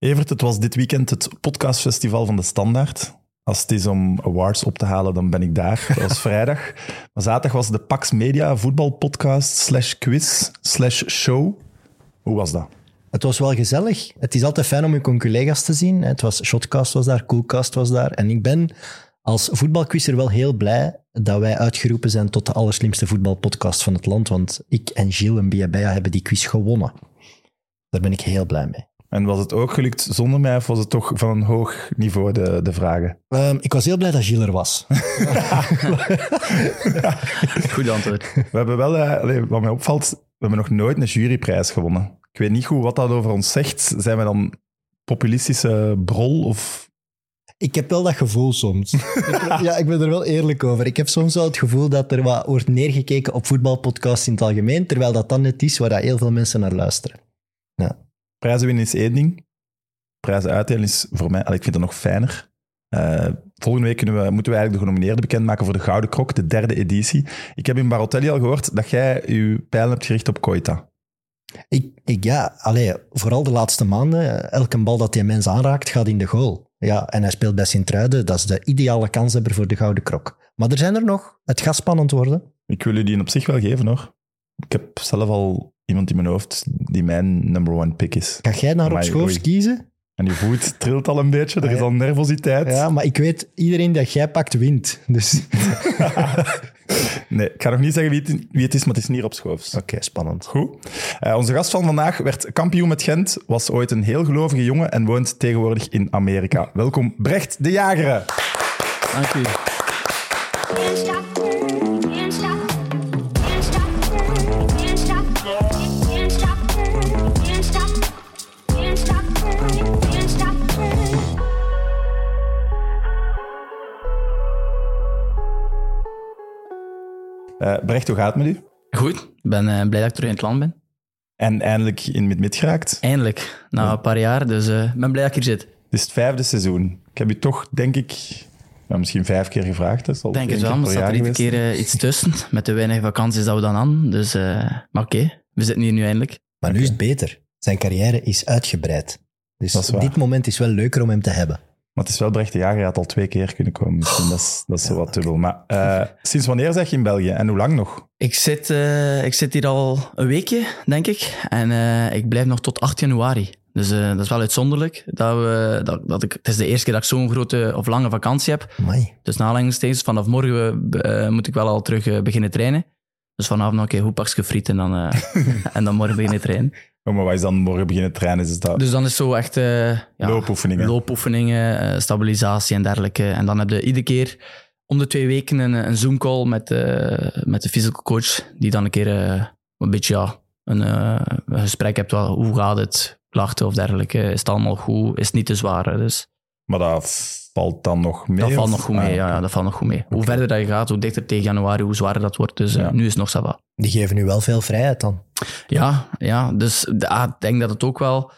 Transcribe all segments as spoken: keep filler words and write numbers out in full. Evert, het was dit weekend het podcastfestival van De Standaard. Als het is om awards op te halen, dan ben ik daar. Dat was vrijdag. Maar zaterdag was de Pax Media voetbalpodcast slash quiz slash show. Hoe was dat? Het was wel gezellig. Het is altijd fijn om je collega's te zien. Het was Shotcast was daar, Coolcast was daar. En ik ben als voetbalquizzer wel heel blij dat wij uitgeroepen zijn tot de allerslimste voetbalpodcast van het land. Want ik en Gilles en Biabaya hebben die quiz gewonnen. Daar ben ik heel blij mee. En was het ook gelukt zonder mij, of was het toch van een hoog niveau, de, de vragen? Um, ik was heel blij dat Gilles er was. Goed antwoord. We hebben wel, uh, wat mij opvalt, we hebben nog nooit een juryprijs gewonnen. Ik weet niet goed wat dat over ons zegt. Zijn we dan populistische brol of... Ik heb wel dat gevoel soms. Ja, ik ben er wel eerlijk over. Ik heb soms wel het gevoel dat er wat wordt neergekeken op voetbalpodcasts in het algemeen, terwijl dat dan net is waar dat heel veel mensen naar luisteren. Ja. Prijzen winnen is één ding. Prijzen uitdelen is voor mij... Ik vind dat nog fijner. Uh, volgende week kunnen we, moeten we eigenlijk de genomineerden bekendmaken voor de Gouden Krok, de derde editie. Ik heb in Barotelli al gehoord dat jij je pijlen hebt gericht op Koita. Ik, ik ja, allee, vooral de laatste maanden. Elke bal dat die mens aanraakt, gaat in de goal. Ja, en hij speelt bij Sint-Truiden. Dat is de ideale kanshebber voor de Gouden Krok. Maar er zijn er nog. Het gaat spannend worden. Ik wil u die op zich wel geven, hoor. Ik heb zelf al iemand in mijn hoofd die mijn number one pick is. Ga jij naar op Schoofs kiezen? En je voet trilt al een beetje. Er ah, ja. is al nervositeit. Ja, maar ik weet, iedereen dat jij pakt, wint. Dus... nee, ik ga nog niet zeggen wie het, wie het is, maar het is niet op Schoofs. Oké, okay, spannend. Goed. Uh, onze gast van vandaag werd kampioen met Gent, was ooit een heel gelovige jongen en woont tegenwoordig in Amerika. Welkom, Brecht Dejaegere. Dank u. Uh, Brecht, hoe gaat het met u? Goed, ik ben uh, blij dat ik terug in het land ben. En eindelijk in mid-mid geraakt? Eindelijk, na ja. een paar jaar, dus ik uh, ben blij dat ik hier zit. Het is het vijfde seizoen. Ik heb u toch, denk ik, nou, misschien vijf keer gevraagd. Ik denk het, het wel, maar er zat er iedere keer uh, iets tussen. Met de weinige vakanties dat we dan aan. Dus, uh, maar oké, okay, we zitten hier nu eindelijk. Maar nu is het beter. Zijn carrière is uitgebreid. Dus is op dit moment is wel leuker om hem te hebben. Maar het is wel Brecht Dejaegere, hij had al twee keer kunnen komen. Misschien dat is, dat is ja, zo wat dubbel. Maar uh, sinds wanneer zeg je in België en hoe lang nog? Ik zit, uh, ik zit hier al een weekje, denk ik. En uh, ik blijf nog tot acht januari. Dus uh, dat is wel uitzonderlijk. Dat we, dat, dat ik, het is de eerste keer dat ik zo'n grote of lange vakantie heb. Amai. Dus na lange steeds, vanaf morgen uh, moet ik wel al terug uh, beginnen trainen. Dus vanavond, oké, okay, goed pakje friet en dan, uh, en dan morgen beginnen trainen. Oh, maar wat is dan morgen beginnen trainen? Is dat... Dus dan is zo echt... Uh, ja, loopoefeningen. Loopoefeningen, uh, stabilisatie en dergelijke. En dan heb je iedere keer om de twee weken een, een Zoom-call met, uh, met de physical coach, die dan een keer uh, een beetje ja, een, uh, een gesprek hebt. Wel, hoe gaat het? Klachten of dergelijke. Is het allemaal goed? Is het niet te zwaar? Dus. Maar dat... Valt dan nog mee? Dat valt nog goed mee, ja, ja, dat valt nog goed mee. Okay. Hoe verder dat je gaat, hoe dichter tegen januari, hoe zwaarder dat wordt. Dus ja. uh, nu is het nog zwaar. Die geven nu wel veel vrijheid dan. Ja, ja dus ik ah, denk dat het ook wel...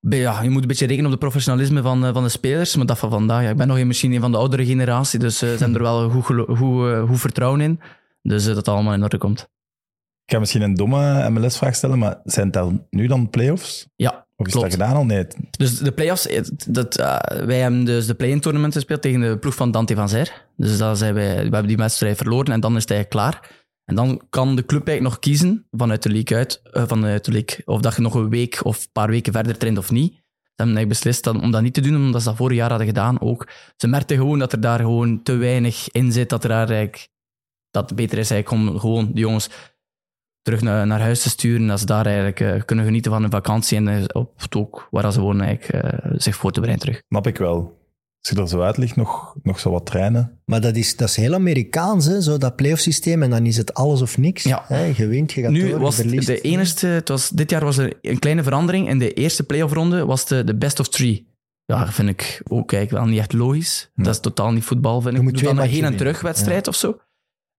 Ja, je moet een beetje rekenen op de professionalisme van, van de spelers, maar dat van vandaag... Ja, ik ben nog een, misschien een van de oudere generatie, dus uh, zijn er wel een goed, gelo- goed, uh, goed vertrouwen in. Dus uh, dat het allemaal in orde komt. Ik ga misschien een domme M L S-vraag stellen, maar zijn het nu dan play-offs? Ja. Of is Klopt. dat gedaan al? Nee. Dus de play-offs, dat, uh, wij hebben dus de play-in tournament gespeeld tegen de ploeg van Dante Van Zijr. Dus dat zijn wij, we hebben die wedstrijd verloren en dan is het eigenlijk klaar. En dan kan de club eigenlijk nog kiezen vanuit de league uit, uh, vanuit de league, of dat je nog een week of een paar weken verder traint of niet. Ze hebben eigenlijk beslist dat, om dat niet te doen, omdat ze dat vorig jaar hadden gedaan ook. Ze merkten gewoon dat er daar gewoon te weinig in zit, dat, er daar eigenlijk, dat het beter is eigenlijk om gewoon de jongens... terug naar, naar huis te sturen, dat ze daar eigenlijk uh, kunnen genieten van hun vakantie en uh, op het ook waar ze wonen eigenlijk uh, zich voor te brengen terug. Snap ik wel. Als je er zo uit ligt, nog, nog zo wat trainen. Maar dat is, dat is heel Amerikaans, hè? Zo dat playoff systeem en dan is het alles of niks. Ja. Hè? Je wint, je gaat nu door, was je verliest. De enigste, het was, dit jaar was er een kleine verandering. In de eerste playoffronde was de, de best of three. Ja, dat vind ik ook eigenlijk wel niet echt logisch. Ja. Dat is totaal niet voetbal, vind je ik. Moet dan een heen- en terugwedstrijd ja. of zo.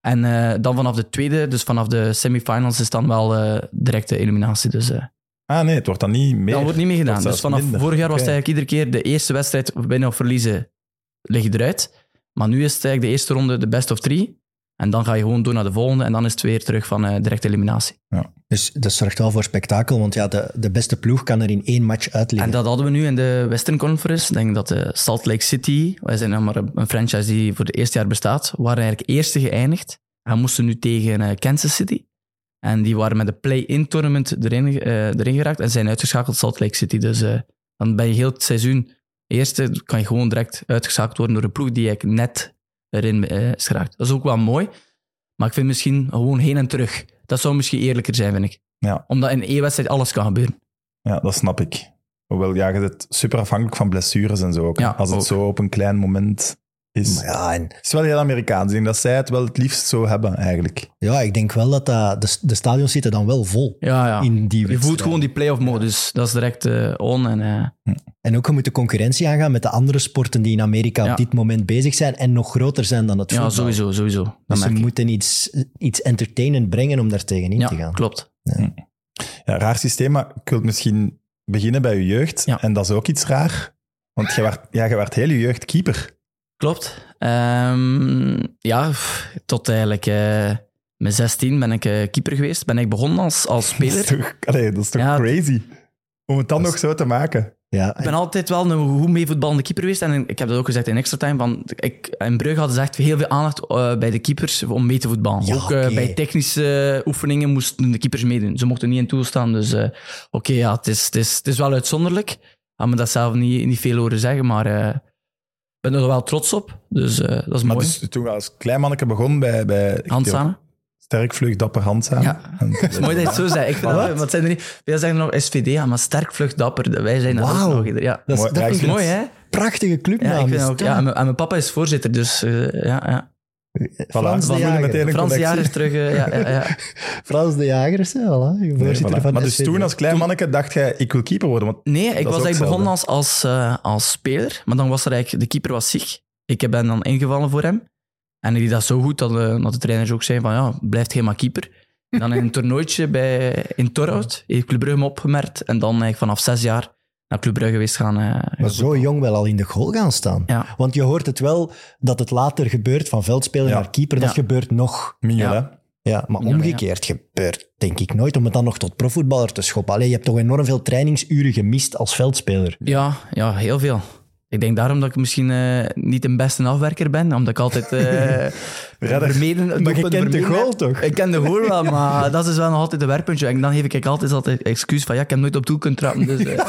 En uh, dan vanaf de tweede, dus vanaf de semifinals, is dan wel uh, directe eliminatie. Dus, uh, ah nee, het wordt dan niet meer. Dat wordt niet meer gedaan. Dus vanaf minder. vorig jaar was okay. het eigenlijk iedere keer de eerste wedstrijd winnen of verliezen, lig je eruit. Maar nu is het eigenlijk de eerste ronde de best of three. En dan ga je gewoon door naar de volgende en dan is het weer terug van uh, directe eliminatie. Ja. Dus dat zorgt wel voor spektakel, want ja, de, de beste ploeg kan er in één match uitleggen. En dat hadden we nu in de Western Conference. Ik denk dat uh, Salt Lake City, wij zijn nog maar een franchise die voor het eerste jaar bestaat, waren eigenlijk eerste geëindigd. En moesten nu tegen uh, Kansas City. En die waren met de play-in tournament erin, uh, erin geraakt en zijn uitgeschakeld Salt Lake City. Dus uh, dan ben je heel het seizoen eerste, kan je gewoon direct uitgeschakeld worden door een ploeg die eigenlijk net erin uh, is geraakt. Dat is ook wel mooi, maar ik vind misschien gewoon heen en terug. Dat zou misschien eerlijker zijn, vind ik. Ja. Omdat in één wedstrijd alles kan gebeuren. Ja, dat snap ik. Hoewel, ja, je bent super afhankelijk van blessures en zo ook. Ja, als het ook zo op een klein moment is. Ja, en... Het is wel heel Amerikaans. Ik denk dat zij het wel het liefst zo hebben, eigenlijk. Ja, ik denk wel dat, dat de, de stadions zitten dan wel vol. Ja, ja. In die je voelt gewoon die play-off-modus. Ja. Dat is direct uh, on. En, uh... hm. en ook, je moet de concurrentie aangaan met de andere sporten die in Amerika ja. op dit moment bezig zijn en nog groter zijn dan het voetbal. Ja, sowieso, sowieso. Dat dus ze moeten iets, iets entertainend brengen om daar tegenin ja, te gaan. Klopt. Ja, klopt. Ja, raar systeem, maar ik wil misschien beginnen bij je jeugd. Ja. En dat is ook iets raar, want je werd, ja, je werd heel je jeugd keeper. Klopt. Um, ja, tot eigenlijk uh, mijn zestien ben ik uh, keeper geweest. Ben ik begonnen als, als speler. Dat is toch, allee, dat is toch ja, crazy? Om het dan nog is... zo te maken. Ja, ik ben altijd wel een goed meevoetballende keeper geweest. En ik heb dat ook gezegd in extra time. Van, ik, in Brugge hadden ze echt heel veel aandacht uh, bij de keepers om mee te voetballen. Ja, ook okay. uh, bij technische uh, oefeningen moesten de keepers meedoen. Ze mochten niet in toel staan. Dus uh, oké, okay, ja, het is, het, is, het is wel uitzonderlijk. Ik had me dat zelf niet, niet veel horen zeggen, maar... Uh, Ik ben er wel trots op, dus uh, dat is maar mooi. Dus toen we als klein manneke begon bij... bij Handzaam. Sterk, vlug, dapper, Handzaam. Ja, dat is mooi dat je het zo zei. Ik vind dat, wat zijn er niet... Wij zeggen nog S V D, ja, maar sterk, vlug, dapper. Wij zijn wow. dat nog ieder. Ja. Dat is, mooi, dat is mooi, hè? Prachtige clubnaam. Ja, ja, en, en mijn papa is voorzitter, dus uh, ja, ja. Frans, voilà, de Jager. Frans de Jager is terug. Uh, ja, ja, ja. Frans de Jager is, voilà, je voorzitter nee, voilà. van Maar dus S V D. Toen als klein manneke dacht jij, ik wil keeper worden? Want nee, ik was eigenlijk begonnen als, als, uh, als speler, maar dan was er eigenlijk, de keeper was ziek. Ik ben dan ingevallen voor hem. En ik deed dat zo goed dat, uh, dat de trainers ook zeiden van, ja, blijf geen maar keeper. En dan in een toernooitje bij, in Torhout heeft Club Brugge me opgemerkt. En dan eigenlijk vanaf zes jaar naar Club Brugge geweest gaan. Uh, maar zo gaan. Jong wel al in de goal gaan staan. Ja. Want je hoort het wel dat het later gebeurt, van veldspeler ja. naar keeper, dat ja. gebeurt nog. Mignolet. Ja. ja, maar Mignolet, omgekeerd ja. gebeurt, denk ik nooit, om het dan nog tot profvoetballer te schoppen. Allee, je hebt toch enorm veel trainingsuren gemist als veldspeler? Ja, ja heel veel. Ik denk daarom dat ik misschien uh, niet de beste afwerker ben, omdat ik altijd... Uh, vermeden, maar je kent de goal toch? Ik ken de goal wel, maar dat is wel nog altijd een werpuntje. En dan geef ik altijd altijd excuus van ja, ik heb nooit op doel kunnen trappen. Dus, uh.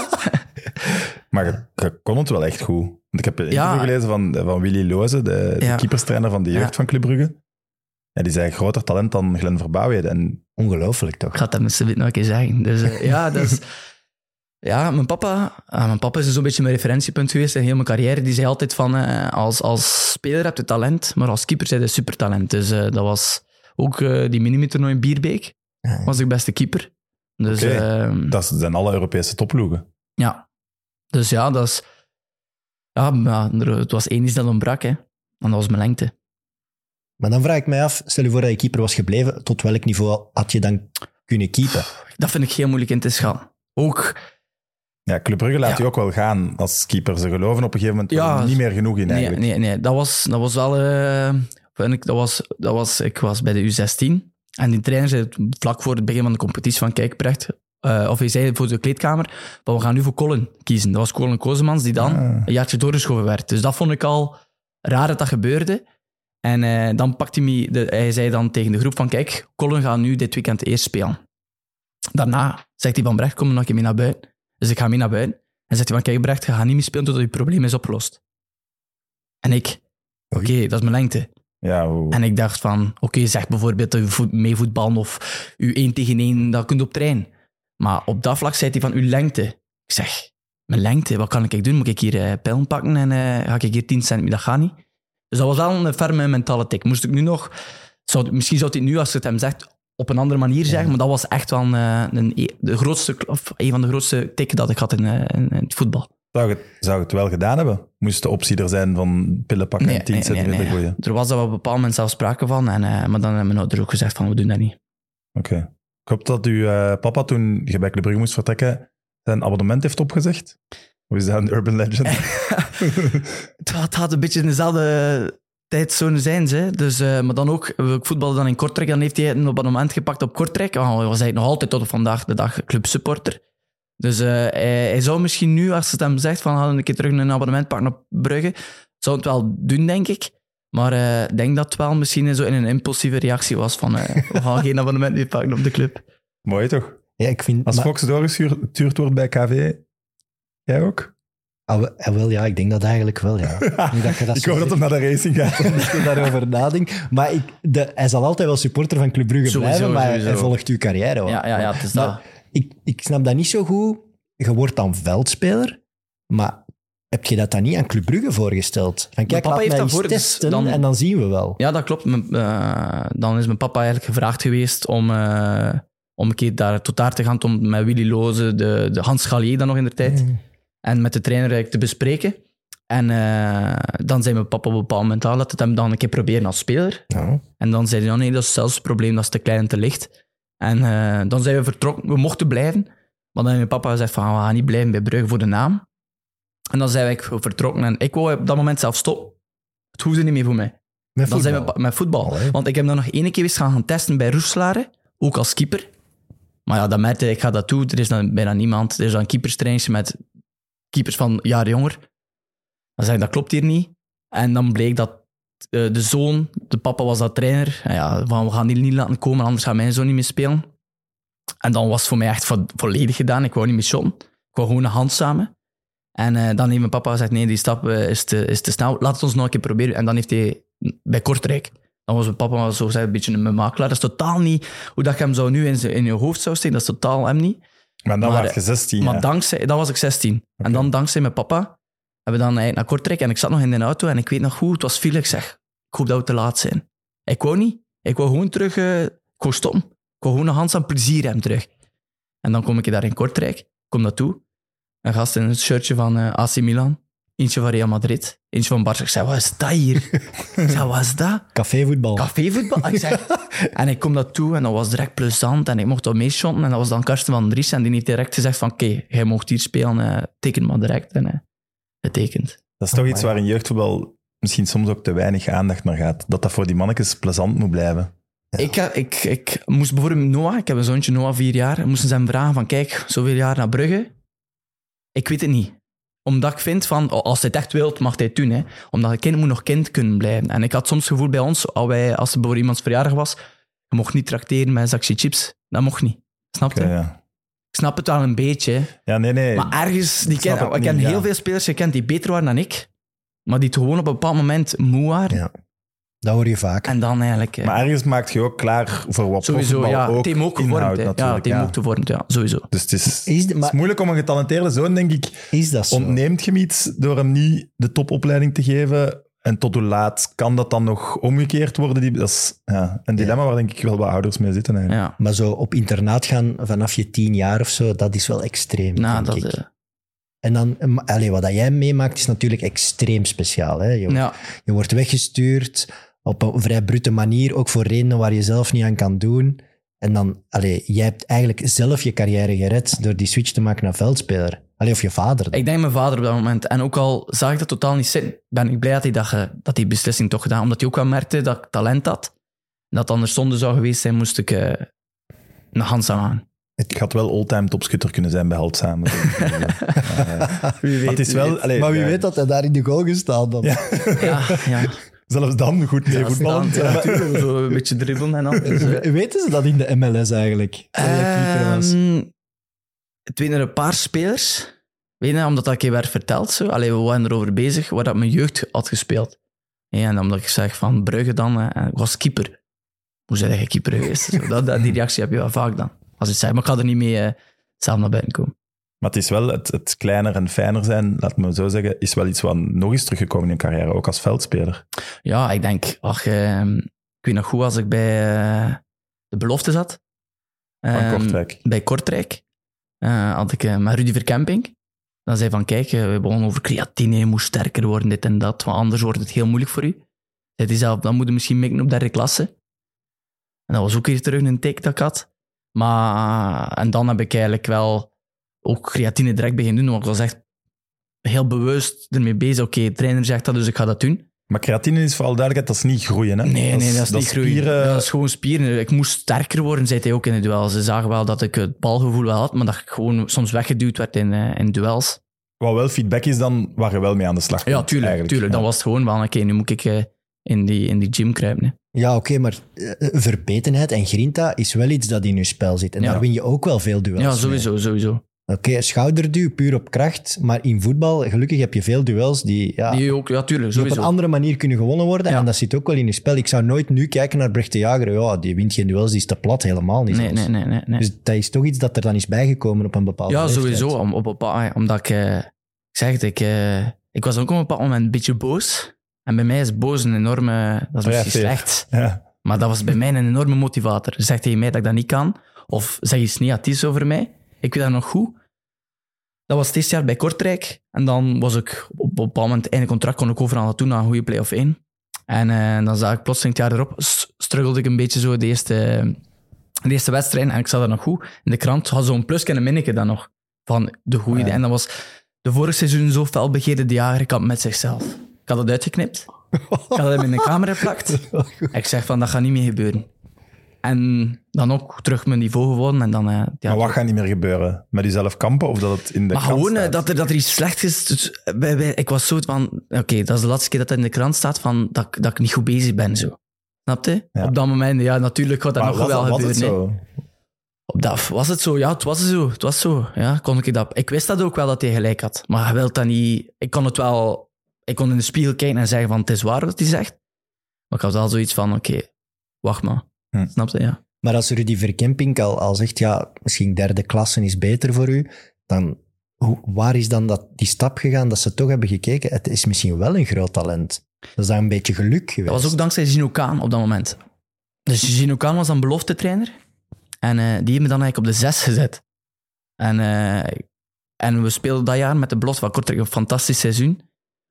Maar je, je kon het wel echt goed. Want ik heb een ja. interview gelezen van, van Willy Loze, de, de ja. keeperstrainer van de jeugd ja. van Club Brugge. Ja, die is eigenlijk groter talent dan Glenn Verbouwheden. En... Ongelooflijk toch? Ik ga dat misschien nog een keer zeggen. Dus uh, ja, dat is... Ja, mijn papa, uh, mijn papa is dus een beetje mijn referentiepunt geweest in heel mijn carrière. Die zei altijd van, uh, als, als speler heb je talent, maar als keeper zei je supertalent. Dus uh, dat was ook uh, die minimitoernooi in Bierbeek, was ik beste keeper. Dus, okay. uh, dat zijn alle Europese topploegen. Ja, dus ja, dat is, ja maar het was één iets dat ontbrak, hè. En dat was mijn lengte. Maar dan vraag ik mij af, stel je voor dat je keeper was gebleven, tot welk niveau had je dan kunnen keepen? Dat vind ik heel moeilijk in te schatten. Ook... Ja, Club Brugge laat ja. je ook wel gaan als keeper. Ze geloven op een gegeven moment ja, niet meer genoeg in eigenlijk. Nee, nee, nee. Dat, was, dat was wel... Uh, vind ik, dat was, dat was, ik was bij de U zestien en die trainer zei vlak voor het begin van de competitie van kijk, Brecht, uh, of hij zei voor de kleedkamer, maar we gaan nu voor Colin kiezen. Dat was Colin Kozemans die dan ja. een jaartje doorgeschoven werd. Dus dat vond ik al raar dat dat gebeurde. En uh, dan pakte hij me... De, hij zei dan tegen de groep van kijk, Colin gaat nu dit weekend eerst spelen. Daarna zegt hij van Brecht, kom nog een keer mee naar buiten. Dus ik ga mee naar buiten. En zegt hij van, kijk Brecht, je gaat niet meer spelen totdat je probleem is opgelost. En ik, oké, okay, dat is mijn lengte. Ja, wow. En ik dacht van, oké, okay, zeg bijvoorbeeld dat je meevoetballen of je één tegen één, dat kunt op trein. Maar op dat vlak zei hij van, uw lengte. Ik zeg, mijn lengte, wat kan ik doen? Moet ik hier uh, pijlen pakken en uh, ga ik hier tien centimeter? Dat gaat niet. Dus dat was wel een ferme mentale tik. Moest ik nu nog, zou, misschien zou hij nu, als je het hem zegt... op een andere manier zeggen, ja. maar dat was echt wel een, een, de grootste, of een van de grootste tikken dat ik had in, in, in het voetbal. Zou je zou het wel gedaan hebben? Moest de optie er zijn van pillen pakken nee, en tien centimeter nee, nee, gooien? Er was daar op een bepaald moment zelf sprake van, en, uh, maar dan hebben mijn ouders ook gezegd van, we doen dat niet. Oké. Okay. Ik hoop dat uw uh, papa, toen je bij Club Brugge moest vertrekken, zijn abonnement heeft opgezegd? Of is dat een urban legend? het, het had een beetje dezelfde... tijdszoon zijn ze. Dus, uh, maar dan ook, ik voetbalde dan in Kortrijk. Dan heeft hij een abonnement gepakt op Kortrijk. Oh, hij was eigenlijk nog altijd tot op vandaag de dag clubsupporter. Dus uh, hij, hij zou misschien nu, als het hem zegt, van hadden een keer terug een abonnement pakken op Brugge, zou het wel doen, denk ik. Maar ik uh, denk dat het wel misschien zo in een impulsieve reactie was van uh, we gaan geen abonnement meer pakken op de club. Mooi toch? Ja, ik vind, als maar... Fox doorgestuurd wordt bij K V, jij ook? Ah, wel, ja, ik denk dat eigenlijk wel, ja. Nu dat je dat ik hoor dat hem naar de racing gaat. Ik daarover nadenken. Maar ik, de, hij zal altijd wel supporter van Club Brugge sowieso blijven, maar sowieso. Hij volgt uw carrière. Hoor. Ja, ja, ja, het is maar, dat. Ik, ik snap dat niet zo goed. Je wordt dan veldspeler, maar heb je dat dan niet aan Club Brugge voorgesteld? Van, kijk, papa heeft dat voor, testen dus dan, en dan zien we wel. Ja, dat klopt. Uh, dan is mijn papa eigenlijk gevraagd geweest om... Uh, om een keer daar tot daar te gaan, om met Willy Loze, de, de Hans Gallier dan nog in de tijd, mm. en met de trainer te bespreken. En uh, dan zei mijn papa op een bepaald moment al dat het hem dan een keer proberen als speler. Ja. En dan zei hij, oh nee, dat is zelfs het probleem, dat is te klein en te licht. En uh, dan zijn we vertrokken, we mochten blijven. Maar dan heeft mijn papa gezegd, van, we gaan niet blijven bij Brugge voor de naam. En dan zijn wij vertrokken en ik wou op dat moment zelf stop. Het hoefde niet meer voor mij. Met dan voetbal? Zijn we, met voetbal. Allee. Want ik heb dan nog één keer eens gaan, gaan testen bij Roeselare, ook als keeper. Maar ja, dat merkte ik, ga dat toe. Er is dan bijna niemand. Er is dan een keeperstraining met keepers van jaren jonger. Dan zei ik, dat klopt hier niet. En dan bleek dat uh, de zoon, de papa was dat trainer. En ja, van, we gaan hier niet laten komen, anders gaat mijn zoon niet meer spelen. En dan was het voor mij echt vo- volledig gedaan. Ik wou niet meer shotten. Ik wou gewoon een handzamen. En uh, dan heeft mijn papa gezegd, nee, die stap uh, is, te, is te snel. Laat het ons nog een keer proberen. En dan heeft hij bij Kortrijk... Dan was mijn papa zo gezegd een beetje een makelaar. Dat is totaal niet hoe dat je hem zo nu in, in je hoofd zou steken. Dat is totaal hem niet. Maar dan was je zestien. Maar dankzij, dan was ik zestien. Okay. En dan dankzij mijn papa hebben we dan naar Kortrijk. En ik zat nog in de auto en ik weet nog goed, het was viel. Ik zeg, ik hoop dat we te laat zijn. Ik wou niet. Ik wou gewoon terug, uh, ik wou stoppen. Ik wou gewoon een Hans aan plezier hem terug. En dan kom ik daar in Kortrijk, kom naartoe. Een gast in het shirtje van uh, A C Milan. Eentje van Real Madrid, eentje van Barça. Ik zei, wat is dat hier? Ik zei, wat is dat? Cafévoetbal. Cafévoetbal. Ik zei, en ik kom dat toe en dat was direct plezant en ik mocht dat meeshotten. En dat was dan Karsten van Dries en die heeft direct gezegd van, oké, okay, jij mocht hier spelen, uh, teken maar direct. En uh, het tekent. Dat is toch oh, iets waar in jeugdvoetbal misschien soms ook te weinig aandacht naar gaat. Dat dat voor die mannetjes plezant moet blijven. Ja. Ik, ik, ik moest bijvoorbeeld Noah, ik heb een zoontje Noah, vier jaar, moesten ze hem vragen van, kijk, zoveel jaar naar Brugge. Ik weet het niet. Omdat ik vind van, als hij het echt wilt, mag hij het doen. Hè. Omdat een kind moet nog kind kunnen blijven. En ik had soms het gevoel bij ons, als, wij, als er bijvoorbeeld iemands verjaardag was, je mocht niet trakteren met een zakje chips. Dat mocht niet. Snap je? Okay, ja. Ik snap het wel een beetje. Ja, nee, nee. Maar ergens, die ik ken, ik niet, ken ja. heel veel spelers gekend die beter waren dan ik, maar die het gewoon op een bepaald moment moe waren. Ja. Dat hoor je vaak. En dan eigenlijk... Maar ergens maakt je ook klaar voor wat sowieso, ja, ook team ook inhoud, gevormd, ja, team ja. ook gevormd, ja, sowieso. Dus het is, is, de, maar, het is moeilijk om een getalenteerde zoon, denk ik... Is dat zo? Ontneemt je hem iets door hem niet de topopleiding te geven? En tot hoe laat kan dat dan nog omgekeerd worden? Die, dat is ja, een dilemma ja. waar denk ik wel wat ouders mee zitten. Ja. Maar zo op internaat gaan vanaf je tien jaar of zo, dat is wel extreem, nou, denk dat, ik. Uh... En dan, allez, wat jij meemaakt is natuurlijk extreem speciaal. Hè? Je, ja. je wordt weggestuurd... op een vrij brute manier, ook voor redenen waar je zelf niet aan kan doen. En dan, allee, jij hebt eigenlijk zelf je carrière gered door die switch te maken naar veldspeler. Allee, of je vader. Dan. Ik denk mijn vader op dat moment. En ook al zag ik dat totaal niet zitten, ben ik blij dat hij, dat, dat die beslissing toch gedaan. Omdat hij ook wel merkte dat ik talent had. En dat anders zonde zou geweest zijn, moest ik uh, naar Handzaam aan. Ik had wel all-time topschutter kunnen zijn bij Handzaam. Maar wie weet dat hij daar in de goal gestaan dan. Ja, ja. ja. Zelfs dan goed mee voetballen. Ja, natuurlijk. Zo een beetje dribbelen en al. Dus, weten ze dat in de M L S eigenlijk? Um, het weten er een paar spelers. Weet je, omdat dat ik je werd verteld. Zo. Allee, we waren erover bezig waar dat mijn jeugd had gespeeld. Ja, en omdat ik zeg van Brugge dan, eh, ik was keeper. Hoe zijn jij keeper geweest? Zo, dat, dat, die reactie heb je wel vaak dan. Als ik zei, maar ik ga er niet mee eh, samen naar buiten komen. Maar het is wel, het, het kleiner en fijner zijn, laat me zo zeggen, is wel iets wat nog eens teruggekomen in je carrière, ook als veldspeler. Ja, ik denk, ach, eh, ik weet nog goed als ik bij eh, de belofte zat. Van eh, Kortrijk. Bij Kortrijk eh, had ik eh, met Rudy Verkemping. Dan zei van, kijk, eh, we begonnen over creatine, je moest sterker worden, dit en dat, want anders wordt het heel moeilijk voor u. Zei zelf, dan moet je misschien mikken op derde klasse. En dat was ook weer terug een take dat ik had. Maar, en dan heb ik eigenlijk wel... ook creatine direct beginnen doen, want ik was echt heel bewust ermee bezig. Oké, okay, de trainer zegt dat, dus ik ga dat doen. Maar creatine is vooral duidelijk, dat is niet groeien. Hè? Nee, dat is, nee, dat is dat niet groeien. Spieren... Dat is gewoon spieren. Ik moest sterker worden, zei hij ook in het duel. Ze zagen wel dat ik het balgevoel wel had, maar dat ik gewoon soms weggeduwd werd in, in duels. Wat wel feedback is, dan waar je wel mee aan de slag komt. Ja, tuurlijk. tuurlijk. Ja. Dan was het gewoon wel, oké, nu moet ik in die, in die gym kruipen. Hè. Ja, oké, okay, maar uh, verbetenheid en grinta is wel iets dat in je spel zit. En ja. daar win je ook wel veel duels. Ja, sowieso, mee. sowieso. Oké, okay, schouderduw, puur op kracht. Maar in voetbal, gelukkig heb je veel duels die, ja, die ook, ja, tuurlijk, die op een andere manier kunnen gewonnen worden. Ja. En dat zit ook wel in je spel. Ik zou nooit nu kijken naar Brecht Dejaegere. Ja, die wint geen duels, die is te plat, helemaal niet. Nee, nee, nee, nee, nee. Dus dat is toch iets dat er dan is bijgekomen op een bepaalde Ja, leeftijd. Sowieso. Om, op bepaal, omdat ik, eh, ik zeg het, ik, eh, ik was ook op een bepaald moment een beetje boos. En bij mij is boos een enorme... Dat is misschien ja, slecht. Ja. Maar dat was bij mij een enorme motivator. Zeg tegen mij dat ik dat niet kan. Of zeg iets negatiefs over mij. Ik weet dat nog goed. Dat was het eerste jaar bij Kortrijk. En dan was ik op een bepaald moment... Einde contract kon ik overal naartoe naar een goede play-off één. En uh, dan zag ik plotseling het jaar erop... struggelde ik een beetje zo de eerste, de eerste wedstrijd. En ik zag dat nog goed. In de krant had zo'n plusje en een minnetje dan nog. Van de goede. Ja. En dat was de vorige seizoen zo felbegeerde de jager kamp met zichzelf. Ik had dat uitgeknipt. Ik had hem in de camera geplakt. Ik zeg van, dat gaat niet meer gebeuren. En dan ook terug mijn niveau gewonnen. En dan, uh, ja, maar wat gaat niet meer gebeuren? Met jezelf kampen? Of dat het in de maar krant gewoon staat? Dat er, dat er iets slecht is. Dus, bij, bij, ik was zo van... Oké, okay, dat is de laatste keer dat het in de krant staat van, dat, dat ik niet goed bezig ben. Zo. Snap je? Ja. Op dat moment, ja, natuurlijk gaat dat maar nog was, wel was gebeuren. Het zo? Op dat, was het zo? Ja, het was zo. Het was zo. Ja, kon ik, dat, ik wist dat ook wel dat hij gelijk had. Maar hij wil dat niet... Ik kon het wel... Ik kon in de spiegel kijken en zeggen van, het is waar wat hij zegt. Maar ik had wel zoiets van, oké, okay, wacht maar. Hm. Snap je, ja. Maar als Rudy Verkempink al, al zegt, ja, misschien derde klasse is beter voor u, dan hoe, waar is dan dat, die stap gegaan dat ze toch hebben gekeken? Het is misschien wel een groot talent. Dat is dan een beetje geluk geweest. Dat was ook dankzij Gino Kaan op dat moment. Dus Gino Kaan was dan belofte trainer. En uh, die heeft me dan eigenlijk op de zes gezet. En, uh, en we speelden dat jaar met de belofte van Kortrijk een fantastisch seizoen.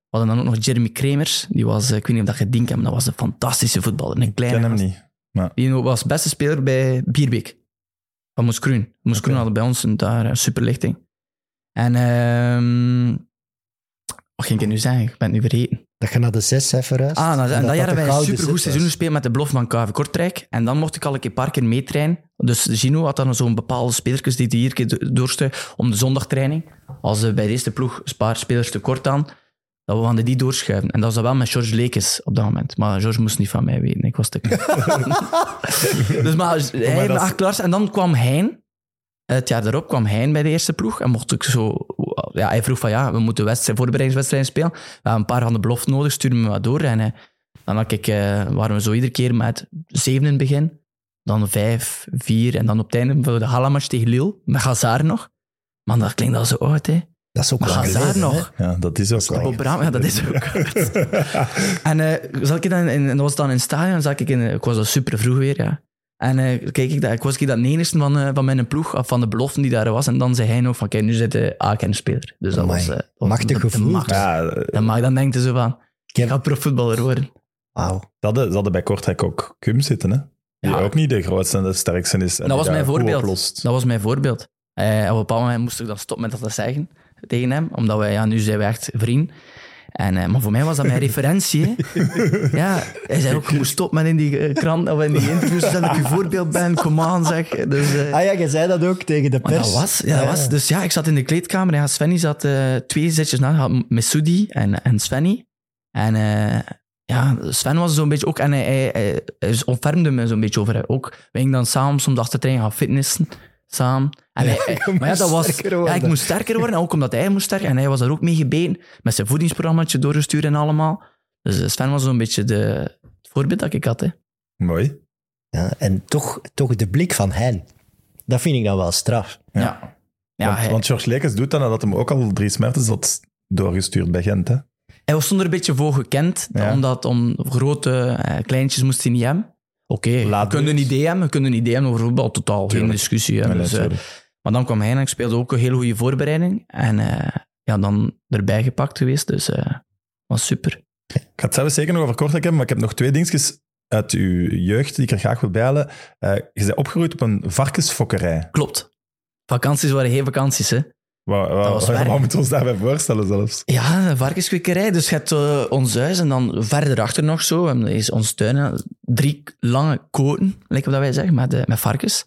We hadden dan ook nog Jeremy Kremers. Die was, ik weet niet of dat je denkt, maar dat was een fantastische voetballer. Een kleine ik ken hem gast. Niet. Maar... Die was beste speler bij Bierbeek. Van Moeskroen. Moeskroen okay. hadden bij ons een, daar een superlichting. En um... wat ging ik nu zeggen? Ik ben het nu vergeten. Dat je naar de zes hè, verhuist. Ah, nou, en, en dat, dat jaar hebben wij een supergoed seizoen gespeeld met de belofte van K V Kortrijk. En dan mocht ik al een keer paar keer meetrainen. Dus Gino had dan zo'n bepaalde spelertjes die hij hier keer doorstuurde om de zondagtraining. Als ze bij deze ploeg een paar spelers tekort aan... Dat we van de die doorschuiven. En dat was dat wel met George Lekes op dat moment. Maar George moest niet van mij weten. Ik was te Dus maar hij was klaar. En dan kwam Heijn. Het jaar daarop kwam Heijn bij de eerste ploeg. En mocht ik zo... Ja, hij vroeg van ja, we moeten wedstrijd, voorbereidingswedstrijden spelen. We hebben een paar van de belofte nodig. Stuur me wat door. En eh, dan had ik, eh, waren we zo iedere keer met zeven in het begin. Dan vijf, vier. En dan op het einde de Halamatch tegen Lille. Met Hazard nog. Man, dat klinkt al zo oud, hè. Dat is ook maar Hazard nog. Ja, dat is ook op Bram, ja, dat is ook En uh, zat ik dan in, dat was dan in het stadion, zat ik in, ik was al super vroeg weer, ja. En uh, kijk ik, dat, ik was ik dat enigste van, uh, van mijn ploeg, van de belofte die daar was. En dan zei hij nog van, kijk, nu zit de A-kernspeler. Dus dat Amai. was... Uh, was machtig gevoel. Macht. Ja, dat mag, dan denkt hij zo van, ik ga profvoetballer worden. Wauw. Ze hadden bij Kortrijk ook Kums zitten, hè. Die ja. ook niet de grootste en de sterkste is. En dat, was mijn voorbeeld. dat was mijn voorbeeld. Uh, op een bepaald moment moest ik dan stoppen met dat te zeggen. Tegen hem, omdat wij, ja, nu zijn we echt vriend. En, uh, maar voor mij was dat mijn referentie. Hè. Ja, hij zei ook, je moet stoppen met in die uh, krant of in die interviews, dat ik je voorbeeld ben, kom aan, zeg. Dus, uh, ah ja, jij zei dat ook tegen de pers. Dat was, ja, dat ja. was. Dus ja, ik zat in de kleedkamer en ja, Svenny zat uh, twee zetjes na, Messoudi en, en Svenny. En uh, ja, Sven was zo'n beetje ook, en hij, hij, hij, hij ontfermde me zo'n beetje over. Hè. Ook, we gingen dan samen soms achter de trein gaan fitnessen. Samen. En hij, hij, maar ja, dat was, ja, ik moest sterker worden, ook omdat hij moest sterker. En hij was daar ook mee gebeten, met zijn voedingsprogrammaatje doorgestuurd en allemaal. Dus Sven was zo'n beetje de, het voorbeeld dat ik had. Hè. Mooi. Ja, en toch, toch de blik van hen. Dat vind ik dan wel straf. Ja. ja. ja want, hij, want George Lekes doet dat nadat hem ook al drie smertes had doorgestuurd bij Gent. Hè? Hij was zonder een beetje voor gekend, ja. omdat om grote eh, kleintjes moest hij niet hebben. Oké, okay, we kunnen een idee hebben, we kunnen een idee hebben over voetbal, totaal tuurlijk. Geen discussie. Hè, nee, dus, nee, uh, maar dan kwam hij en ik speelde ook een hele goede voorbereiding. En uh, ja, dan erbij gepakt geweest, dus uh, was super. Ik ga het zelf zeker nog over Kortrijk hebben, maar ik heb nog twee dingetjes uit uw jeugd die ik er graag wil bijhalen. Uh, je bent opgegroeid op een varkensfokkerij. Klopt. Vakanties waren geen vakanties, hè. Wat wow, wow, moeten we ons daarbij voorstellen zelfs? Ja, varkenskwekerij. Dus je hebt uh, ons huis en dan verder achter nog zo. En is ons tuin. Drie lange koten, lijken dat wij zeggen, met, uh, met varkens.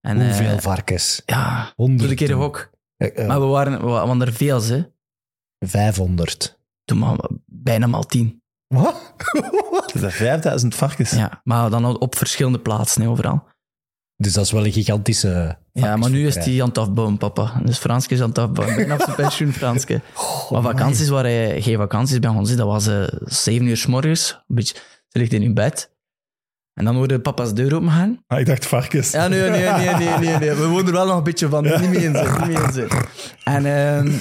En, Hoeveel uh, varkens? Ja, honderden keer ook. Uh, uh, maar we waren, we waren er veel, hè? vijfhonderd. Toen maar bijna maal tien. Wat? Dat is vijfduizend varkens. Ja, maar dan op verschillende plaatsen, hè, overal. Dus dat is wel een gigantische... Ja, maar nu is hij aan het afbouwen, papa. Dus Franske is aan het afbouwen. Bijna op zijn pensioen, Franske. Oh, maar vakanties waar hij geen vakanties bij ons zit, dat was uh, zeven uur 's morgens. Een beetje, ze ligt in hun bed. En dan hoorde papa's deur open gaan. Ah, ik dacht varkens. Ja, nee, nee, nee, nee, nee, nee. We wonen er wel nog een beetje van. Ja. Niet meer in zin, niet meer in zin. En uh,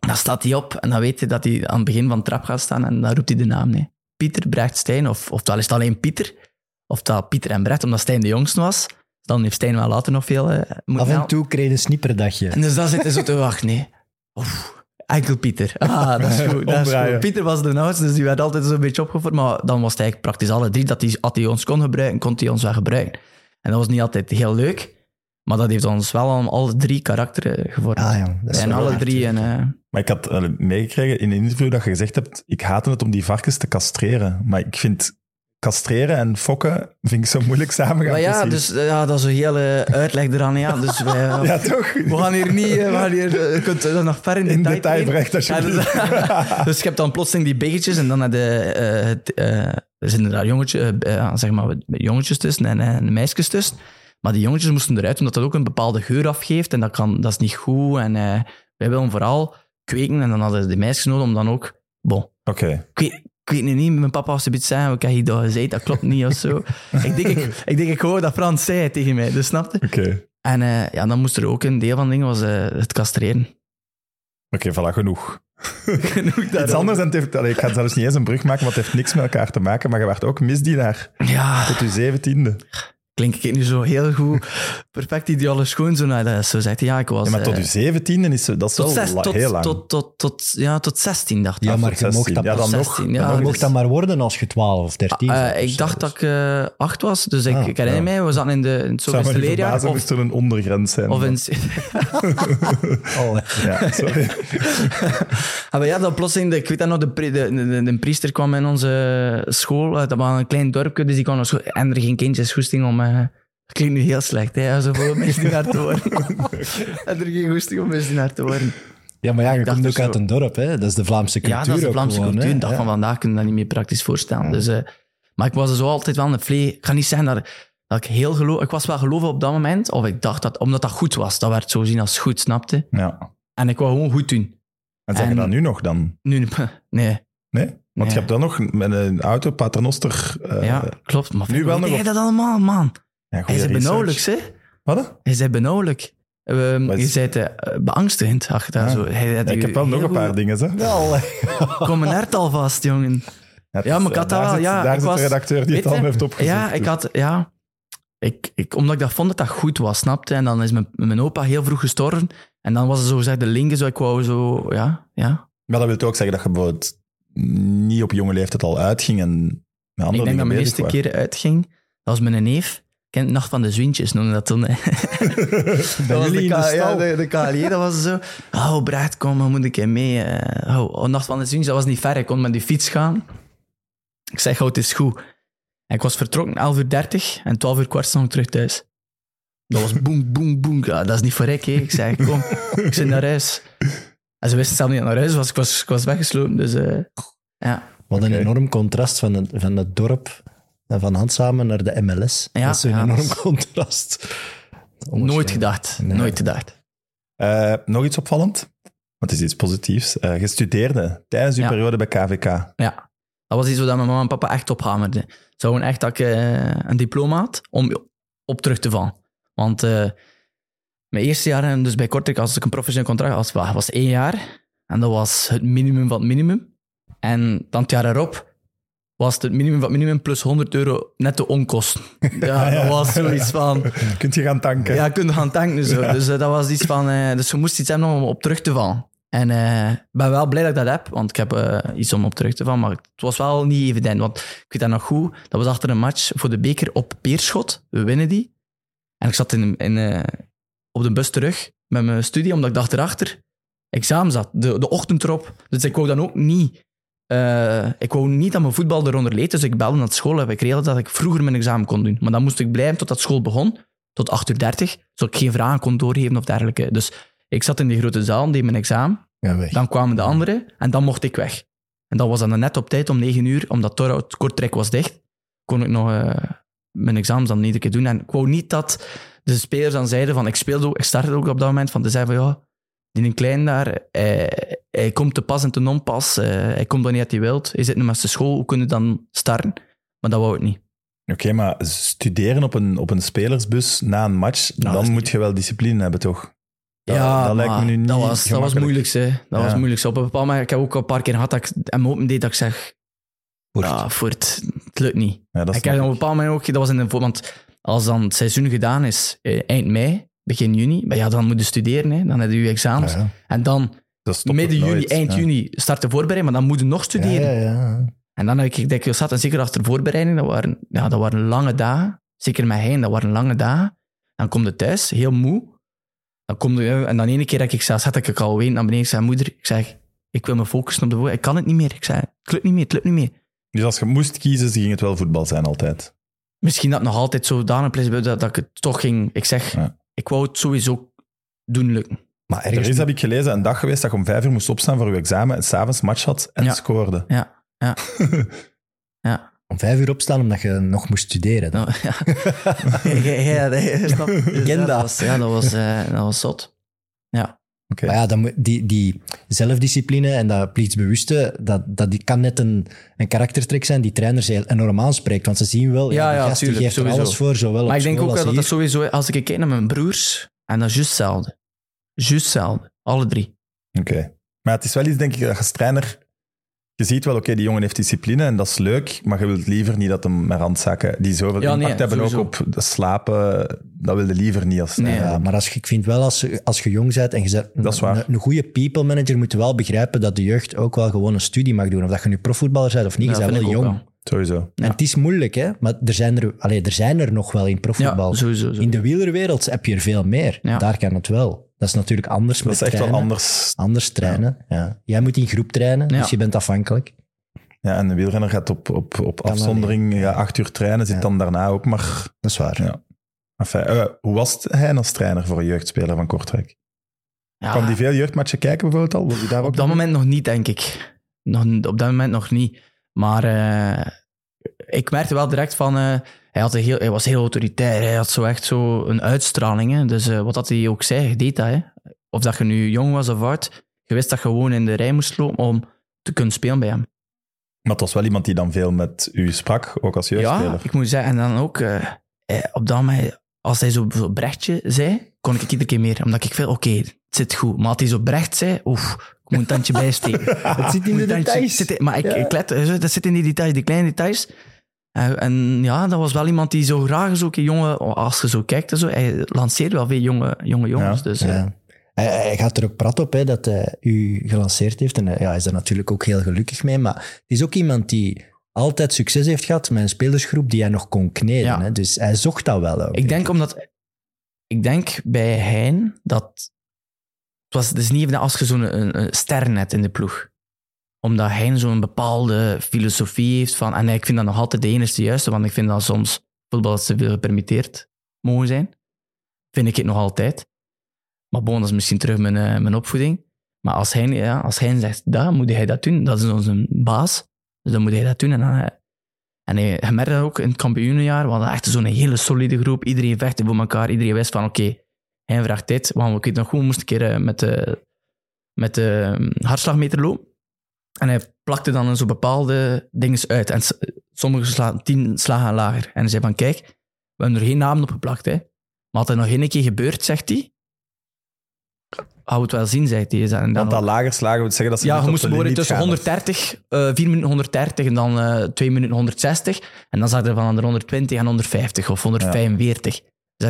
dan staat hij op en dan weet hij dat hij aan het begin van de trap gaat staan en dan roept hij de naam. Nee. Pieter, Brecht, Stijn. Of, ofwel is het alleen Pieter. Ofwel Pieter en Brecht, omdat Stijn de jongste was. Dan heeft Stijn wel later nog veel... Eh, af en toe kreeg je een snipperdagje. En dus dan zitten ze te wachten. Nee. Oef, enkel Pieter. Ah, dat is goed. Dat is goed. Pieter was de oudste, dus die werd altijd zo'n beetje opgevoerd. Maar dan was het eigenlijk praktisch alle drie. Dat die, als hij ons kon gebruiken, kon hij ons wel gebruiken. En dat was niet altijd heel leuk. Maar dat heeft ons wel aan alle drie karakteren gevormd. Ah, ja, dat is en alle drie. En, uh... Maar ik had uh, meegekregen in een interview dat je gezegd hebt... Ik haatte het om die varkens te castreren. Maar ik vind... Castreren en fokken vind ik zo moeilijk samengaan. Maar ja, dus, ja, dat is een hele uitleg eraan. Ja, dus wij, ja toch? We gaan hier niet... We gaan hier, je kunt dat nog ver in, in detail brengen. Ja, dus, dus je hebt dan plotseling die biggetjes en dan heb je... Uh, het, uh, er zitten daar jongetjes, uh, zeg maar, jongetjes tussen en, en meisjes tussen. Maar die jongetjes moesten eruit, omdat dat ook een bepaalde geur afgeeft. En dat, kan, dat is niet goed. En uh, wij willen vooral kweken. En dan hadden de meisjes nodig om dan ook... Bon. Oké. Okay. Ik weet niet, mijn papa was zoiets zeggen, ik heb hier dat gezegd, dat klopt niet of zo. ik, denk, ik, ik denk, ik hoor dat Frans zei tegen mij, dus snapte. Okay. En uh, ja, dan moest er ook een deel van dingen, was uh, het castreren. Oké, okay, voilà, genoeg. genoeg daarom. Iets anders, en het heeft, allee, ik ga zelfs niet eens een brug maken, want het heeft niks met elkaar te maken, maar je werd ook misdienaar. Ja. Tot je zeventiende. Klink ik nu zo heel goed, perfect ideale schoen, zo, nou, dat is zo zegt hij. Ja, ik was... Ja, maar tot je zeventiende is dat is wel zes, la, tot, heel lang. Tot, tot, tot, ja, tot zestien dacht ik. Ja, maar je mocht dat, ja, dan zestien, ja, dan mocht dus... dat maar worden als je twaalf of dertien uh, uh, Ik zo, dacht dus. Dat ik uh, acht was, dus ik, ah, ik herinner ja. mij, we zaten in, de, in het zoveelste leerjaar. Of moest er een ondergrens zijn. Of in... oh, ja, sorry. Maar ja, dan plotseling, ik weet dat nog, de, de, de, de, de priester kwam in onze school, dat was een klein dorpje, dus die kwam naar school, en er geen kindjes goesting om... Het klinkt nu heel slecht, hè? Zoveel misdienaar te worden. En er geen goesting om misdienaar te worden. Ja, maar ja, je komt ook zo... uit een dorp, hè? Dat is de Vlaamse cultuur. Ja, dat is de Vlaamse gewoon, cultuur. Hè? Dag ja. Van vandaag kun je dat niet meer praktisch voorstellen. Ja. Dus, uh, maar ik was zo altijd wel een vleeg. Ik ga niet zeggen dat, dat ik heel geloof... Ik was wel gelovig op dat moment, of ik dacht dat... Omdat dat goed was. Dat werd zo gezien als goed, snapte. Ja. En ik wou gewoon goed doen. En zeg je dat nu nog dan? Nu, nee. Nee? Want nee. Je hebt dan nog met een auto, paternoster... Uh, ja, klopt. Maar nu wel nog... Jij dat allemaal, man? Ja, je bent benauwelijks, hè? Wat? Je bent benauwelijk. Um, je bent uh, beangstigend. Ach, ja. Zo. Hij, ja, ik heb wel nog een paar goed... dingen, hè? Ja, kom een hert alvast, jongen. Ja, ja, maar ik had daar al, zit, ja, daar ik zit was, de redacteur die het al heeft opgezet. Ja, ik had... Ja, ik, ik, omdat ik dat vond dat dat goed was, snapte. En dan is mijn, mijn opa heel vroeg gestorven. En dan was het zo gezegd de linker, zo ik wou zo... Ja, ja. Maar dat wil ook zeggen dat je bijvoorbeeld... niet op jonge leeftijd al uitging en met andere. Ik denk dat mijn eerste keer uitging, dat was mijn neef. Ik ken Nacht van de Zwientjes, noemde dat toen. Dat was de, K- ja, de, de K L E, dat was zo. Oh, Brecht, kom, moet ik je mee? Oh, oh, Nacht van de Zwientjes, dat was niet ver. Ik kon met die fiets gaan. Ik zeg, oh, het is goed. En ik was vertrokken, elf uur dertig en twaalf uur kwart stond ik terug thuis. Dat was boem, boem, boem. Ja, dat is niet voor ik, hè. Ik zeg, kom, ik zit naar huis. En ze wisten zelf niet dat naar huis was. Ik was, ik was weggeslopen, dus... Uh, ja. Wat een okay. enorm contrast van het, van het dorp, van Handzaam naar de M L S. Ja, dat is een ja, enorm is... contrast. Nooit gedacht. Nee. Nooit gedacht. Uh, nog iets opvallend? Want het is iets positiefs. Uh, je studeerde tijdens je ja. periode bij K V K. Ja, dat was iets waar mijn mama en papa echt op hamerden. Ze wouden echt dat ik uh, een diploma had om op terug te vallen. Want... Uh, Mijn eerste jaar, dus bij Kortrijk, als ik een professioneel contract had, was, was één jaar. En dat was het minimum van het minimum. En dan het jaar erop was het, het minimum van het minimum plus honderd euro netto onkosten. Ja, dat was zoiets van... Kun je gaan tanken. Ja, kun je gaan tanken. Zo. Ja. Dus uh, dat was iets van... Uh, dus je moest iets hebben om op terug te vallen. En ik uh, ben wel blij dat ik dat heb, want ik heb uh, iets om op terug te vallen. Maar het was wel niet evident, want ik weet dat nog goed. Dat was achter een match voor de beker op Peerschot. We winnen die. En ik zat in... in uh, op de bus terug met mijn studie, omdat ik dacht erachter examen zat, de, de ochtend erop. Dus ik wou dan ook niet... Uh, ik wou niet dat mijn voetbal eronder leed, dus ik belde naar school en ik regelde dat ik vroeger mijn examen kon doen. Maar dan moest ik blijven totdat school begon, tot acht uur dertig, zodat ik geen vragen kon doorgeven of dergelijke. Dus ik zat in die grote zaal, deed mijn examen, ja, dan kwamen de anderen en dan mocht ik weg. En dat was dan net op tijd om negen uur, omdat Torhout Kortrijk was dicht, kon ik nog uh, mijn examens dan iedere keer doen. En ik wou niet dat de spelers dan zeiden van, ik speelde ook, ik startte ook op dat moment, van te zeggen van ja... Die een klein daar, hij, hij komt te pas en te non-pas. Uh, hij komt dan niet uit die wild. Hij zit nu met zijn school. Hoe kunnen we dan starten? Maar dat wou ik niet. Oké, okay, maar studeren op een, op een spelersbus na een match, nou, dan moet niet... je wel discipline hebben, toch? Dat, ja, dat lijkt me nu niet dat was, dat was het moeilijkste. Dat ja. was het moeilijkste. Op een bepaald moment, ik heb ook al een paar keer gehad dat ik hem open deed dat ik zeg... Voort. Ja, voort. Het lukt niet. Ja, dat ik heb op een bepaald moment ook... Dat was in de, want als dan het seizoen gedaan is, eh, eind mei... Begin juni, maar ja, dan moet je studeren, hè. Dan heb je je examens. Ja, ja. En dan midden juni, eind ja. juni start de voorbereiding, maar dan moet je nog studeren. Ja, ja, ja. En dan heb ik, denk ik, zat en zeker achter de voorbereiding, dat waren, ja, dat waren lange dagen. Zeker met Heijn, dat waren lange dagen. Dan kom je thuis, heel moe. Dan kom je, en dan ene keer dat ik zei, zat ik al ween naar beneden, ik zei, moeder, ik zeg, ik wil me focussen op de voetbal. Ik kan het niet meer. Ik zei, het lukt niet meer, het lukt niet meer. Dus als je moest kiezen, ging het wel voetbal zijn altijd? Misschien dat nog altijd zodanig plezier dat, dat ik het toch ging, ik zeg... Ja. Ik wou het sowieso doen lukken. Maar ergens er is, heb ik gelezen, een dag geweest dat je om vijf uur moest opstaan voor je examen en s'avonds match had en ja. scoorde. Ja, ja. ja. Om vijf uur opstaan omdat je nog moest studeren. Dan. Ja, ja, dat, ja, dat was, uh, dat was zot. Ja. Okay. Maar ja, dan, die, die zelfdiscipline en dat plichtsbewuste, dat, dat die kan net een, een karaktertrek zijn die trainers enorm aanspreekt. Want ze zien wel, ja, ja, gast, tuurlijk, die geeft er alles voor, zowel maar op school als hier. Maar ik denk ook wel dat dat sowieso... Als ik kijk naar mijn broers, en dat is juist hetzelfde. Juist hetzelfde. Alle drie. Oké. Okay. Maar het is wel iets, denk ik, dat als trainer... Je ziet wel, oké, okay, die jongen heeft discipline en dat is leuk, maar je wilt liever niet dat hem met randzakken die zoveel ja, impact nee, hebben sowieso. Ook op slapen, dat wil je liever niet als... Nee, ja, ja. Maar als, ik vind wel, als, als je jong bent en je zet, dat is waar. Een, een goede people manager moet wel begrijpen dat de jeugd ook wel gewoon een studie mag doen. Of dat je nu profvoetballer bent of niet, ja, je bent wel jong. Wel. Sowieso. Ja. En het is moeilijk, hè? Maar er zijn er, allee, er, zijn er nog wel in profvoetbal. Ja, sowieso, sowieso. In de wielerwereld heb je er veel meer. Ja. Daar kan het wel. Dat is natuurlijk anders met trainen. Dat is echt wel anders. Anders trainen, ja. ja. Jij moet in groep trainen, ja. dus je bent afhankelijk. Ja, en de wielrenner gaat op, op, op afzondering ja, acht uur trainen, zit ja. dan daarna ook maar... Dat is waar. Ja. Enfin, uh, hoe was hij als trainer voor een jeugdspeler van Kortrijk? Ja. Kwam die veel jeugdmatchen kijken bijvoorbeeld al? Was die daar ook op dat moment nog niet, denk ik. Nog, op dat moment nog niet. Maar uh, ik merkte wel direct van... Uh, Hij, had een heel, hij was heel autoritair, hij had zo echt zo een uitstraling. Hè? Dus uh, wat dat hij ook zei, je deed dat. Hè? Of dat je nu jong was of oud, je wist dat je gewoon in de rij moest lopen om te kunnen spelen bij hem. Maar het was wel iemand die dan veel met u sprak, ook als jeugdspeler. Ja, ik moet zeggen, en dan ook, uh, op dat moment, als hij zo, zo Brechtje zei, kon ik iedere keer meer. Omdat ik veel, oké, okay, het zit goed. Maar als hij zo Brecht zei, oef, ik moet een tandje bijsteken. Het zit in de details. Zit, maar ik, ja. ik let, dat zit in die details, die kleine details. En ja, dat was wel iemand die zo graag zo'n jongen... Als je zo kijkt en zo, hij lanceert wel veel jonge, jonge jongens. Ja, dus, ja. Ja. Hij, hij gaat er ook prat op, hè, dat hij u gelanceerd heeft. En ja, hij is daar natuurlijk ook heel gelukkig mee. Maar het is ook iemand die altijd succes heeft gehad met een spelersgroep die hij nog kon kneden. Ja. Hè, dus hij zocht dat wel ook. Ik denk, omdat, ik denk bij Hein dat... Het, was, het is niet even als je zo'n ster net in de ploeg... Omdat hij zo'n bepaalde filosofie heeft van... En ik vind dat nog altijd de enige juiste, want ik vind dat soms voetballers te veel gepermitteerd mogen zijn. Vind ik het nog altijd. Maar bon, dat is misschien terug mijn, mijn opvoeding. Maar als hij, ja, als hij zegt, dat moet hij dat doen. Dat is onze baas. Dus dan moet hij dat doen. En, dan, en hij, je merkt dat ook in het kampioenenjaar. We hadden echt zo'n hele solide groep. Iedereen vechtte voor elkaar. Iedereen wist van, oké, okay, hij vraagt dit. Want ik weet nog goed, we moesten een keer met de, met de hartslagmeter lopen. En hij plakte dan zo bepaalde dingen uit. En sommigen slaan tien slagen lager. En hij zei van, kijk, we hebben er geen namen op geplakt. Hè. Maar had dat nog één keer gebeurd, zegt hij. Hou het wel zien, zegt hij. Dan want dat ook... lager slagen wil zeggen dat ze ja, niet op de limiet gaan. Ja, je moest tussen honderddertig, uh, vier minuten honderddertig en dan uh, twee minuten honderdzestig. En dan zag je van onder honderdtwintig en honderdvijftig of honderdvijfenveertig. Ja.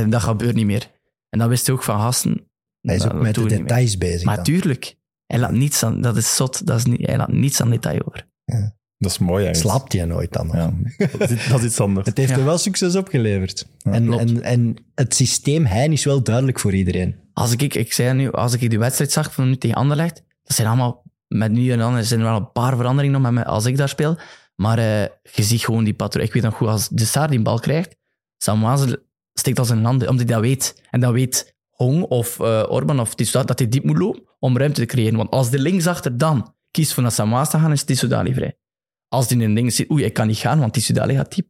Dus dat gebeurt niet meer. En dan wist hij ook van, gasten... Hij is ook dat, met dat de details bezig. Maar dan. Tuurlijk. Hij laat niets aan... Dat is zot. Dat is niet, hij laat niets aan detail over. Ja. Dat is mooi eigenlijk. Slaapt hij nooit dan. Ja. Dat, is, dat is iets anders. Het heeft ja. er wel succes opgeleverd. Ja, en, en, en het systeem Hein is wel duidelijk voor iedereen. Als ik, ik zei nu, als ik die wedstrijd zag van nu tegen Anderlecht, dat zijn allemaal, met nu en dan, er zijn wel een paar veranderingen nog met, als ik daar speel. Maar uh, je ziet gewoon die patroon. Ik weet nog goed, als De Saar die bal krijgt, Samuazel steekt als een handen, omdat hij dat weet. En dat weet Hong of uh, Orban of Tissoudali, dat hij diep moet lopen om ruimte te creëren. Want als de linksachter dan kiest voor naar Samuazel te gaan, is Tissoudali vrij. Als die in een ding zit, oei, ik kan niet gaan, want Tissoudali gaat diep,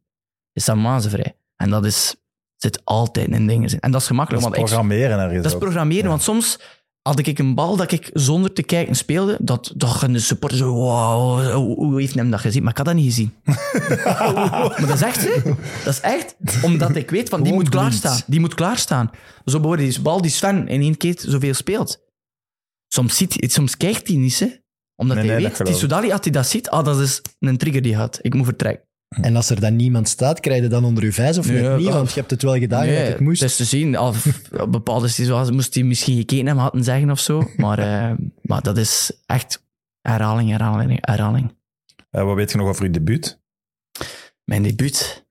is Samuazel vrij. En dat is... zit altijd in dingen. En dat is gemakkelijk. Dat is want programmeren. Ik, er is dat is programmeren, ja. Want soms had ik een bal dat ik zonder te kijken speelde, dat, dat gaan de supporters zo, wow, hoe heeft hem dat gezien? Maar ik had dat niet gezien. Maar dat is echt, hè? Dat is echt, omdat ik weet, van die moet klaarstaan. Die moet klaarstaan. Zo bijvoorbeeld die bal die Sven in één keer zoveel speelt. Soms, ziet, soms kijkt hij niet, hè? Omdat nee, hij nee, weet, die Soudali, als hij dat ziet, ah, dat is een trigger die hij had. Ik moet vertrekken. En als er dan niemand staat, krijg je dan onder je vijs of nee, net niet? Want je hebt het wel gedaan, nee, dat het moest. Het is te zien. Al bepaalde situaties moest hij misschien gekeken hebben, hadden zeggen of zo. Maar, uh, maar dat is echt herhaling, herhaling, herhaling. Uh, wat weet je nog over je debuut? Mijn debuut?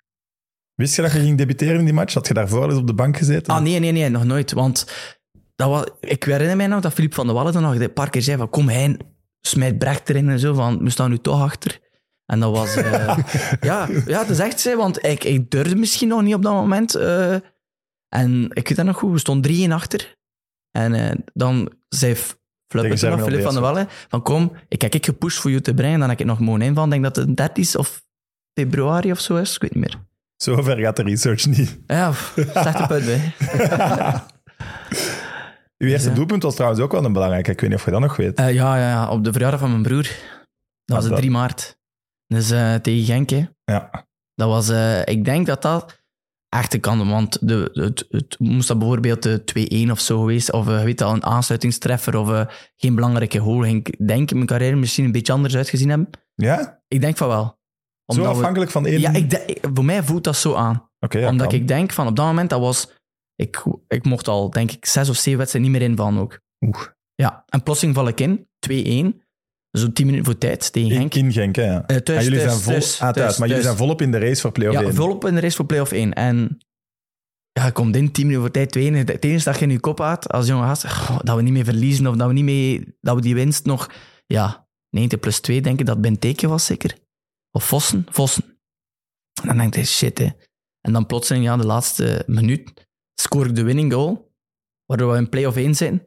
Wist je dat je ging debuteren in die match? Had je daarvoor al eens op de bank gezeten? Ah, nee, nee, nee, nog nooit. Want dat was, ik herinner mij nog dat Philippe van de Wallen dan nog een paar keer zei van kom Heijn, smijt Brecht erin en zo, van we staan nu toch achter. En dat was... Uh, ja, ja, dat is echt, hè, want ik, ik durfde misschien nog niet op dat moment. Uh, en ik weet dat nog goed, we stonden drie één achter. En uh, dan zei Flip Philippe van de Wallen, van kom, ik heb ik gepusht voor jou te brengen, dan heb ik nog mogen invallen. Ik denk dat het dertiende of februari of zo is, ik weet niet meer. Zo ver gaat de research niet. Ja, slechte punt bij. Uw eerste ja. doelpunt was trouwens ook wel een belangrijke, ik weet niet of je dat nog weet. Uh, ja, ja, ja, op de verjaardag van mijn broer. Dat was het drie maart. Dus uh, tegen Genk, hè. Ja. Dat was, uh, ik denk dat dat echte kan, want de, de, het, het moest dat bijvoorbeeld de twee één of zo geweest, of uh, weet dat, een aansluitingstreffer, of uh, geen belangrijke goal. Ik denk mijn carrière misschien een beetje anders uitgezien hebben. Ja? Ik denk van wel. Zo afhankelijk we, van één... Ja, ik de, voor mij voelt dat zo aan. Okay, ja, omdat kan. Ik denk van, op dat moment, dat was... Ik, ik mocht al, denk ik, zes of zeven wedstrijden niet meer invallen ook. Oeh. Ja, en plotseling val ik in, twee één... Zo'n tien minuten voor tijd tegen Genk. In Genk, hè, ja. Uh, thuis, jullie thuis, zijn vol, thuis, ah, thuis, thuis. Maar thuis. Jullie zijn volop in de race voor play-off ja, één. Ja, volop in de race voor play-off één. En ja, komt in, tien minuten voor tijd, twee één. Het enige dat je in je kop had, als jonge gast, goh, dat we niet meer verliezen of dat we, niet mee, dat we die winst nog... Ja, negentig plus twee, denk ik, dat Benteke was zeker. Of Vossen. Vossen. En dan denk je, shit, hè. En dan plotseling, ja, de laatste minuut, scoor ik de winning goal, waardoor we in play-off één zijn.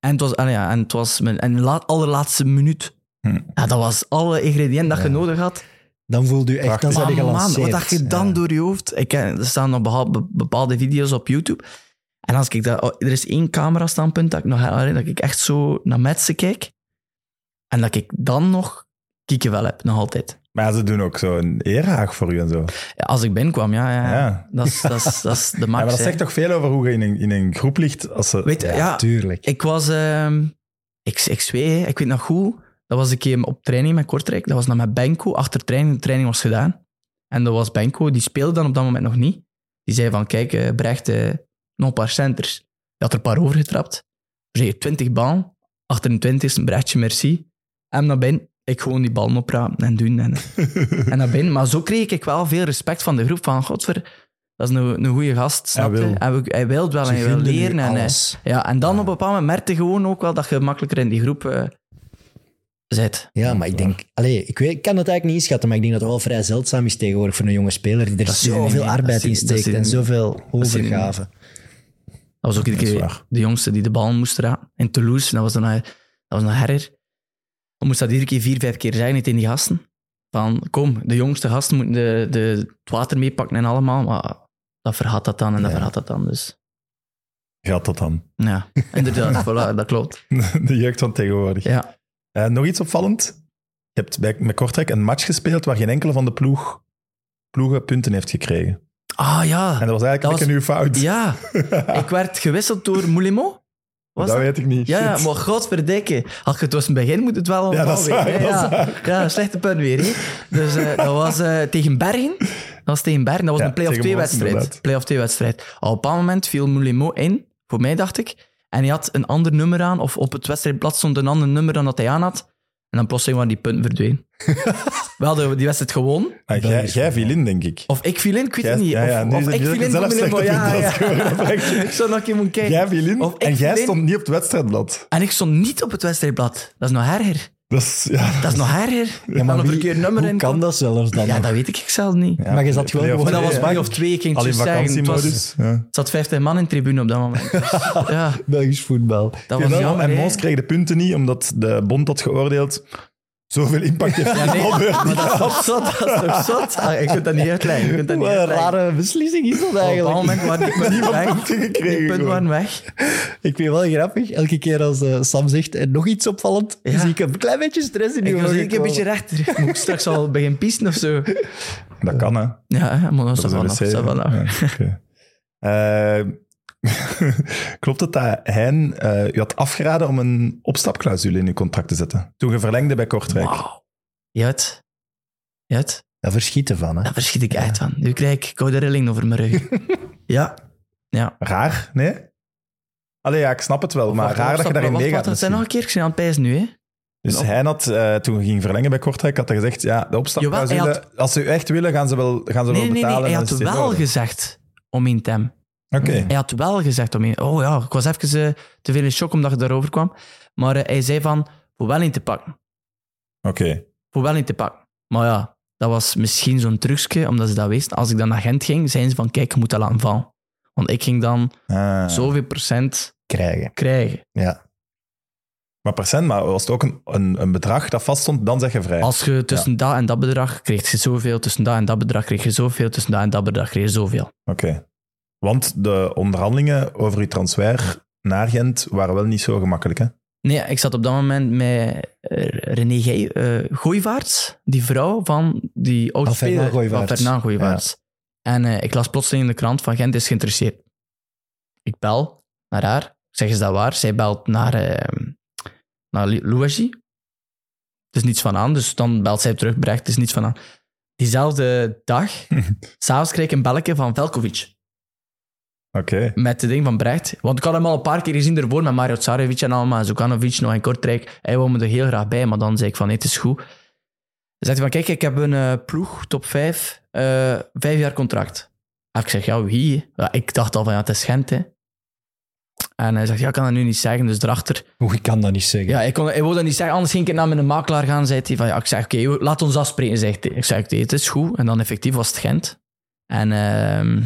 En het was, en ja, en het was mijn, en de allerlaatste minuut. Hm. Ja, dat was alle ingrediënten dat je ja. nodig had. Dan voelde je echt, dan zijn je gelanceerd. Wat had je dan ja. door je hoofd? Ik, er staan nog bepaalde video's op YouTube. En als ik dat, er is één camera-standpunt dat ik nog herinner, dat ik echt zo naar Metsen kijk. En dat ik dan nog kieken wel heb, nog altijd. Maar ze doen ook zo een eerhaag voor u en zo. Ja, als ik binnenkwam, ja. ja, ja. Dat is de max. Ja, maar dat zegt hè. Toch veel over hoe je in een, in een groep ligt. Als ze... Weet je, ja, ja, tuurlijk. Ik was... Uh, ik, ik zweeg, ik weet nog goed. Dat was een keer op training met Kortrijk. Dat was dan met Benko. Achter training, de training was gedaan. En dat was Benko. Die speelde dan op dat moment nog niet. Die zei van, kijk, uh, Brecht, uh, nog een paar centers. Die had er een paar overgetrapt. Er zijn twintig bal. Achter een twintigste, Brechtje, merci. En naar binnen. Ik gewoon die bal oprapen en doen. En, en dat ben. Maar zo kreeg ik wel veel respect van de groep. Van, godver, dat is een, een goede gast. Snap hij, wil. Hij, hij wil wel en hij wil leren. En, hij, ja, en dan ja. op een bepaald moment merkte je gewoon ook wel dat je makkelijker in die groep uh, zit. Ja, maar ik denk... Allee, ik, weet, ik kan het eigenlijk niet inschatten, maar ik denk dat het wel vrij zeldzaam is tegenwoordig voor een jonge speler die er zoveel arbeid in steekt en zoveel overgave. Dat was ook iedere keer de jongste die de bal moest raken. In Toulouse, dat was een, dat was een herrer. Ik moest dat iedere keer vier, vijf keer zeggen tegen die gasten. Van, kom, de jongste gasten moeten de, de, het water meepakken en allemaal. Maar dat vergat dat dan en dat ja. vergat dat dan. Dus. Gaat dat dan? Ja, inderdaad. Voilà, dat klopt. De jeugd van tegenwoordig. Ja. Uh, nog iets opvallend. Je hebt bij, met Kortrijk een match gespeeld waar geen enkele van de ploeg, ploegen punten heeft gekregen. Ah ja. En dat was eigenlijk dat was, een uw fout. Ja. Ik werd gewisseld door Moulimo. Dat, dat weet ik niet. Ja, ja maar godverdikke. Had je het was in het begin, moet het wel... Ja, dat is waar, ja. waar. Ja, slechte punt weer. Hè. Dus uh, dat was uh, tegen Bergen. Dat was tegen Bergen. Dat was ja, een play-off twee-wedstrijd. Play-off twee-wedstrijd. Op een moment viel Moulimo in, voor mij dacht ik. En hij had een ander nummer aan, of op het wedstrijdblad stond een ander nummer dan dat hij aan had. En dan plotseling waren die punten verdwenen. We hadden die wedstrijd gewoon. Ah, jij, jij viel in, denk ik. Of ik viel in, ik weet jij, het niet. Of, ja, ja, of ik viel in, zelf ik viel in. Ja, ja. Ik zou nog een keer moeten kijken. Jij viel in en jij stond niet op het wedstrijdblad. En ik stond niet op het wedstrijdblad. Dat is nog erger. Dat is, ja. dat is nog erger. Je ja, kan een verkeerd nummer in. Hoe kan dat zelfs dan? Ja, nog? Dat weet ik zelf niet. Ja, maar je zat gewoon... Dat was maar of twee, ik ging het zeggen. Het was, ja. Er zat vijftien man in de tribune op dat moment. Ja. Belgisch voetbal. Dat was jammer, en Mons kreeg de punten niet, omdat de bond had geoordeeld... Zoveel impact heeft ja, nee, maar dat is toch zot? Dat is toch zot? Ah, ik kunt dat niet uitleggen. Wat een rare beslissing is dat eigenlijk. Op dat moment waren die punten gekregen. Die punten waren weg. Ik vind het wel grappig. Elke keer als uh, Sam zegt en nog iets opvallend, ja. zie ik een klein beetje stress in die ogen. Ik zie ik een beetje rechter. Moet ik straks al beginnen pissen of zo? Dat kan, hè. Ja, maar dat is wel af. Ja, okay. uh, Klopt het dat Hein uh, u had afgeraden om een opstapclausule in uw contract te zetten? Toen je verlengde bij Kortrijk. Wauw. Juit. Juit. Daar verschiet je van, hè? Daar verschiet ik ja. uit van. Nu krijg ik koude rilling over mijn rug. ja. ja. Raar, nee? Allee, ja, ik snap het wel, of maar raar dat je daarin meegaat. Dat zijn nog een keer, ik ben aan het pijzen nu, hè? Dus Hein had, uh, toen ging verlengen bij Kortrijk, had hij gezegd, ja, de opstapclausule, had... als ze u echt willen, gaan ze wel, gaan ze nee, wel nee, betalen. Nee, nee, hij had wel nodig. gezegd om in tem. Okay. Hij had wel gezegd, om je, oh ja, ik was even uh, te veel in shock omdat je daarover kwam. Maar uh, hij zei van, voor wel in te pakken. Oké. Okay. Voor wel in te pakken. Maar ja, dat was misschien zo'n trucje, omdat ze dat wisten. Als ik dan naar Gent ging, zeiden ze van, kijk, je moet dat laten vallen. Want ik ging dan ah, zoveel procent krijgen. krijgen. Ja. Maar procent, maar was het ook een, een, een bedrag dat vaststond, dan zeg je vrij. Als je tussen ja. dat en dat bedrag kreeg je zoveel, tussen dat en dat bedrag kreeg je zoveel, tussen dat en dat bedrag kreeg je zoveel. Oké. Okay. Want de onderhandelingen over uw transfer naar Gent waren wel niet zo gemakkelijk, hè? Nee, ik zat op dat moment met René Ge- uh, Gooivaerts, die vrouw van die oudspeler van Fernand Gooivaerts. Ja. En uh, ik las plotseling in de krant van Gent is geïnteresseerd. Ik bel naar haar, ik zeg, is dat waar? Zij belt naar, uh, naar Louwagie. Er is niets van aan, dus dan belt zij terug, Brecht, er is niets van aan. Diezelfde dag, s'avonds kreeg ik een belletje van Velkovic. Okay. Met de ding van Brecht. Want ik had hem al een paar keer gezien ervoor met Mario Tsarevic en allemaal. Zukanovic nog in Kortrijk. Hij wou me er heel graag bij, maar dan zei ik van, nee, het is goed. Dan zegt hij van, kijk, ik heb een uh, ploeg, top vijf, uh, vijf jaar contract. En ik zeg, ja, wie? Ja, ik dacht al van, ja, het is Gent, hè. En hij zegt, ja, ik kan dat nu niet zeggen, dus erachter... Hoe ik kan dat niet zeggen? Ja, ik kon, hij wou dat niet zeggen, anders ging ik naar mijn makelaar gaan, zei hij van, ja, ik zeg, oké, okay, laat ons afspreken, zegt hij. Ik zeg, oké, okay, het is goed. En dan effectief was het Gent. En... Uh,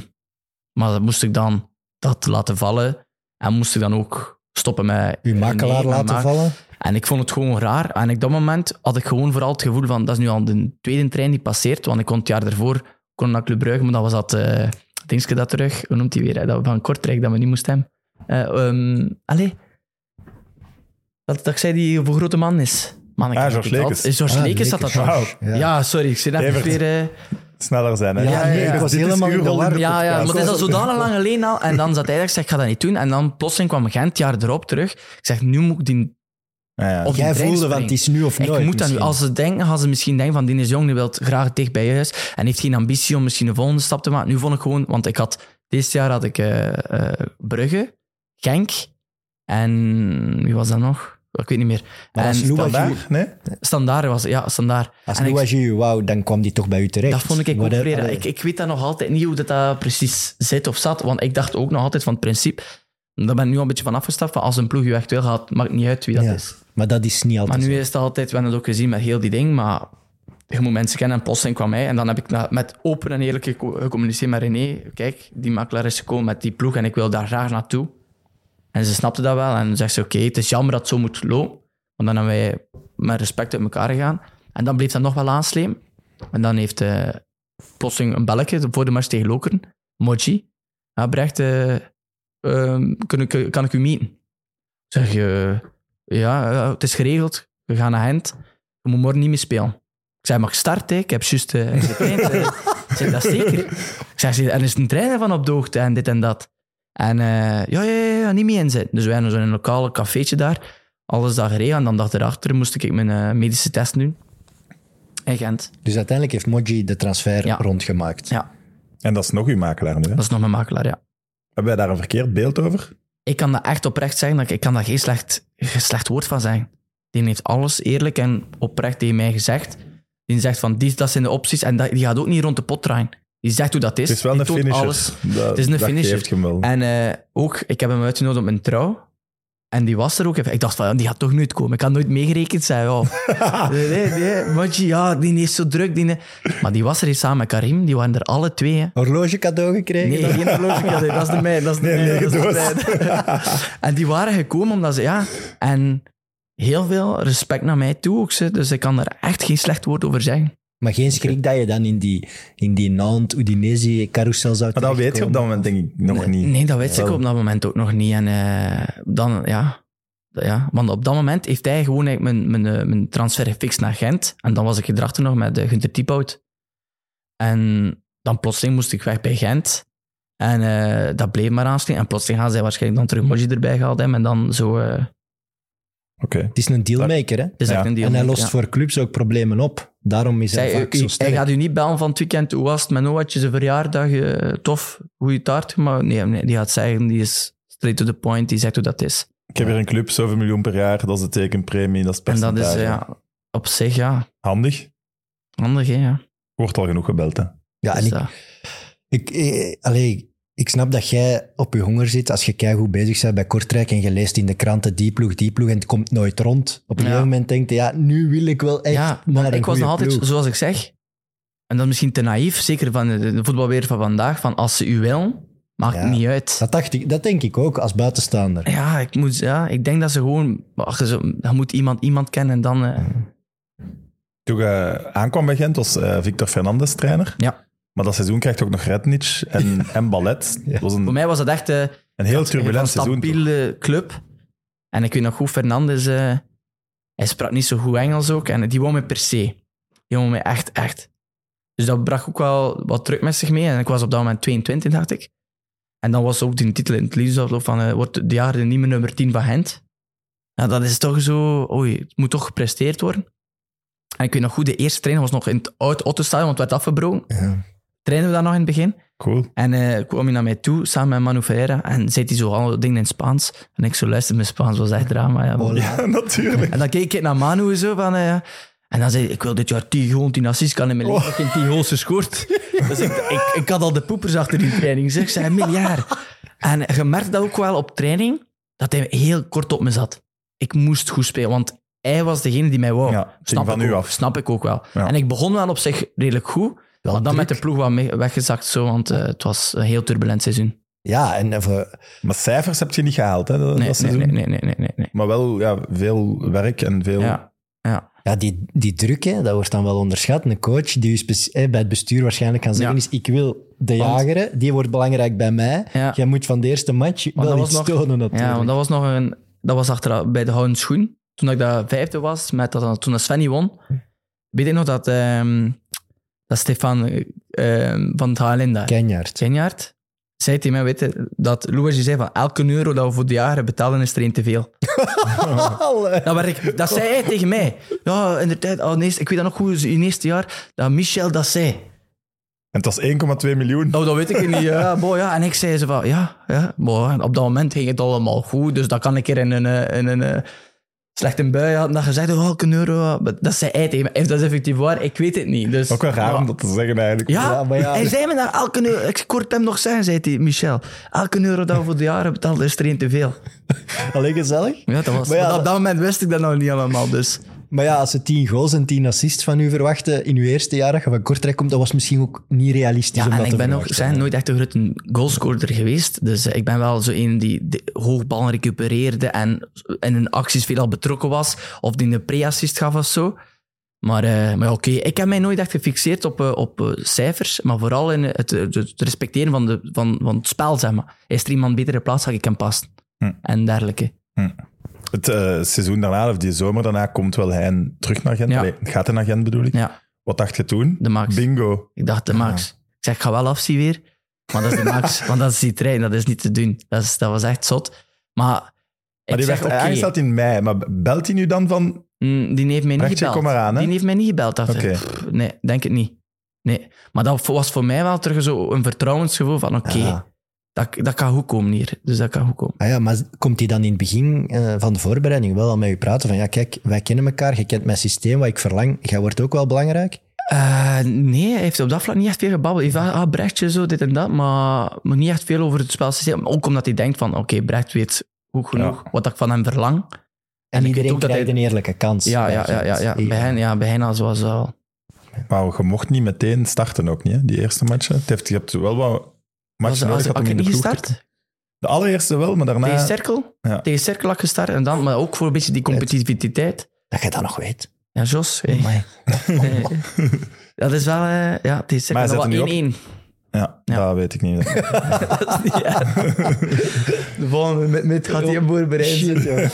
Maar dat moest ik dan dat laten vallen. En moest ik dan ook stoppen met... Uw makelaar nee, laten vallen? En ik vond het gewoon raar. En op dat moment had ik gewoon vooral het gevoel van... Dat is nu al de tweede trein die passeert. Want ik kon het jaar daarvoor kon naar Club Brugge. Maar dat was dat uh, dingetje dat terug... Hoe noemt hij weer? Hè? Dat we van Kortrijk, dat we niet moesten hebben. Uh, um, allee. Dat, dat ik zei die voor grote man is. Man, ik ah, George Lekes. George ah, Lekes had dat dan. Wow. Ja. ja, sorry. Ik zei dat Evert. Weer... Uh, sneller zijn, hè? Ja, nee, ja, ik was helemaal in de war. Ja, ja, maar het is al zodanig lang geleden al. En dan zat hij eigenlijk, ik zeg, ik ga dat niet doen. En dan plotseling kwam Gent, het jaar erop terug. Ik zeg, nu moet ik die... Ja, ja. Of jij die voelde, want het is nu of nooit. Ik moet dat nu. Als ze, denken, als ze misschien denken van, die is jong, die wil graag dicht bij je huis. En heeft geen ambitie om misschien de volgende stap te maken. Nu vond ik gewoon... Want ik had... Dit jaar had ik uh, uh, Brugge, Genk en... Wie was dat nog? Ik weet niet meer. Maar en Standaard, nee? Standaard was ja, Standaard. Als Louwagie, wauw, dan kwam die toch bij u terecht. Dat vond ik ook vreemd. Ik, ik weet dat nog altijd niet hoe dat, dat precies zit of zat, want ik dacht ook nog altijd van het principe, daar ben ik nu al een beetje van afgestapt, van als een ploeg je echt wil gaat, maakt niet uit wie dat ja, is. Maar dat is niet altijd. Maar nu zo. Is het altijd, we hebben het ook gezien met heel die ding, maar je moet mensen kennen en plotseling kwam mij. En dan heb ik met open en eerlijk gecommuniceerd met René, kijk, die makelaar is gekomen met die ploeg en ik wil daar graag naartoe. En ze snapte dat wel. En dan zegt ze, oké, okay, het is jammer dat het zo moet lopen. Want dan hebben wij met respect uit elkaar gegaan. En dan bleef dat nog wel aanslepen. En dan heeft uh, plotseling een belletje voor de match tegen Lokeren. Moji. Ja, Brecht, uh, uh, kan, ik, kan ik u meeten? Zeg je, uh, ja, uh, het is geregeld. We gaan naar Gent. Je moet morgen niet meer spelen. Ik zei, mag starten? Ik heb juist uh, getraind. Uh. Ik zeg, dat zeker. Ik zeg, er is een trainer van op de hoogte en dit en dat. En uh, ja, ja, ja, ja, niet mee inzetten. Dus wij hadden zo'n lokale cafeetje daar. Alles daar gereden. En dan dacht erachter moest ik mijn uh, medische test doen. In Gent. Dus uiteindelijk heeft Moji de transfer ja. rondgemaakt. Ja. En dat is nog uw makelaar nu, hè? Dat is nog mijn makelaar, ja. Hebben wij daar een verkeerd beeld over? Ik kan dat echt oprecht zeggen. Ik kan daar geen slecht, geen slecht woord van zeggen. Die heeft alles eerlijk en oprecht tegen mij gezegd. Die zegt van, die, dat zijn de opties. En dat, die gaat ook niet rond de pot draaien. Die zegt hoe dat is. Het is wel die een finisher. Alles. Dat, het is een finisher. En uh, ook, ik heb hem uitgenodigd op mijn trouw. En die was er ook. Ik dacht van, die gaat toch nooit komen. Ik had nooit meegerekend zijn. Oh. nee, nee, nee. Moji, ja, die is zo druk. Die... Maar die was er samen met Karim. Die waren er alle twee. Hè. Horloge cadeau gekregen? Nee, geen horloge cadeau. Dat is de mij. Dat is de nee, mij. Nee, dat is de mij. En die waren gekomen omdat ze... Ja, en heel veel respect naar mij toe ook. Ze. Dus ik kan er echt geen slecht woord over zeggen. Maar geen schrik okay. dat je dan in die, in die Nantes, Udinese, carousel zou Maar dat weet je op dat moment denk ik nog nee, niet. Nee, dat weet ja. ik op dat moment ook nog niet. En uh, dan, ja, ja. Want op dat moment heeft hij gewoon eigenlijk mijn, mijn, mijn transfer gefixt naar Gent. En dan was ik erachter nog met uh, Gunther Thiephout. En dan plotseling moest ik weg bij Gent. En uh, dat bleef maar aanslaan. En plotseling gaan zij waarschijnlijk dan terug Moji erbij gehaald hebben. En dan zo... Uh, Okay. Het is een dealmaker, hè? Het is ja. echt een dealmaker, en hij lost ja. voor clubs ook problemen op. Daarom is hij Zij, vaak u, zo sterk. Hij gaat u niet bellen van het weekend, hoe was het met Noatje zijn verjaardag, uh, tof, goede taart. Maar nee, nee, die gaat zeggen, die is straight to the point, die zegt hoe dat is. Ik heb hier een club, zoveel miljoen per jaar, dat is de tekenpremie, dat is percentage. En dat is, uh, ja, op zich, ja. Handig. Handig, hè, ja. Wordt al genoeg gebeld, hè. Ja, en dus, uh, ik... ik, ik allee, Ik snap dat jij op je honger zit als je keigoed bezig bent bij Kortrijk en je leest in de kranten die ploeg, die ploeg en het komt nooit rond. Op een gegeven ja. moment denk je, ja, nu wil ik wel echt ja, maar een ik was nog altijd, ploeg. Zoals ik zeg, en dat is misschien te naïef, zeker van de voetbalwereld van vandaag, van als ze u willen, maakt ja, het niet uit. Dat, dacht ik, dat denk ik ook, als buitenstaander. Ja, ik, moet, ja, ik denk dat ze gewoon... Ach, ze, dan moet iemand iemand kennen en dan... Uh... Toen je aankwam bij Gent was uh, Victor Fernandes trainer. Ja. Maar dat seizoen krijgt ook nog Rednic en, en Ballet. Ja. Was een, Voor mij was dat echt uh, een heel turbulent seizoen. Een stabiele club. En ik weet nog goed, Fernandes, uh, hij sprak niet zo goed Engels ook. En die wou me per se. Die wou me echt, echt. Dus dat bracht ook wel wat druk met zich mee. En ik was op dat moment tweeëntwintig, dacht ik. En dan was ook die titel in het liefdesafloop van uh, wordt dit jaar de nieuwe nummer tien van Gent. Nou, dat is toch zo... Oei, het moet toch gepresteerd worden. En ik weet nog goed, de eerste trainer was nog in het oude Otto-stadion, want het werd afgebroken. Ja. Trainen we dat nog in het begin. Cool. En uh, kwam hij naar mij toe, samen met Manu Ferreira. En zei hij zo al dingen in Spaans. En ik zo luisterde, mijn Spaans was echt drama. Ja, oh, ja natuurlijk. En dan keek ik naar Manu zo van... Uh, en dan zei hij, ik wil dit jaar tien goals, tien assists. Ik had in mijn leven geen tien goals gescoord. Dus ik, ik, ik had al de poepers achter die training. Zeg, ik zei, een miljard. En je merkt dat ook wel op training, dat hij heel kort op me zat. Ik moest goed spelen, want hij was degene die mij wou. Ja, snap, van ik nu ook, af. snap ik ook wel. Ja. En ik begon wel op zich redelijk goed... Wel maar dan druk. Met de ploeg wat weggezakt, zo, want uh, het was een heel turbulent seizoen. Ja, en even... Maar cijfers heb je niet gehaald, hè? Dat, nee, dat nee, nee, nee, nee, nee, nee, nee. Maar wel ja, veel werk en veel... Ja, ja. ja die, die druk, hè, dat wordt dan wel onderschat. Een coach die speci- eh, bij het bestuur waarschijnlijk gaat zeggen ja. is, ik wil de jageren, die wordt belangrijk bij mij. Ja. Jij moet van de eerste match wel iets nog, tonen, natuurlijk. Ja, want dat was nog een... Dat was achter, bij de Houden Schoen. Toen ik dat vijfde was, met dat, toen dat Svenny won, weet ik nog dat... Um, Dat Stefan uh, van het H L N daar. Kenjaard. Kenjaard. Zei tegen mij, weet je, dat Louis zei van elke euro dat we voor de jaren betalen is er één te veel. dat, werd ik, dat zei hij tegen mij. Ja, inderdaad. Oh, nee, ik weet dat nog goed, in het eerste jaar, dat Michel dat zei. En het was één komma twee miljoen. Oh, dat weet ik niet. Ja, boy, ja. En ik zei ze van, ja, ja boy, op dat moment ging het allemaal goed, dus dat kan ik er in een... In een Slecht een bui had, dat gezegd, oh, elke euro. Dat zei hij tegen mij. Dat is effectief waar, ik weet het niet. Dus, ook wel raar ja. om dat te zeggen eigenlijk. Ja, ja, maar ja. Hij zei me daar elke euro. Ik kort hem nog zeggen, zei hij, Michel. Elke euro dat we voor de jaren betaalden is er één te veel. Alleen gezellig. Ja, dat was. Maar ja, maar op dat moment wist ik dat nog niet allemaal. Dus. Maar ja, als ze tien goals en tien assists van u verwachten in uw eerste jaar dat je van Kortrijk komt, dat was misschien ook niet realistisch. Ja, om en dat ik ben ook zijn nooit echt een grote goalscorer geweest. Dus uh, ik ben wel zo een die de hoogballen recupereerde en in hun acties veelal betrokken was. Of die een pre-assist gaf of zo. Maar, uh, maar oké, okay. ik heb mij nooit echt gefixeerd op, uh, op uh, cijfers. Maar vooral in het, het respecteren van, de, van, van het spel, zeg maar. Is er iemand betere plaats, ga ik hem passen. Hm. En dergelijke. Hm. Het uh, seizoen daarna, of die zomer daarna, komt wel Heijn terug naar Gent. Ja. Allee, gaat hij naar Gent, bedoel ik? Ja. Wat dacht je toen? De Max. Bingo. Ik dacht, de Max. Ja. Ik zeg, ik ga wel afzien weer. Maar dat is de Max, want dat is die trein, dat is niet te doen. Dat, is, dat was echt zot. Maar, maar die werd okay. aangesteld in mei, maar belt hij nu dan van... Mm, die heeft mij niet gebeld. Kom maar aan, hè? Die heeft mij niet gebeld. Okay. Pff, nee, denk het niet. Nee. Maar dat was voor mij wel terug zo een vertrouwensgevoel van, oké, okay, ja. Dat, dat kan goed komen hier. Dus dat kan goed komen. Ah ja, maar komt hij dan in het begin uh, van de voorbereiding wel al met je praten? Van ja, kijk, wij kennen elkaar, je kent mijn systeem, wat ik verlang. Jij wordt ook wel belangrijk? Uh, nee, hij heeft op dat vlak niet echt veel gebabbeld. Hij heeft ah, Brechtje, zo, dit en dat, maar, maar niet echt veel over het spelsysteem. Ook omdat hij denkt van, oké, okay, Brecht weet goed genoeg ja. wat ik van hem verlang. En, en iedereen krijgt hij... een eerlijke kans. Ja, ja, ja, ja, ja. Bij hen, ja, bij hen zoals al. Maar je mocht niet meteen starten ook niet, hè? Die eerste matchen. Je hebt wel wat... Maar was nodig, de, had ik niet gestart? Te... De allereerste wel, maar daarna... Tegen Cirkel. Ja. Tegen Cirkel had ik gestart. En dan, maar ook voor een beetje die competitiviteit. Dat je dat nog weet. Ja, Jos. Oh hey. Nee. Dat is wel... Uh, ja, tegen Cirkel was wel één één. Ja, ja, dat weet ik niet. Dat is niet uit. De volgende met, met gaat hij een boer bereiden.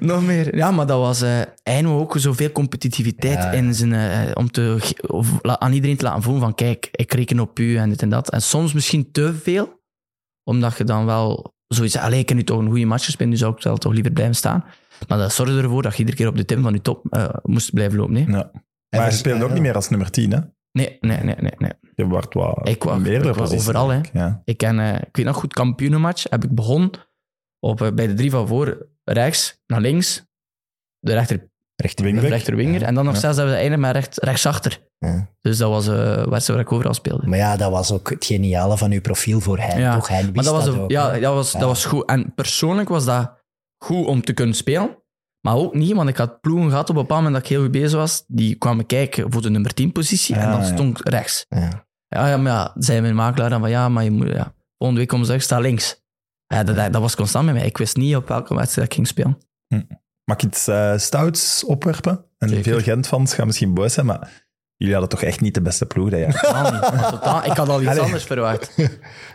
Nog meer. Ja, maar dat was uh, eindelijk ook zoveel competitiviteit ja. in zijn, uh, om te, of, la, aan iedereen te laten voelen van kijk, ik reken op u en dit en dat. En soms misschien te veel, omdat je dan wel zoiets zegt, ik kan nu toch een goede match spelen, nu zou ik wel toch liever blijven staan. Maar dat zorgde ervoor dat je iedere keer op de tim van je top uh, moest blijven lopen. Nee? Ja. Maar je speelde ook niet meer als nummer tien, hè? Nee, nee, nee, nee, nee. Je wordt wat ik was, meerdere ik was overal, hè. Ja. Ik, ken, uh, ik weet nog goed, kampioenenmatch heb ik begonnen op, uh, bij de drie van voor, rechts, naar links, de rechter, rechter, rechter winger, ja. En dan nog ja. zelfs hebben we eindigen met recht, rechtsachter. Ja. Dus dat was uh, waar ik overal speelde. Maar ja, dat was ook het geniale van uw profiel voor Hein, ja. toch? Hein wist maar dat, was dat ook. Ja, dat was, ja, dat was goed. En persoonlijk was dat goed om te kunnen spelen. Maar ook niet, want ik had ploegen gehad op een bepaald moment dat ik heel goed bezig was. Die kwamen kijken voor de nummer tien-positie ja, en dan ja. stond ik rechts. Ja. Ja, ja, maar ja, zei mijn makelaar dan van ja, maar je moet... Ja. Volgende week kom ze weg, sta links. Ja, dat, dat, dat was constant met mij. Ik wist niet op welke wedstrijd ik ging spelen. Hm. Mag ik iets uh, stouts opwerpen? En Zeker. Veel Gent-fans gaan misschien boos zijn, maar... Jullie hadden toch echt niet de beste ploeg dat jaar? Totaal niet. Totaal, ik had al iets Allee. anders verwacht.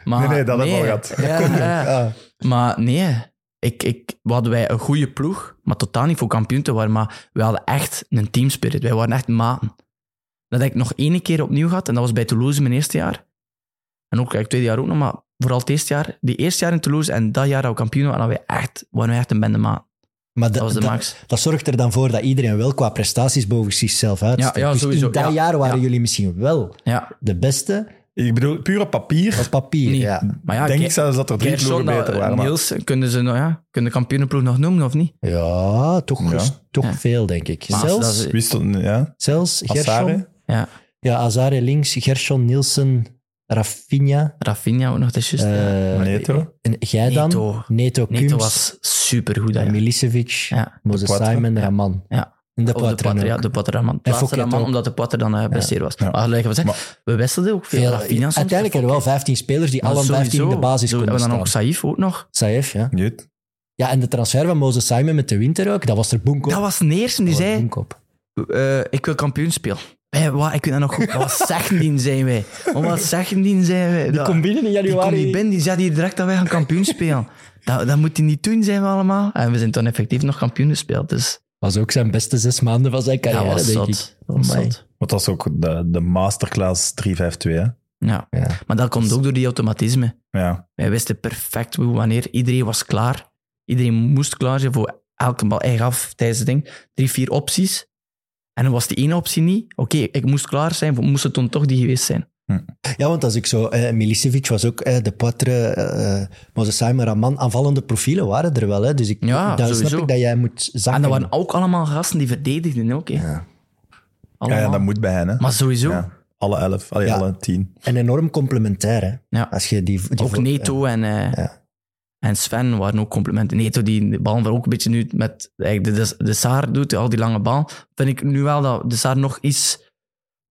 Maar, nee, nee, dat nee, hebben we al gehad. Ja, ja. Ja. Maar nee... Ik, ik, we hadden wij een goede ploeg, maar totaal niet voor kampioen te worden. Maar we hadden echt een teamspirit. Wij waren echt maten. Dat heb ik nog één keer opnieuw gehad. En dat was bij Toulouse mijn eerste jaar. En ook het tweede jaar ook nog, maar vooral het eerste jaar. Die eerste jaar in Toulouse en dat jaar dat we kampioen waren, wij echt, waren wij echt een bende maat. Maar de, dat, was de max. Dat, dat zorgt er dan voor dat iedereen wel qua prestaties boven zichzelf uitsteekt. Ja, ja, dus in dat ja, jaar waren ja. jullie misschien wel ja. de beste... Ik bedoel, puur op papier. Op papier, nee. ja. Maar ja. Denk Ke- ik zelfs dat er drie Kersson, ploegen beter waren. Maar... Niels, kunnen ze nou, ja, kunnen de kampioenenploeg nog noemen, of niet? Ja, toch, ja. toch ja. veel, denk ik. Maar zelfs, is... Wisten, ja. zelfs Gerson. Ja. ja, Hazard links, Gerson, Nielsen, Rafinha. Rafinha ook nog, dat is juist. Uh, Neto. En jij dan? Neto. Neto, Neto Kums. was supergoed. Ja. Milicevic, ja. Moses Simon, Raman. Ja. ja. De Potter, de ja, de Potter Raman. En Fokkie omdat de Potter dan uh, blesseerd was. Ja. Ja. Maar, gelijk, we, zeggen, maar we wisselden ook veel. veel uiteindelijk hadden er wel vijftien spelers die alle vijftien in de basis zo, konden staan. En dan ook Saïf ook nog. Saïf, ja. Niet. Ja, en de transfer van Moses Simon met de winter ook, dat was er boek op. Dat was de eerste die zei, uh, ik wil kampioen spelen. Hey, wat, ik weet dat nog goed. Wat zeventien zijn wij. Wat zeventien zijn wij. Dat, die komt binnen in januari. Die komt binnen, die zei hier direct dat wij gaan kampioen spelen. Dat, dat moet hij niet doen, zijn we allemaal. En we zijn toen effectief nog kampioen gespeeld, dus... was ook zijn beste zes maanden van zijn carrière, ja, was denk zot. ik. Dat was zot. Want dat was ook de, de masterclass drie vijf twee, hè? Ja. ja, maar dat komt ook door die automatisme. Ja. Wij wisten perfect wanneer iedereen was klaar. Iedereen moest klaar zijn voor elke bal. Hij gaf tijdens het ding drie, vier opties. En dan was die ene optie niet. Oké, okay, ik moest klaar zijn, moest het dan toch die geweest zijn. Ja, want als ik zo... Eh, Milicevic was ook eh, de Poitre, eh, Moses Simon, Raman. Aanvallende profielen waren er wel. Hè? Dus ik, ja, daar snap ik dat jij moet zakken. En dat waren ook allemaal gasten die verdedigden ook. Hè? Ja. Ja, ja, dat moet bij hen. Hè? Maar sowieso... Ja. Alle elf, alle, ja. alle tien. En enorm complementair. Hè? Ja. Als je die, die ook vo- Neto en, uh, ja. en Sven waren ook complementen. Neto, die de bal ook een beetje nu met de, de, de Saar doet, al die lange bal. Vind ik nu wel dat de Saar nog iets...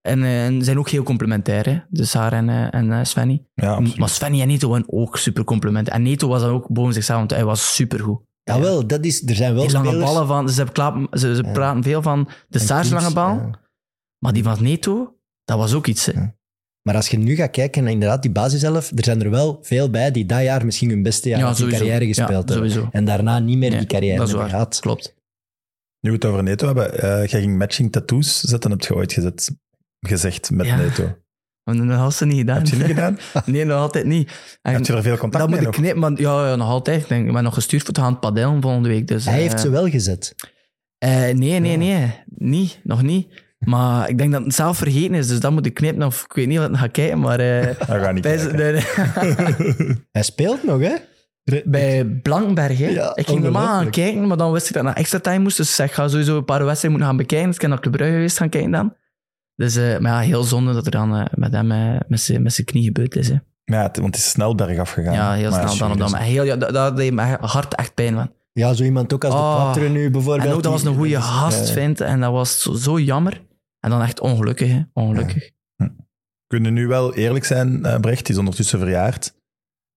En, en zijn ook heel complementair, hè? Dus haar en, en Svenny. Ja, absoluut. Maar Svenny en Neto waren ook super complementair. En Neto was dan ook boven zichzelf, want hij was supergoed. Jawel, dat is, er zijn wel die spelers... lange ballen van... Ze, klapen, ze, ze ja. praten veel van de Saars lange bal, ja. maar die van Neto, dat was ook iets. Ja. Maar als je nu gaat kijken naar inderdaad die basiself, er zijn er wel veel bij die dat jaar misschien hun beste jaar ja, van carrière gespeeld ja, hebben. En daarna niet meer nee, die carrière hebben gehad. Klopt. Nu we het over Neto hebben, uh, jij ging matching tattoos zetten, heb je ooit gezet. Gezegd met ja. Neto. Dat had ze niet gedaan. Heb je niet gedaan? Nee, nog altijd niet. En heb je er veel contact mee? Dat moet ik knippen, want ja, ja, nog altijd. Ik denk, ik ben nog gestuurd voor te gaan padellen volgende week. Dus, Hij uh, heeft ze wel gezet? Uh, nee, nee, nee. Niet, nog niet. Maar ik denk dat het zelf vergeten is, dus dat moet ik knippen of ik weet niet wat ik ga kijken, maar... Uh, dat gaat niet is, nee, nee. Hij speelt nog, hè? Bij Blankenberg, hè? Ja, ik ging normaal gaan kijken, maar dan wist ik dat na extra time moest. Dus ik ga sowieso een paar wedstrijden moeten gaan bekijken. Dus ik ben naar Club Brugge geweest gaan kijken dan. Dus uh, maar ja, heel zonde dat er dan uh, met hem uh, met zijn knie gebeurd is, hè. Ja, want het is snel bergaf gegaan. Ja, heel maar snel dan op dan. Heel, ja, dat, dat deed mijn hart echt pijn van. Ja, zo iemand ook als oh, de Pater nu bijvoorbeeld. En ook dat was een goede gast, ja, vindt. En dat was zo, zo jammer. En dan echt ongelukkig, hè. Ongelukkig. Ja. Hm. Kunnen nu wel eerlijk zijn, uh, Brecht, die is ondertussen verjaard.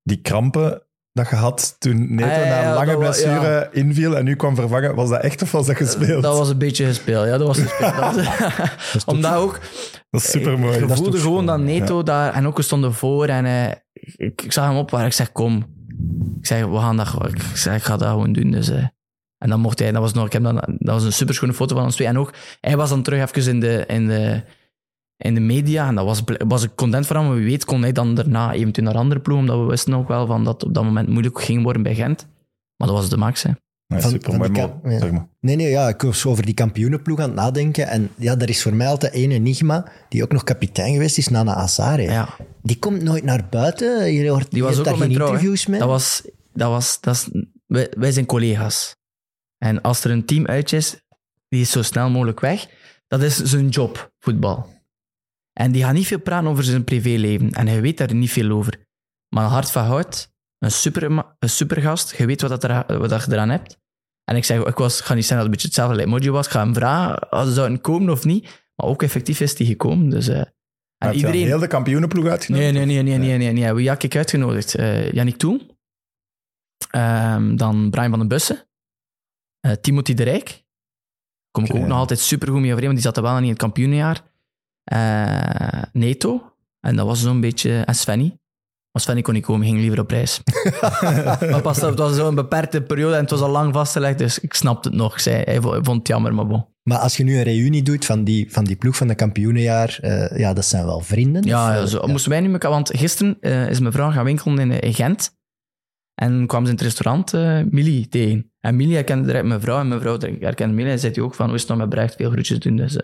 Die krampen... dat je had toen Neto ah, ja, ja, na een lange blessure was, ja. inviel en nu kwam vervangen. Was dat echt of was dat gespeeld? Dat was een beetje gespeeld, ja. Dat was gespeeld. Dat was, dat omdat ook... Dat is supermooi. Ik voelde gewoon dat Neto ja. daar... En ook, we stonden voor en uh, ik, ik zag hem op waar ik zeg, kom. Ik zeg, we gaan dat... Ik zeg, ik ga dat gewoon doen. Dus, uh, en dan mocht hij... Dat was, nog, ik heb dan, dat was een superschone foto van ons twee. En ook, hij was dan terug even in de... In de in de media, en dat was, was ik content voor hem, maar wie weet kon hij dan daarna eventueel naar andere ploeg, omdat we wisten ook wel van dat het op dat moment moeilijk ging worden bij Gent. Maar dat was de max, hè. Nee, van, super, van maar, maar, ja. zeg maar. nee, nee, ja, ik was over die kampioenenploeg aan het nadenken en ja, er is voor mij altijd één enigma die ook nog kapitein geweest is, Nana Azare. Ja. Die komt nooit naar buiten, je hoort, die je was ook daar geen trouw, interviews mee. Dat was, dat was, dat is, wij, wij zijn collega's. En als er een team uit is, die is zo snel mogelijk weg, dat is zijn job, voetbal. En die gaat niet veel praten over zijn privéleven. En hij weet daar niet veel over. Maar hart van hout, een, super, een supergast. Je weet wat, dat er, wat dat je eraan hebt. En ik zeg, ik was, ga niet zeggen dat het een beetje hetzelfde als Moji was. Ik ga hem vragen, als zou hij komen of niet. Maar ook effectief is hij gekomen. Dus, uh, en iedereen... heel de kampioenenploeg uitgenodigd? Nee, nee, nee. nee, nee, nee, nee. Wie had ik uitgenodigd? Uh, Yannick Toen. Uh, dan Brian van den Bussen. Uh, Timothy de Rijk. Kom ik okay. ook nog altijd supergoed mee overeen, want die zat er wel niet in het kampioenenjaar. Uh, Neto, en dat was zo'n beetje... En Svenny. Maar Svenny kon niet komen, ging liever op reis. Maar pas op, het was zo'n beperkte periode en het was al lang vastgelegd, dus ik snapte het nog. Zij, hij vond het jammer, maar bon. Maar als je nu een reunie doet van die, van die ploeg van de kampioenenjaar, uh, ja, dat zijn wel vrienden? Ja, ja, zo, ja. moesten wij nu... Want gisteren uh, is mijn vrouw gaan winkelen in, in Gent en kwam ze in het restaurant uh, Milly tegen. En Milly herkende direct mijn vrouw en mijn vrouw herkende Milly en zei hij ook van, hoe is het nou met Brecht, veel groetjes doen, dus... Uh,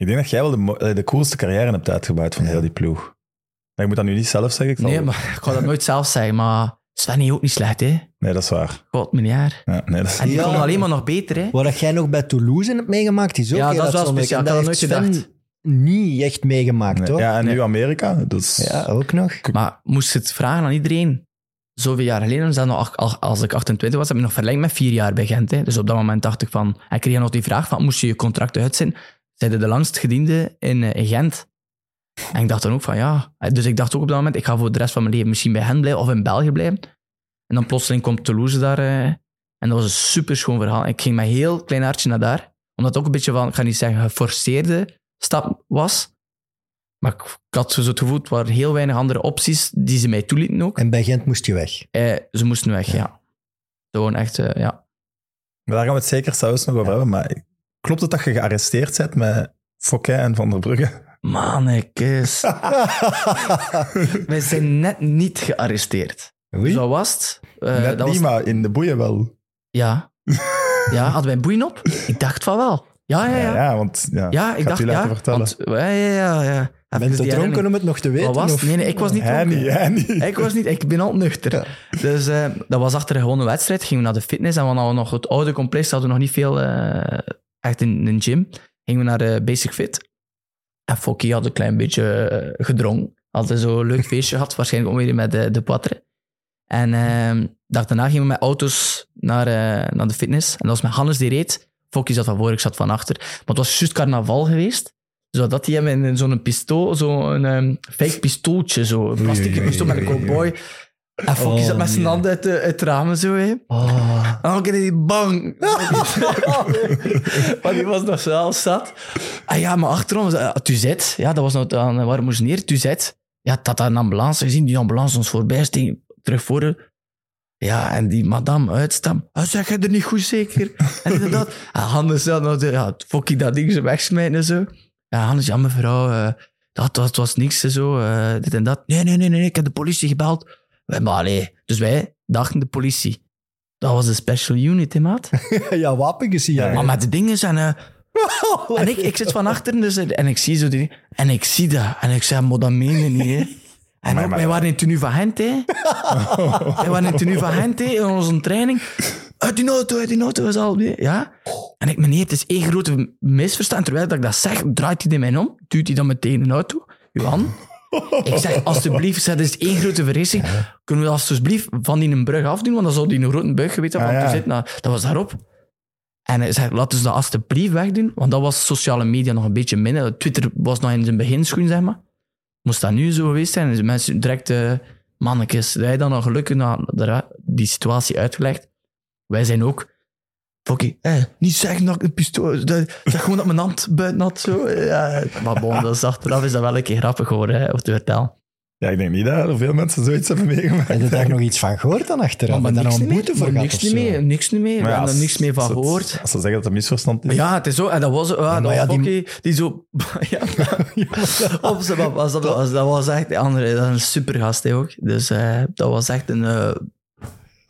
Ik denk dat jij wel de, de coolste carrière hebt uitgebouwd van heel die ploeg. Maar ik moet dat nu niet zelf zeggen. Ik nee, maar ik ga dat nooit zelf zeggen, maar Svenny ook niet slecht, hè? Nee, dat is waar. God, miljard. Ja, nee, dat is... En die ja, kon alleen maar nog beter, hè? Wat jij nog bij Toulouse hebt meegemaakt, is ook... Ja, dat is wel speciaal. Ik had dat nooit gedacht. Niet echt meegemaakt, nee. hoor. Ja, en nee. nu Amerika, dus... Ja, ook nog. Maar moest je het vragen aan iedereen? Zoveel jaar geleden, als ik achtentwintig was, heb ik nog verlengd met vier jaar bij Gent, hè? Dus op dat moment dacht ik van... En kreeg nog die vraag van, moest je je contract uitzenden? Zij de langstgediende in, in Gent. En ik dacht dan ook van ja. Dus ik dacht ook op dat moment, ik ga voor de rest van mijn leven misschien bij hen blijven of in België blijven. En dan plotseling komt Toulouse daar. Eh, en dat was een superschoon verhaal. Ik ging met een heel klein hartje naar daar. Omdat het ook een beetje van, ik ga niet zeggen, geforceerde stap was. Maar ik, ik had zo het gevoel, het waren heel weinig andere opties die ze mij toelieten ook. En bij Gent moest je weg? Eh, ze moesten weg, ja. ja. Gewoon echt, eh, ja. Maar daar gaan we het zeker zelfs nog over ja. hebben, maar... Klopt het dat je gearresteerd bent met Fokkie en Van der Brugge? Mannekes. Wij zijn net niet gearresteerd. Oei? Zo was het. Uh, net dat niet, was... maar in de boeien wel. Ja. Ja, hadden wij een boeien op? Ik dacht van wel. Ja, ja, ja. Ja, ja want ja, ja ik dacht, u laten ja, vertellen. Want, ja, ja, ja. ja. Ben je te dronken om het nog te weten? Was of? Nee, nee, ik was niet dronken. Hij niet, hij niet. Ik was niet, ik ben ontnuchter. Ja. Dus uh, dat was achter een gewone wedstrijd. Gingen we naar de fitness en we hadden nog het oude complex, hadden we nog niet veel... Uh, echt in een gym, gingen we naar uh, Basic Fit. En Fokkie had een klein beetje uh, gedrongen. Had zo'n leuk feestje gehad, waarschijnlijk ook weer met uh, de Poitre. En uh, dag daarna gingen we met auto's naar, uh, naar de fitness. En dat was met Hannes die reed. Fokkie zat van voor, ik zat van achter. Maar het was juist carnaval geweest. Zodat hij hem in zo'n pistool, zo'n um, fake pistooltje, zo'n plastic pistool met een cowboy... En Fokkie oh, zat met zijn nee. handen uit, de, uit het ramen zo, hé. Oh. En dan kreeg hij bang. Want die was nog zo zat. En ja, maar achterom, Tuzet, ja, dat was nog aan waar moest neer, Tuzet. Ja, dat had een ambulance gezien, die ambulance ons voorbij sting, terug voor. Ja, en die madame uitstam. Ah, zeg jij er niet goed zeker? En inderdaad. En Hannes, ja, Fokkie dat ding zo wegsmijten en zo. Ja, Hannes, ja, mevrouw, uh, dat was, was niks en zo, uh, dit en dat. Nee, nee, nee, nee, ik heb de politie gebeld. Maar allee, dus wij dachten de politie. Dat was een special unit, hè, maat? Ja, wapengezien. Ja, maar met de dingen zijn... Uh, En ik, ik zit van achteren dus, en ik zie zo die... En ik zie dat. En ik zei, maar dat meen je niet, hè. En maar, ook, maar, wij waren in tenue van Gent, hè. Wij waren in tenue van Gent, hè, in onze training. Uit die auto, uit die auto, is al... Ja. En ik, meneer, het is één grote misverstand. Terwijl ik dat zeg, draait hij mij om, duwt hij dan meteen een auto. Johan... Ik zeg, alsjeblieft, dat is één grote verrassing. Ja. Kunnen we alsjeblieft van die een brug afdoen? Want dan zou die een grote brug geweten hebben. Ja, ja. Nou, dat was daarop. En hij zei, laten we dat alsjeblieft wegdoen. Want dat was sociale media nog een beetje minder. Twitter was nog in zijn beginschoen, zeg maar. Moest dat nu zo geweest zijn? Dus mensen direct, uh, mannetjes, wij dan nog gelukkig naar die situatie uitgelegd. Wij zijn ook... Fokkie, eh, niet zeggen dat ik een pistool... Zeg gewoon dat mijn hand buiten had, zo. Ja, maar bon, dat is achteraf is dat wel een keer grappig hoor, hè, of te vertellen. Ja, ik denk niet dat er veel mensen zoiets hebben meegemaakt. Heb je daar nog iets van gehoord dan achteraf? Maar, maar niks niet meer, voor niks niet meer, niks niet meer. We hebben er niks meer van gehoord. Als ze zeggen dat het een misverstand is. Ja, het is zo, en dat was... Ja, dat ja, was Fokkie, die... die zo... ja, op z'n pap, dat, was, dat was echt... André, dat is een supergast, hè, ook. Dus uh, dat was echt een... Uh,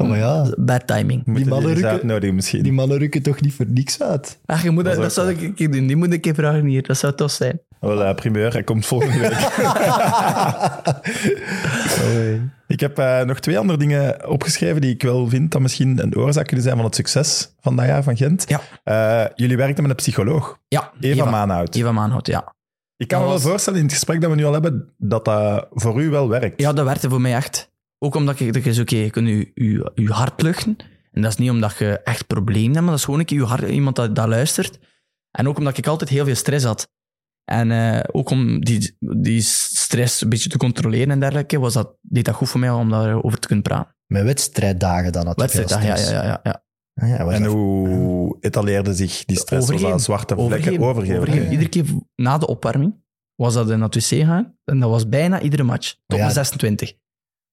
Oh, maar ja. Bad timing. Die mannen, rukken, die mannen rukken toch niet voor niks uit? Ach, je moet dat, dat, dat zou ik een keer doen. Die moet ik een keer vragen hier. Dat zou tof zijn. Voilà, primeur. Hij komt volgende week. Oh. Ik heb uh, nog twee andere dingen opgeschreven die ik wel vind dat misschien een oorzaak kunnen zijn van het succes van dat jaar van Gent. Ja. Uh, jullie werkten met een psycholoog. Ja. Eva, Eva Maanhout. Eva Maanhout, ja. Ik kan dat me was... wel voorstellen in het gesprek dat we nu al hebben, dat dat voor u wel werkt. Ja, dat werkte voor mij echt. Ook omdat je, dat je, okay, je kunt je, je, je hart luchten. En dat is niet omdat je echt problemen hebt, maar dat is gewoon een keer je hart, iemand dat, dat luistert. En ook omdat ik altijd heel veel stress had. En uh, ook om die, die stress een beetje te controleren en dergelijke, was dat, deed dat goed voor mij om daarover te kunnen praten. Met wedstrijddagen dan had je veel stress. Ja, ja, ja, ja. Ah, ja, en hoe uh, etaleerde zich die stress? Overgeven, was zwarte vlekken? Overgeven. overgeven, overgeven. Ja. Iedere keer na de opwarming was dat naar het wc gaan. En dat was bijna iedere match. Tot ja, zesentwintig.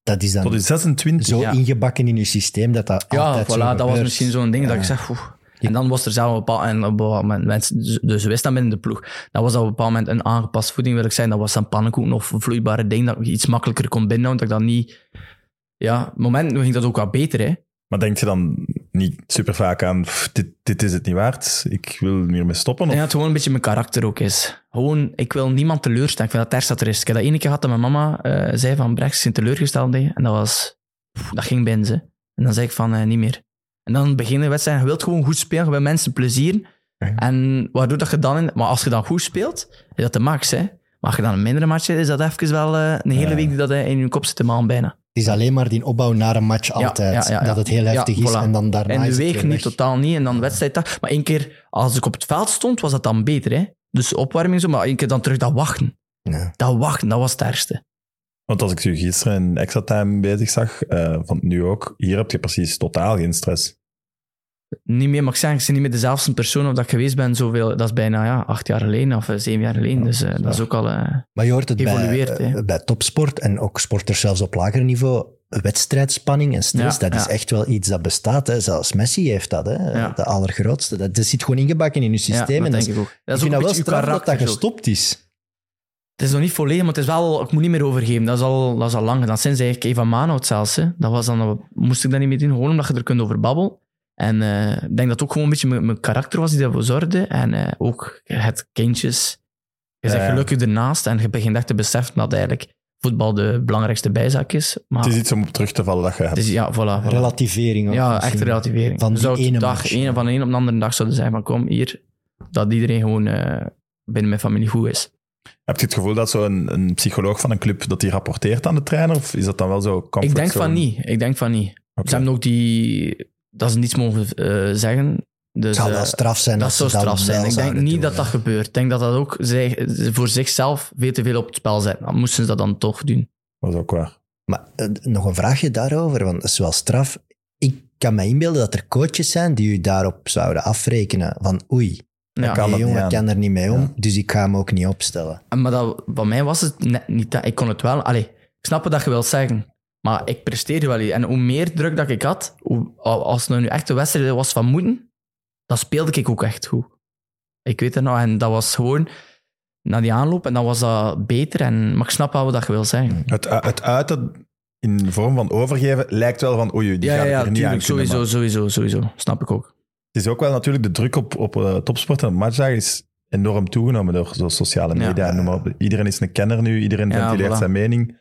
Dat is dan tot de zesentwintig, zo ja, ingebakken in je systeem dat dat ja, altijd voilà, zo gebeurt. Dat was misschien zo'n ding ja, dat ik zeg... Oef. En dan was er zelf een bepaald... En op bepaald moment, mensen, dus wist dat binnen de ploeg. Dat was op een bepaald moment een aangepast voeding, wil ik zeggen. Dat was een pannenkoek of een vloeibare ding, dat ik iets makkelijker kon binnenhouden, dat ik dat niet... Ja, op het moment ging dat ook wat beter, hè. Maar denk je dan niet super vaak aan, pff, dit, dit is het niet waard, ik wil hiermee stoppen? Of? Ja, dat het gewoon een beetje mijn karakter ook is. Gewoon, ik wil niemand teleurstellen. Ik vind dat het ergst dat er is. Ik heb dat ene keer gehad dat mijn mama uh, zei van, Brecht, ze zijn teleurgesteld. En dat was, pff, dat ging bij ze. En dan zei ik van, uh, niet meer. En dan beginnen de wedstrijd, je wilt gewoon goed spelen, je wilt mensen plezieren. Ja. En waardoor dat je dan, in, maar als je dan goed speelt, is dat de max, hè. Maar als je dan een mindere match hebt, is dat even wel uh, een hele ja, week die dat uh, in je kop zit te maan bijna. Het is alleen maar die opbouw naar een match altijd. Ja, ja, ja, ja. Dat het heel heftig ja, is voilà, en dan daarna. En de weeg niet, totaal niet. En dan wedstrijd. Maar één keer, als ik op het veld stond, was dat dan beter. Hè? Dus opwarming zo, maar één keer dan terug dat wachten. Ja. Dat wachten, dat was het ergste. Want als ik je gisteren in extra time bezig zag, uh, van nu ook, hier heb je precies totaal geen stress. Niet meer, mag ik zeggen, ik ben niet meer dezelfde persoon of dat ik geweest ben. Zoveel, dat is bijna ja, acht jaar geleden of zeven jaar geleden. Ja, dus uh, ja, dat is ook al uh, maar je hoort het evolueerd, bij, uh, bij topsport en ook sporters zelfs op lager niveau. Wedstrijdspanning en stress, ja, dat ja, is echt wel iets dat bestaat. Hè. Zelfs Messi heeft dat, hè, ja, de allergrootste. Dat, dat zit gewoon ingebakken in je systeem. Ja, dat en dat denk is, ik ook. Dat is ik ook vind dat wel straf dat dat gestopt is. Het is nog niet volledig, maar het is wel, ik moet niet meer overgeven. Dat is al, dat is al lang gedaan. Sinds eigenlijk Eva Maanhout zelfs. Hè. Dat was dan, moest ik dat niet meer doen, gewoon omdat je er kunt over babbelen. En uh, ik denk dat ook gewoon een beetje mijn, mijn karakter was die daarvoor zorgde. En uh, ook het kindjes. Je zegt uh, gelukkig ernaast en je begint echt te beseffen dat eigenlijk voetbal de belangrijkste bijzaak is. Maar het is iets om op terug te vallen dat je hebt. Is, ja, voilà, voilà. Relativering. Ja, echt relativering. Van de ene dag, een, van de ene op de andere dag zouden zeggen van kom hier, dat iedereen gewoon uh, binnen mijn familie goed is. Heb je het gevoel dat zo'n een psycholoog van een club dat die rapporteert aan de trainer? Of is dat dan wel zo comfortzone? Ik denk van niet. Ik denk van niet. Okay. Ze hebben ook die... Dat ze niets mogen uh, zeggen. Dus, zou dat uh, straf zijn? Dat zou straf zijn. Ik denk niet doen, dat ja, dat gebeurt. Ik denk dat dat ook zij, voor zichzelf veel te veel op het spel zet. Dan moesten ze dat dan toch doen. Dat is ook waar. Maar uh, nog een vraagje daarover, want dat is wel straf. Ik kan me inbeelden dat er coaches zijn die u daarop zouden afrekenen. Van oei, ja, kan die jongen kan er niet mee om, ja, dus ik ga hem ook niet opstellen. En, maar dat, bij mij was het net niet dat. Ik kon het wel. Allee, ik snap dat je wilt zeggen. Maar ik presteerde wel. En hoe meer druk dat ik had, hoe, als het nu echt een wedstrijd was van moeten, dan speelde ik ook echt goed. Ik weet het nou. En dat was gewoon, na die aanloop, en dan was dat beter. En, maar ik snap wel wat je wil zeggen. Het, het uiten in de vorm van overgeven lijkt wel van oei, die ja, gaat ja, er niet tuurlijk, aan kunnen, sowieso, maar... sowieso, sowieso. Snap ik ook. Het is ook wel natuurlijk de druk op, op uh, topsport en op matchdag is enorm toegenomen door zo sociale media. Ja. Noem maar op. Iedereen is een kenner nu, iedereen ja, ventileert voilà. zijn mening.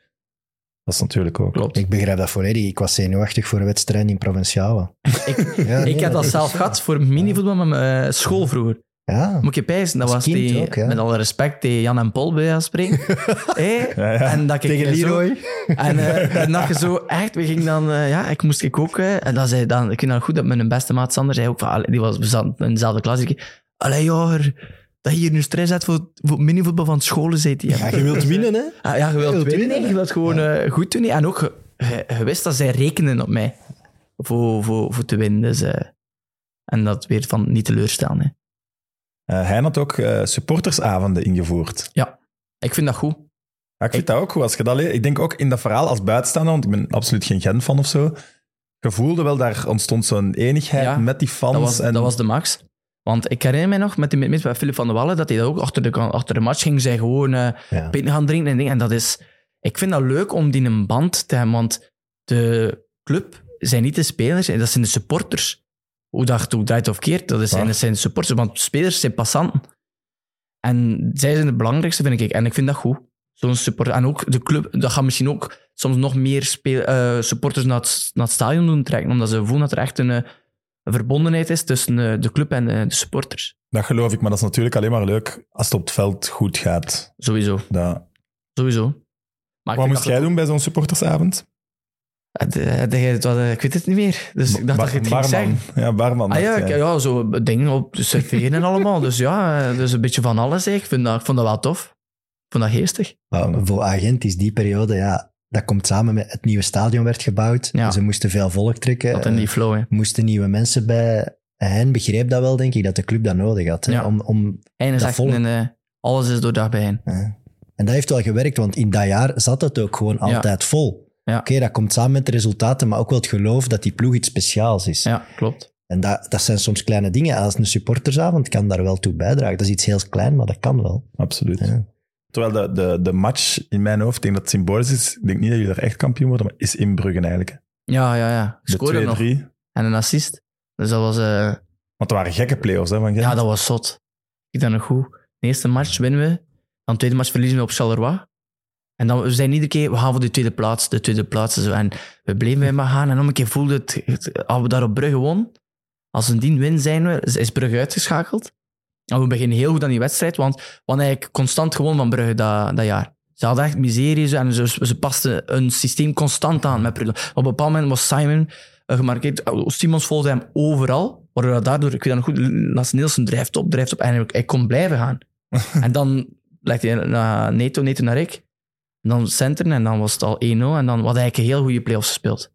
Dat is natuurlijk ook. Klopt. Ik begrijp dat volledig. Ik was zenuwachtig voor een wedstrijd in Provinciale. Ik, ja, nee, ik had dat zelf gehad voor minivoetbal met mijn uh, school vroeger. Ja. Moet je pijzen, dat was die, ook, ja. met alle respect, die Jan en Paul bij jou spreken. hey, ja, ja. En dat ik tegen Leroy. En, uh, en dat je zo echt, we gingen dan, uh, ja, ik moest ik ook. Uh, en dat zei dan, ik vind het goed dat mijn beste maat Sander zei ook, van, die was in dezelfde klas. Ik, allee jonger, dat je hier nu stress hebt voor, voor minivoetbal van scholen, zei hij. Ja, je wilt winnen, hè? Ah, ja, je wilt, je wilt winnen, winnen je wilt gewoon ja. uh, goed doen. En ook, je, je wist dat zij rekenen op mij voor, voor, voor te winnen. Dus, uh, en dat weer van niet teleurstellen, hè. Uh, Hein had ook uh, supportersavonden ingevoerd. Ja, ik vind dat goed. Ja, ik vind ik... dat ook goed. Als je dat le- ik denk ook in dat verhaal als buitenstaander, want ik ben absoluut geen Gent fan of zo, je voelde wel, daar ontstond zo'n eenigheid ja, met die fans. Dat was, en... dat was de max. Want ik herinner mij nog, met, die, met Philippe van de Wallen, dat hij dat ook achter de, achter de match ging, zij gewoon uh, ja. pint gaan drinken en dingen. En dat is... Ik vind dat leuk om die een band te hebben, want de club zijn niet de spelers, dat zijn de supporters. Hoe dat toe draait of keert, dat zijn, dat zijn supporters. Want spelers zijn passanten. En zij zijn het belangrijkste, vind ik. En ik vind dat goed. Zo'n support. En ook de club, dat gaan misschien ook soms nog meer speel, uh, supporters naar het, naar het stadion doen trekken. Omdat ze voelen dat er echt een, een verbondenheid is tussen uh, de club en uh, de supporters. Dat geloof ik, maar dat is natuurlijk alleen maar leuk als het op het veld goed gaat. Sowieso. Dat... Sowieso. Maar wat moest jij doen bij zo'n supportersavond? Ik weet het niet meer. Dus ik dacht ba- dat je het barman. ging zeggen. Ja, barman. Ah, ja, ik, ja, zo dingen op de serveren en allemaal. Dus ja, dus een beetje van alles. Ik vind dat, ik vond dat wel tof. Ik vond dat geestig. Nou, voor Agent is die periode, ja, dat komt samen met het nieuwe stadion werd gebouwd. Ja. Ze moesten veel volk trekken. Dat en die flow, hè. Moesten nieuwe mensen bij. Hein begreep dat wel, denk ik, dat de club dat nodig had. Hè, ja. om, om Hein is echt volk... een, uh, alles is doordacht bij Hein. Ja. En dat heeft wel gewerkt, want in dat jaar zat het ook gewoon altijd ja. vol. Ja. Oké, okay, dat komt samen met de resultaten, maar ook wel het geloof dat die ploeg iets speciaals is. Ja, klopt. En dat, dat zijn soms kleine dingen. Als een supportersavond kan daar wel toe bijdragen. Dat is iets heel klein, maar dat kan wel. Absoluut. Ja. Terwijl de, de, de match in mijn hoofd, ik denk dat het symbolisch is, ik denk niet dat jullie er echt kampioen worden, maar is in Brugge eigenlijk. Ja, ja, ja. De twee drie. En een assist. Dus dat was... Uh... Want er waren gekke play-offs, hè, van Gent? Ja, dat was zot. Ik dacht nog goed. De eerste match winnen we, dan de tweede match verliezen we op Charleroi. En dan, we zijn iedere keer, we gaan voor de tweede plaats, de tweede plaats. Zo. En we bleven bij maar gaan. En om een keer voelde het, het, als we daar op Brugge wonnen, als een dien win zijn we, is Brugge uitgeschakeld. En we beginnen heel goed aan die wedstrijd, want we hadden eigenlijk constant gewonnen van Brugge dat, dat jaar. Ze hadden echt miserie zo, en ze, ze pasten een systeem constant aan met Brugge. Op een bepaald moment was Simon uh, gemarkeerd. Simons volgde hem overal, waardoor daardoor, ik weet dat nog goed, Lars Nielsen drijft op, drijft op. En hij kon blijven gaan. En dan legt hij naar Neto, Neto naar Rick. En dan centeren en dan was het al één nul. En dan had eigenlijk een heel goede play-offs gespeeld.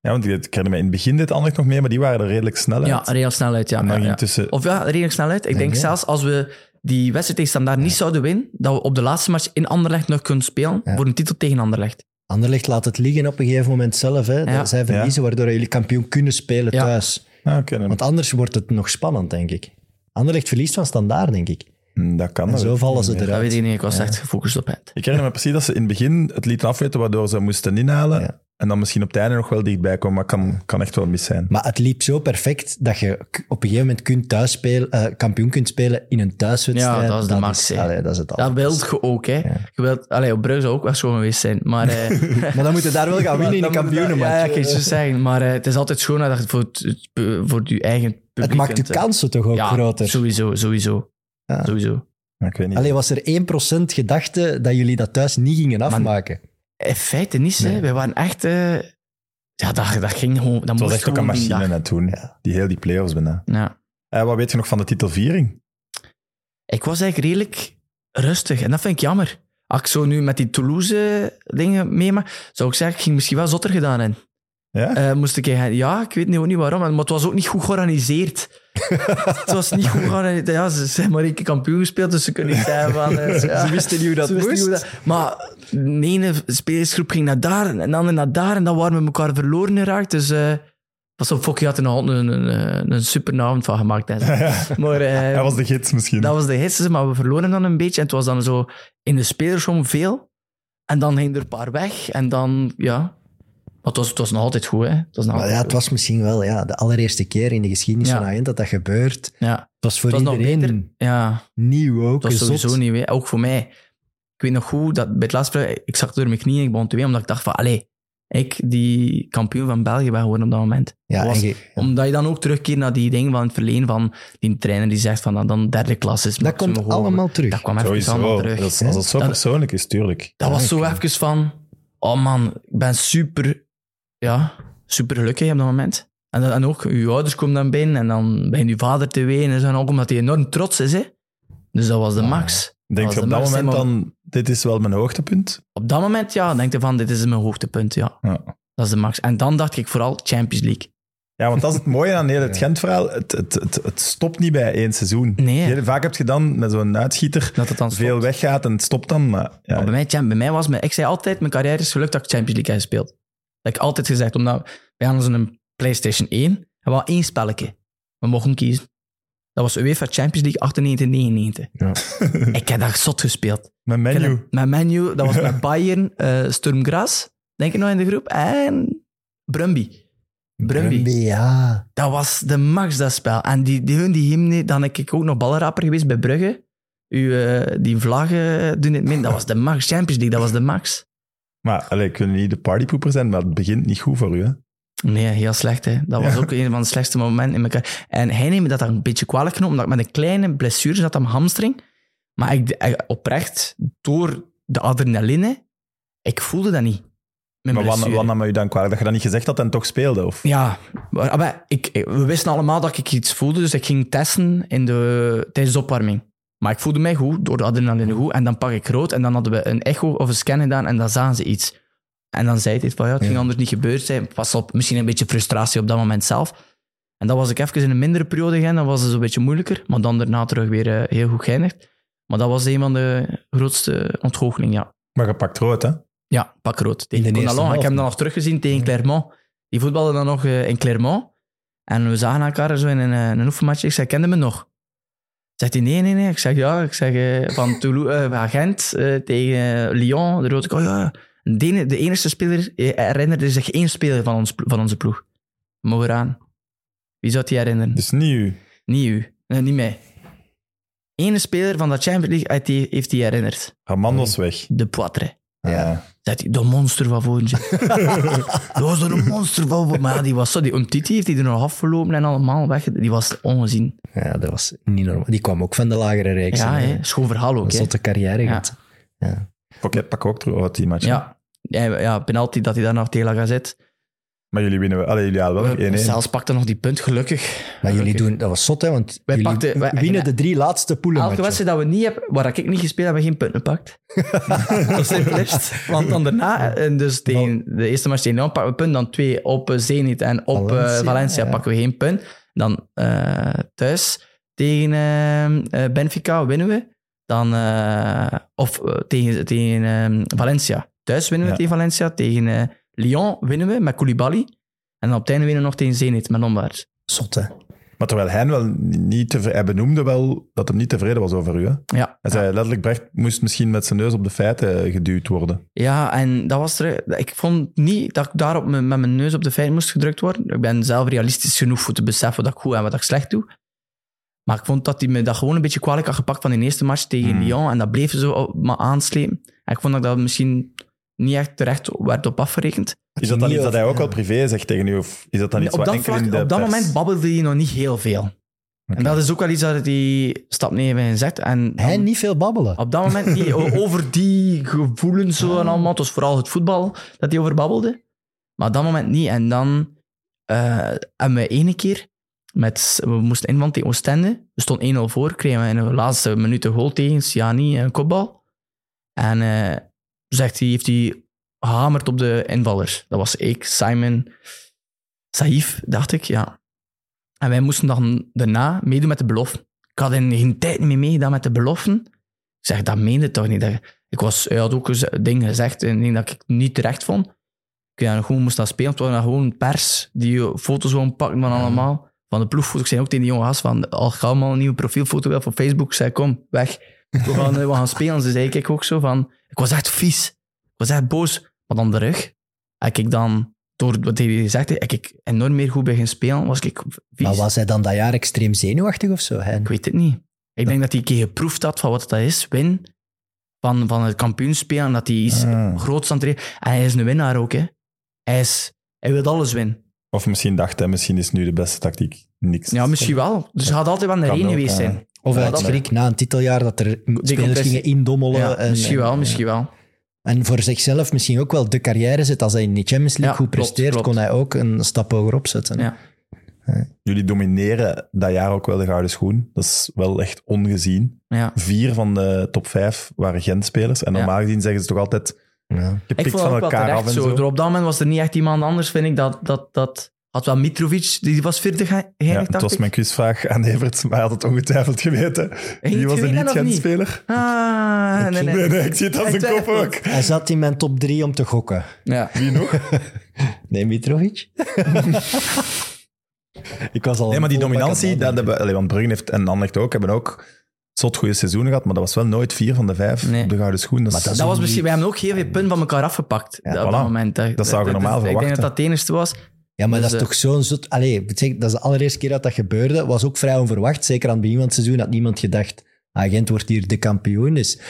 Ja, want ik kreeg me in het begin dit anders nog mee, maar die waren er redelijk snel uit. Ja, redelijk snel uit, ja. Maar, ja. Tussen... Of ja, redelijk snel uit. Ik nee, denk nee. zelfs als we die wedstrijd tegen Standaard niet ja. zouden winnen, dat we op de laatste match in Anderlecht nog kunnen spelen ja. voor een titel tegen Anderlecht. Anderlecht laat het liggen op een gegeven moment zelf. Hè. Ja. Zij verliezen, ja. waardoor jullie kampioen kunnen spelen ja. thuis. Ja, okay, want anders wordt het nog spannend, denk ik. Anderlecht verliest van Standaard, denk ik. Dat kan. En zo vallen ze eruit. Dat weet ik niet, ik was ja. echt gefocust op het. Ik herinner me precies dat ze in het begin het lieten afweten waardoor ze moesten inhalen ja. en dan misschien op het einde nog wel dichtbij komen, maar kan, kan echt wel mis zijn. Maar het liep zo perfect dat je op een gegeven moment kunt thuis spelen, uh, kampioen kunt spelen in een thuiswedstrijd. Ja, dat is de max. Dat is het al. Dat wilt je ook, hè. Ja. Je wilt, allee, op Brugge zou ook wel schoon geweest zijn, maar... Uh, maar dan moet je daar wel gaan winnen in de kampioenenmatch. Ja, ja, ik kan je zo zeggen, maar uh, het is altijd schoon dat je voor, het, voor je eigen publiek... Het maakt je kansen toch ook ja, groter? Ja, sowieso, sowieso. Ja. Sowieso. Ik weet niet. Allee, was er één procent gedachte dat jullie dat thuis niet gingen afmaken? Maar in feite niet, nee. hè. Wij waren echt... Uh... Ja, dat, dat ging gewoon... Dat was echt ook een machine net toen. Ja. Die heel die play-offs bijna. Ja. Uh, wat weet je nog van de titelviering? Ik was eigenlijk redelijk rustig. En dat vind ik jammer. Als ik zo nu met die Toulouse-dingen meemaak, zou ik zeggen, ik ging misschien wel zotter gedaan hebben. Ja? Uh, moest ik eigenlijk... Ja, ik weet ook niet waarom. Maar het was ook niet goed georganiseerd. Het was niet goed georganiseerd. Ja, ze zijn maar één keer kampioen gespeeld, dus ze kunnen niet zijn van... Uh, ja. Ze wisten niet hoe dat moest. Maar de ene spelersgroep ging naar daar en de andere naar daar. En dan waren we elkaar verloren geraakt. Dus... Uh, was op Fokkie had er nog een, een, een super avond van gemaakt. Hè. Ja, ja. Maar, uh, dat was de gids misschien. Dat was de gids, maar we verloren dan een beetje. En het was dan zo in de spelersroom veel. En dan ging er een paar weg. En dan... ja. Maar het was, het was nog altijd goed, hè? Het was, nog altijd ja, het was misschien wel ja, de allereerste keer in de geschiedenis ja. van Agent dat dat gebeurt. Ja. Het was voor het was iedereen ja. nieuw ook. Het was sowieso zot. Nieuw, ook voor mij. Ik weet nog goed, dat bij het laatste ik zag door mijn knieën, ik begon te ween, omdat ik dacht van, allee, ik die kampioen van België ben geworden op dat moment. Ja, was, je, ja. Omdat je dan ook terugkeert naar die dingen van het verleden van die trainer die zegt van, dat dan derde klas is. Dat komt gewoon, allemaal terug. Dat kwam even allemaal terug. Dat, als het zo dat, persoonlijk is, tuurlijk. Dat ja, was zo ja. even van, oh man, ik ben super, ja, super gelukkig op dat moment. En, dan, en ook, je ouders komen dan binnen en dan ben je vader te ween en zo, en ook omdat hij enorm trots is, hè. Dus dat was de ah, max. Denk je op dat moment dan, dit is wel mijn hoogtepunt? Op dat moment, ja. Denk je van, dit is mijn hoogtepunt, ja. ja. Dat is de max. En dan dacht ik vooral Champions League. Ja, want dat is het mooie aan heel het Gent-verhaal. Het, het, het, het stopt niet bij één seizoen. Nee. Heel, vaak heb je dan met zo'n uitschieter dat het dan veel weggaat en het stopt dan. Maar, ja. maar bij, mij, bij mij was... Ik zei altijd, mijn carrière is gelukt dat ik Champions League heb gespeeld. Dat heb ik altijd gezegd. Omdat wij hadden een PlayStation één en we hadden één spelletje. We mochten kiezen. Dat was UEFA Champions League achtennegentig negenennegentig. Ja. Ik heb dat zot gespeeld. Met menu. Met menu. Dat was ja. met Bayern, uh, Sturm Graz, denk ik nog in de groep. En Brumby. Brumby, Brumby ja. Dat was de max, dat spel. En die, die, hun, die hymne, dan heb ik ook nog ballenraper geweest bij Brugge. U, uh, die vlaggen doen het min. Dat was de max. Champions League, dat was de max. Maar allee, kunnen niet de partypoeper zijn, maar het begint niet goed voor u, hè? Nee, heel slecht. Hè. Dat was ja. ook een van de slechtste momenten in elkaar. En hij neemt dat dan een beetje kwalijk genomen, omdat ik met een kleine blessure zat aan mijn hamstring. Maar ik, oprecht, door de adrenaline, ik voelde dat niet. Maar wat, wat nam je dan kwalijk? Dat je dat niet gezegd had en toch speelde? Of? Ja, maar ik, we wisten allemaal dat ik iets voelde, dus ik ging testen in de, tijdens de opwarming. Maar ik voelde mij goed, door de adrenaline goed. En dan pak ik rood en dan hadden we een echo of een scan gedaan en dan zagen ze iets. En dan zei hij, van, ja, het ging ja. anders niet gebeurd zijn. Pas op, misschien een beetje frustratie op dat moment zelf. En dan was ik even in een mindere periode gaan, dan was het een beetje moeilijker. Maar dan daarna terug weer uh, heel goed geëindigd. Maar dat was een van de grootste ontgoochelingen, ja. Maar je pakt rood, hè? Ja, pak rood. Tegen Conalon. Ik heb hem dan nog teruggezien tegen ja. Clermont. Die voetbalde dan nog uh, in Clermont. En we zagen elkaar zo in een, een oefenmatch. Ik zei, kende me nog? Zegt hij, nee, nee, nee. Ik zeg, ja. Ik zeg, uh, van Toulouse, uh, Gent uh, tegen uh, Lyon, de rode... Oh, ja. De, de enige speler herinnerde zich één speler van, ons, van onze ploeg. Moeraan. Wie zou die herinneren? Dus niet u. Niet u. Nee, niet mij. Ene speler van de Champions League heeft hij herinnerd. Hamandos weg. De Poitre. Ja. Dat hij, de monster van voren. Dat was er een monster van voren. Maar ja, die was zo. Die Umtiti heeft hij er nog afgelopen en allemaal weg. Die was ongezien. Ja, dat was niet normaal. Die kwam ook van de lagere reeks. Ja, hè. Schoon verhaal ook. Een zotte carrière gehad. Ja. Ja. Pocket pak ook terug uit die match. Ja. Ja, ja, penalty dat hij daar nog tegen gaat zitten. Maar jullie winnen wel. Allee, jullie halen wel één één. Zelfs pakten nog die punt, gelukkig. Maar gelukkig. Jullie doen... Dat was zot, hè, want wij jullie pakten, wij, winnen de drie laatste poelen. Elke wedstrijd dat we niet hebben, waar ik niet gespeeld heb, hebben we geen punten gepakt. Dat is het liefst. Want dan daarna, dus tegen, de eerste match tegen Lyon pakken we punt, dan twee op Zenit en op Valencia, uh, Valencia ja. pakken we geen punt. Dan uh, thuis tegen uh, Benfica winnen we. Dan... Uh, of uh, tegen, tegen um, Valencia. Thuis winnen we ja. tegen Valencia. Tegen uh, Lyon winnen we met Koulibaly. En dan op het einde winnen we nog tegen Zenit met Lombard. Zot, hè? Maar terwijl Hein wel niet tevreden... Hij benoemde wel dat hij niet tevreden was over u, hè? Ja. Hij zei ja. letterlijk, Brecht moest misschien met zijn neus op de feiten geduwd worden. Ja, en dat was er... Ik vond niet dat ik daarop met mijn neus op de feiten moest gedrukt worden. Ik ben zelf realistisch genoeg voor te beseffen wat ik goed en wat ik slecht doe. Maar ik vond dat hij me dat gewoon een beetje kwalijk had gepakt van die eerste match tegen mm. Lyon. En dat bleef zo maar aanslepen. En ik vond dat ik dat misschien... niet echt terecht werd op afgerekend. Is dat dan iets dat hij ook ja. al privé zegt tegen u? Of is dat dan iets nee, wat enkel vlak, in de op dat pers? Moment babbelde hij nog niet heel veel. Okay. En dat is ook wel iets dat hij stap niet heeft gezegd. En hij dan, niet veel babbelen? Op dat moment niet. Over die gevoelens zo en allemaal. Het was vooral het voetbal dat hij over babbelde. Maar op dat moment niet. En dan uh, hebben we ene keer... Met, we moesten inwand tegen Oostende. We stonden één nul voor. Kregen we in de laatste minuut een goal tegen Siani, een kopbal. En... Uh, zegt hij, heeft hij gehamerd op de invallers. Dat was ik, Simon, Saïf, dacht ik, ja. En wij moesten dan daarna meedoen met de beloften. Ik had in geen tijd meer meegedaan met de beloften. Ik zeg, dat meende toch niet. Ik was, hij had ook een ding gezegd, een ding dat ik niet terecht vond. Ik ja, gewoon moest dat spelen, want we hadden gewoon pers, die foto's gewoon pakten van allemaal. Van de ploegfoto's. Ik zei ook tegen die jonge gast van, al gauw maar een nieuwe profielfoto wel van Facebook. Ik zei, kom, weg. We gaan, we gaan spelen. Ze zei ik ook zo van... Ik was echt vies. Ik was echt boos. Maar dan de rug heb ik dan door wat hij gezegd heeft, heb ik enorm meer goed bij gaan spelen. Was ik vies. Maar was hij dan dat jaar extreem zenuwachtig of zo? Hein? Ik weet het niet. Ik dat... denk dat hij een keer geproefd had van wat dat is, win, van, van het kampioenspelen, en dat hij iets ah. groots aan het re- En hij is een winnaar ook, hè. Hij, is, hij wil alles winnen. Of misschien dacht hij, misschien is nu de beste tactiek niks. Ja, misschien wel. Dus hij had altijd wel de reden geweest zijn. Ja. Of hij had schrik na een titeljaar dat er spelers gingen indommelen. Ja, en, misschien wel, en, misschien ja. wel. En voor zichzelf misschien ook wel de carrière zit. Als hij in de Champions League ja, goed klopt, presteert, klopt. kon hij ook een stap hoger opzetten. Ja. Ja. Jullie domineren dat jaar ook wel de gouden schoen. Dat is wel echt ongezien. Ja. Vier van de top vijf waren Gent-spelers. En normaal ja. gezien zeggen ze toch altijd... Ja. Ik vond van elkaar af en zo. zo. Op dat moment was er niet echt iemand anders, vind ik. Dat, dat, dat had wel Mitrovic, die was veertig geëindigd. Ja, dat was mijn quizvraag aan Evert, maar hij had het ongetwijfeld geweten. Die was een niet-Gent-speler. Ah, ik, nee, nee. nee, nee. Ik zie het als een kop ook. Hij zat in mijn top drie om te gokken. Ja. Wie nog? nee, Mitrovic. ik was al nee, maar die dominantie, dat hebben, allee, want Brugge heeft, en Anderlecht ook, hebben ook... zot goede seizoenen gehad, maar dat was wel nooit vier van de vijf nee. op de gouden schoen. Dat, dat was misschien... Liefde. Wij hebben ook heel veel punten van elkaar afgepakt ja, op voilà. dat moment. Hè. Dat, dat zou je normaal dus, verwachten. Ik denk dat dat het enigste was. Ja, maar dus, dat is toch zo'n... Zot... Allee, dat is de allereerste keer dat dat gebeurde. Was ook vrij onverwacht. Zeker aan het begin van het seizoen had niemand gedacht ah, Gent wordt hier de kampioen. Dus...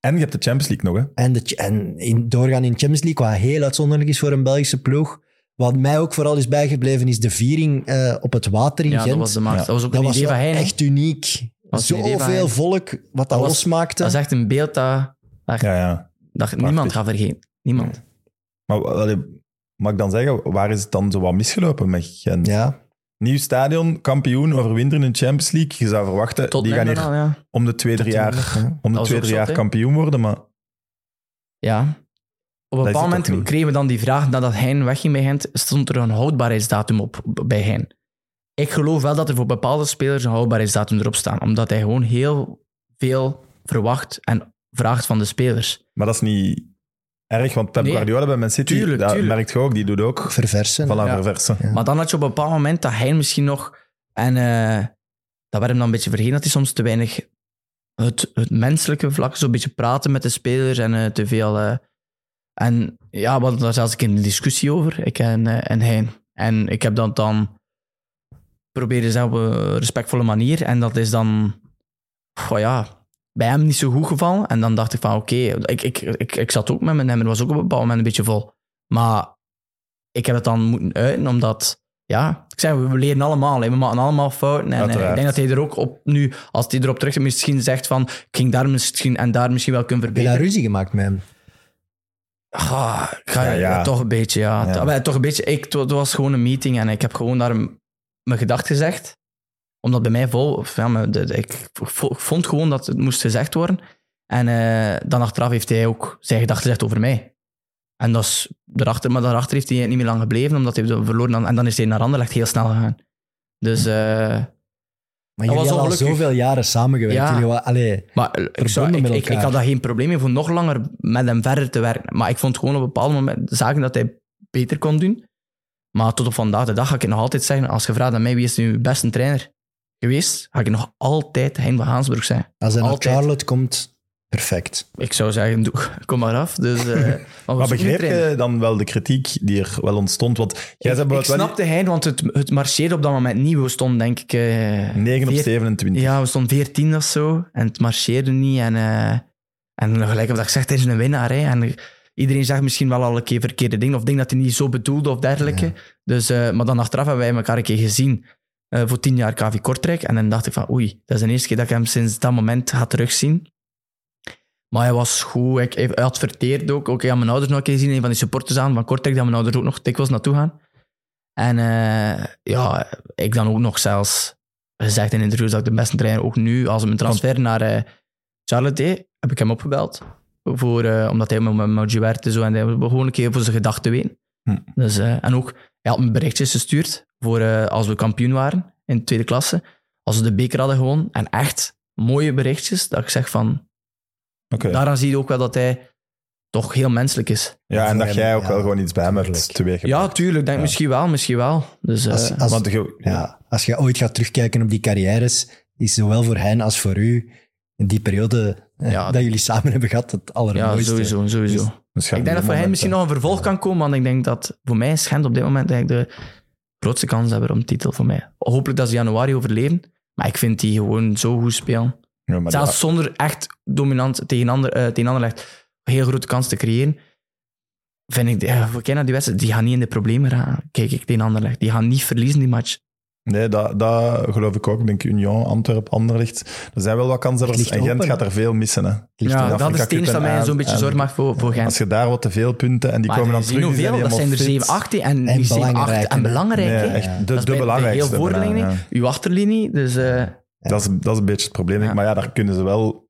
En je hebt de Champions League nog, hè? En, de, en in, doorgaan in de Champions League, wat heel uitzonderlijk is voor een Belgische ploeg. Wat mij ook vooral is bijgebleven, is de viering uh, op het water in ja, Gent. Ja, dat was de max. Ja. Dat was ook dat was echt uniek. Zoveel volk, wat dat, dat was, losmaakte. Dat is echt een beeld dat, dat, ja, ja. dat niemand gaat vergeten. Niemand. Maar mag ik dan zeggen, waar is het dan zo wat misgelopen met Gent? Ja. Nieuw stadion, kampioen, overwinteren in de Champions League. Je zou verwachten, Tot die gaan hier dan, ja. om de twee, drie jaar, om de twee, drie jaar kampioen worden. Maar... Ja. Op een bepaald moment kregen we dan die vraag, nadat Heijn wegging bij Gent, stond er een houdbaarheidsdatum op bij Heijn. Ik geloof wel dat er voor bepaalde spelers een houdbaarheidsdatum erop staan. Omdat hij gewoon heel veel verwacht en vraagt van de spelers. Maar dat is niet erg, want Pep nee. Guardiola bij Man City, tuurlijk, dat tuurlijk. merkt je ook, die doet ook... Verversen. Voilà, ja. verversen. Ja. Maar dan had je op een bepaald moment dat hij misschien nog... En uh, dat werd hem dan een beetje vergeten, dat hij soms te weinig het, het menselijke vlak, zo'n beetje praten met de spelers en uh, te veel... Uh, en ja, we hadden daar zelfs een keer een discussie over, ik en, uh, en hij. En ik heb dat dan... proberen ze op een respectvolle manier. En dat is dan oh ja, bij hem niet zo goed gevallen. En dan dacht ik van, oké, okay, ik, ik, ik, ik zat ook met mijn emmer, was ook op een bepaald moment een beetje vol. Maar ik heb het dan moeten uiten, omdat... Ja, ik zeg, we leren allemaal. Hè, we maken allemaal fouten. En eh, ik denk dat hij er ook op nu, als hij erop terug misschien zegt van, ik ging daar misschien en daar misschien wel kunnen verbeteren. Heb je daar ruzie gemaakt met hem? Ah, ga, ja, ja. Ja, toch een beetje, ja. ja. ja toch een beetje. Ik, het was gewoon een meeting en ik heb gewoon daar... Een, mijn gedacht gezegd, omdat bij mij vol... Ja, ik vond gewoon dat het moest gezegd worden. En uh, dan achteraf heeft hij ook zijn gedachten gezegd over mij. En dat is daarachter, maar daarachter heeft hij niet meer lang gebleven, omdat hij verloren had. En dan is hij naar Anderlecht heel snel gegaan. Dus... Uh, maar jullie hadden al zoveel jaren samengewerkt. Ja, jullie, allee, maar, ik, zou, ik, ik, ik had daar geen probleem mee voor nog langer met hem verder te werken. Maar ik vond gewoon op een bepaald moment zaken dat hij beter kon doen. Maar tot op vandaag de dag ga ik het nog altijd zeggen. Als je vraagt aan mij wie is nu uw beste trainer geweest, ga ik nog altijd Hein Vanhaezebrouck zijn. Als hij altijd. Naar Charlotte komt, perfect. Ik zou zeggen, doe, kom maar af. Dus, uh, maar begreep je dan wel de kritiek die er wel ontstond? Want jij ik zei, ik snapte Hein, want het, het marcheerde op dat moment niet. We stonden denk ik... Uh, negen op zevenentwintig. Ja, we stonden veertien of zo. En het marcheerde niet. En, uh, en gelijk op dat gezegd, hij is een winnaar. Hè, en... Iedereen zegt misschien wel al een keer verkeerde dingen, of denkt dat hij niet zo bedoelde of dergelijke. Ja. Dus, uh, maar dan achteraf hebben wij elkaar een keer gezien uh, voor tien jaar K V Kortrijk. En dan dacht ik van oei, dat is de eerste keer dat ik hem sinds dat moment ga terugzien. Maar hij was goed, ik, hij had verteerd ook. Ook ik had mijn ouders nog een keer gezien, een van die supporters aan van Kortrijk, dat mijn ouders ook nog dikwijls naartoe gaan. En uh, ja, ik dan ook nog zelfs gezegd in interviews dat ik de beste trainer ook nu, als mijn transfer naar uh, Charlotte deed, heb ik hem opgebeld. Voor, uh, omdat hij met Moji werkte zo, en hij wilde gewoon een keer voor zijn gedachten ween. Hm. Dus, uh, en ook, hij had me berichtjes gestuurd voor uh, als we kampioen waren in de tweede klasse. Als we de beker hadden gewonnen. En echt mooie berichtjes, dat ik zeg van... Okay. Daaraan zie je ook wel dat hij toch heel menselijk is. Ja, en dat hem, jij ook ja, wel gewoon iets bij hem hebt teweeggebracht. Ja, tuurlijk. Denk ja. Misschien wel, misschien wel. Dus, uh, als, als, want je, ja, als je ooit gaat terugkijken op die carrières, is zowel voor hen als voor u... In die periode ja, dat jullie samen hebben gehad, het allermooiste. Ja, sowieso, sowieso. Ik denk dat voor Hein misschien nog een vervolg kan komen, want ik denk dat voor mij is Gent op dit moment eigenlijk de grootste kanshebber om titel voor mij. Hopelijk dat ze januari overleven, maar ik vind die gewoon zo goed spelen. Ja, zelfs dat... zonder echt dominant tegen ander, uh, tegen ander echt heel grote kans te creëren. Vind ik, ja, we kennen die wedstrijd, die gaan niet in de problemen raken. Kijk, ik tegen Anderlecht. Die gaan niet verliezen, die match. Nee, dat, dat geloof ik ook. Ik denk Union, Antwerpen, Anderlecht. Er zijn wel wat kanshebbers. En Gent gaat er veel missen. Hè. Ja, dat is het enige dat mij zo'n beetje zorg maakt voor, voor Gent. Als je daar wat te veel punten... en die maar komen dan terug, hoeveel, die dat zijn er zeven, acht en, en belangrijk. En belangrijk, nee, echt, ja. de, dat de belangrijkste. Heel voorlinie, ja. Uw achterlinie. Dus, uh, ja. dat, is, dat is een beetje het probleem. Ja. Maar ja, daar kunnen ze wel...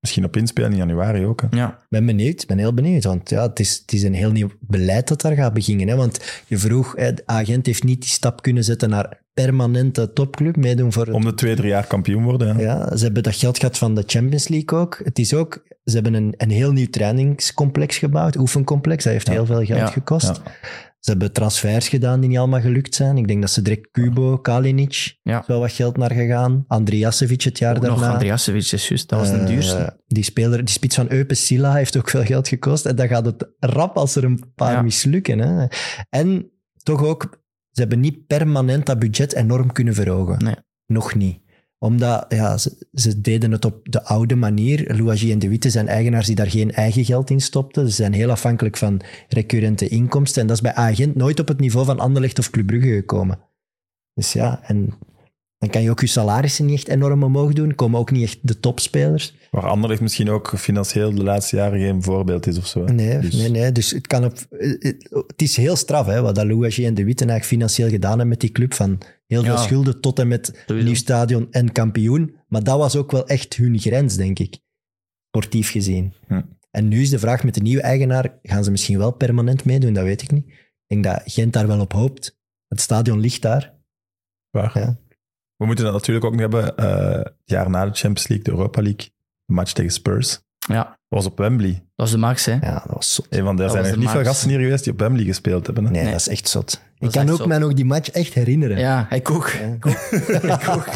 misschien op inspelen in januari ook. Hè. Ja. Ben benieuwd, ben heel benieuwd. Want ja, het is, het is een heel nieuw beleid dat daar gaat beginnen. Hè? Want je vroeg, de agent heeft niet die stap kunnen zetten naar permanente topclub. Meedoen voor het... om de twee, drie jaar kampioen worden. Hè? Ja, ze hebben dat geld gehad van de Champions League ook. Het is ook, ze hebben een, een heel nieuw trainingscomplex gebouwd, oefencomplex. Dat heeft ja. heel veel geld ja. gekost. Ja. Ze hebben transfers gedaan die niet allemaal gelukt zijn. Ik denk dat ze direct Kubo, Kalinic, ja. is wel wat geld naar gegaan. Andrijasevic het jaar ook daarna. Nog Andrijasevic, is juist. Dat was de uh, duurste. Die speler, die spits van Eupen Silla heeft ook veel geld gekost. En dan gaat het rap als er een paar ja. mislukken. Hè. En toch ook, ze hebben niet permanent dat budget enorm kunnen verhogen. Nee. Nog niet. Omdat ja, ze, ze deden het op de oude manier. Louagie en De Witte zijn eigenaars die daar geen eigen geld in stopten. Ze zijn heel afhankelijk van recurrente inkomsten. En dat is bij K A A Gent nooit op het niveau van Anderlecht of Club Brugge gekomen. Dus ja, en dan kan je ook je salarissen niet echt enorm omhoog doen. Komen ook niet echt de topspelers. Waar Anderlecht misschien ook financieel de laatste jaren geen voorbeeld is of zo. Nee, dus, nee, nee, dus het, kan op, het is heel straf hè, wat Louagie en De Witte eigenlijk financieel gedaan hebben met die club van... Heel veel ja. schulden tot en met Sowieso. nieuw stadion en kampioen. Maar dat was ook wel echt hun grens, denk ik. Sportief gezien. Hm. En nu is de vraag met de nieuwe eigenaar, gaan ze misschien wel permanent meedoen? Dat weet ik niet. Ik denk dat Gent daar wel op hoopt. Het stadion ligt daar. Waar? Ja. We moeten dat natuurlijk ook nog hebben. Uh, het jaar na de Champions League, de Europa League, de match tegen Spurs. Ja. Was op Wembley. Dat was de max, hè? Ja, dat was zot. Hey, want er dat zijn nog niet max. veel gasten hier geweest die op Wembley gespeeld hebben. Hè? Nee, nee, dat is echt zot. Dat ik kan ook zot. mij nog die match echt herinneren. Ja, ik ook. Ja. Ik ook. ik ook.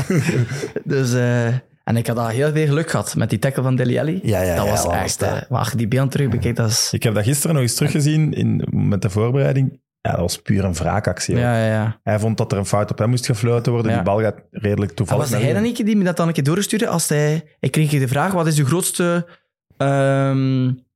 Dus, uh, en ik had al heel veel geluk gehad met die tackle van Dele Alli. Ja, ja, dat ja, was ja, echt... Uh, maar als je die beelden terug bekijkt, ja. dat is... Ik heb dat gisteren nog eens teruggezien in, met de voorbereiding. Ja, dat was puur een wraakactie. Ja, ja, ja. Hij vond dat er een fout op hem moest gefloten worden. Ja. Die bal gaat redelijk toevallig. En was hij dan niet die me dat dan een keer doorstuurde? Als hij... Ik kreeg de vraag, wat is de grootste... Um,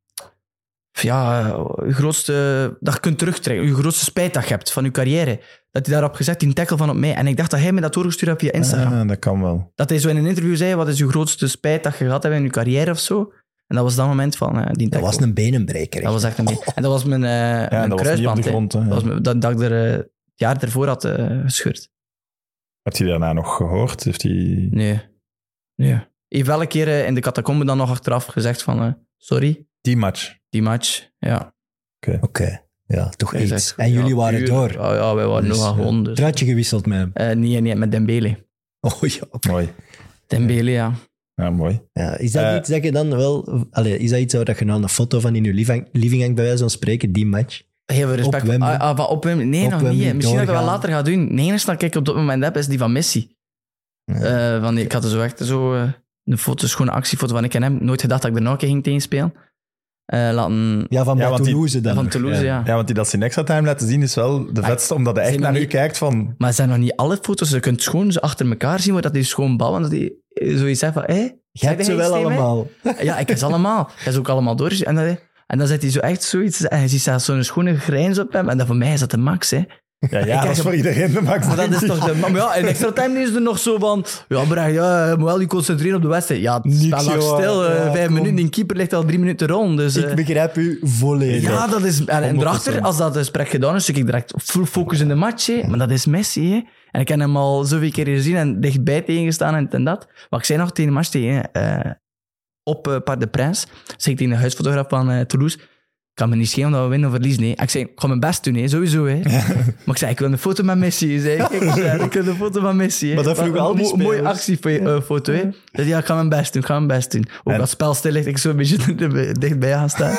ja, je grootste dat je kunt terugtrekken, je grootste spijt dat je hebt van je carrière, dat hij daarop gezet die tackle van op mij, en ik dacht dat hij me dat doorgestuurd had via Instagram. Ah, dat kan wel. Dat hij zo in een interview zei, wat is je grootste spijt dat je gehad hebt in je carrière of zo, en dat was dat moment van uh, die tackle. Dat was een benenbreker. Echt. Dat was echt een benen. En dat was mijn, uh, ja, mijn dat kruisband. Was grond, hè. Hè, ja. Dat was dat, dat ik er uh, het jaar ervoor had uh, gescheurd. Had hij daarna nog gehoord? Heeft hij... Nee. Nee. Heeft wel een keer in de catacombe dan nog achteraf gezegd van... Uh, sorry. Die match. Die match, ja. Oké. Okay. Okay. Ja, toch iets. Echt, en ja, jullie waren uur, door. Oh ja, wij waren dus, nog wel gewoon. Dus. Truitje gewisseld met hem? Uh, nee, nee, met Dembele. Oh ja. Okay. Mooi. Dembele, ja. Ja, mooi. Ja, is dat uh, iets dat je dan wel... Allee, is dat iets waar je nou een foto van in je living, living hangt bij wijze van spreken, die match? Heel veel respect. Op Wembley. Ah, ah, op Wembley. Nee, op nog Wembley niet. Misschien dat ik dat wel later ga doen. De enige dat ik op dat moment heb, is die van Messi. Ja. Uh, want ik had er zo echt zo... Uh, de foto's, gewoon een actiefoto van ik en hem. Nooit gedacht dat ik er nog een keer ging tegenspelen. Uh, laten... Ja, van, ja, van Toulouse die, dan. Van Toulouse, ja. Ja. ja, want die dat ze in extra time laten zien is wel de vetste, ah, omdat hij echt naar u kijkt van... Maar zijn nog niet alle foto's. Je kunt gewoon ze achter elkaar zien, waar dat die schoon bouwen. Dat die zoiets zegt van, hé, hey, je hebt ze wel allemaal. Mee? Ja, ik heb ze allemaal. Hij is ook allemaal door. En, dat, en dan zet hij zo echt zoiets. En je ziet zelfs zo'n schone grijns op hem. En dat voor mij is dat de max, hè. Ja, ja dat is op... voor iedereen de max. Maar dat is toch de... maar ja, in extra time is er nog zo van... Ja, Brecht, ja, je moet wel je concentreren op de wedstrijd. Ja, sta nog stil. Ja, vijf kom. minuten. Die keeper ligt al drie minuten rond. Dus, Ik uh... begrijp u volledig. Ja, dat is... En, en erachter, als dat gesprek gedaan is, zit ik direct full focus in de match. He. Maar dat is Messi, hè. En ik heb hem al zoveel keer gezien en dichtbij tegengestaan en, en dat. Maar ik zei nog tegen de match tegen... Uh, op uh, Parc des Princes, zei ik tegen de huisfotograaf van uh, Toulouse... Ik kan me niet schelen dat we winnen of verliezen. Nee. Ik zei, ik ga mijn best doen, hè. Sowieso. Hè. Ja. Maar ik zei, ik wil een foto met Messi. Zei, ik, ik wil een foto met Messi. Hè. Maar dat vroeg wel een mooie actiefoto. Hè. Dus ja, ik ga mijn best doen, ik ga mijn best doen. Ook en... als het spel stil ligt, ik zo een beetje dichtbij gaan staan.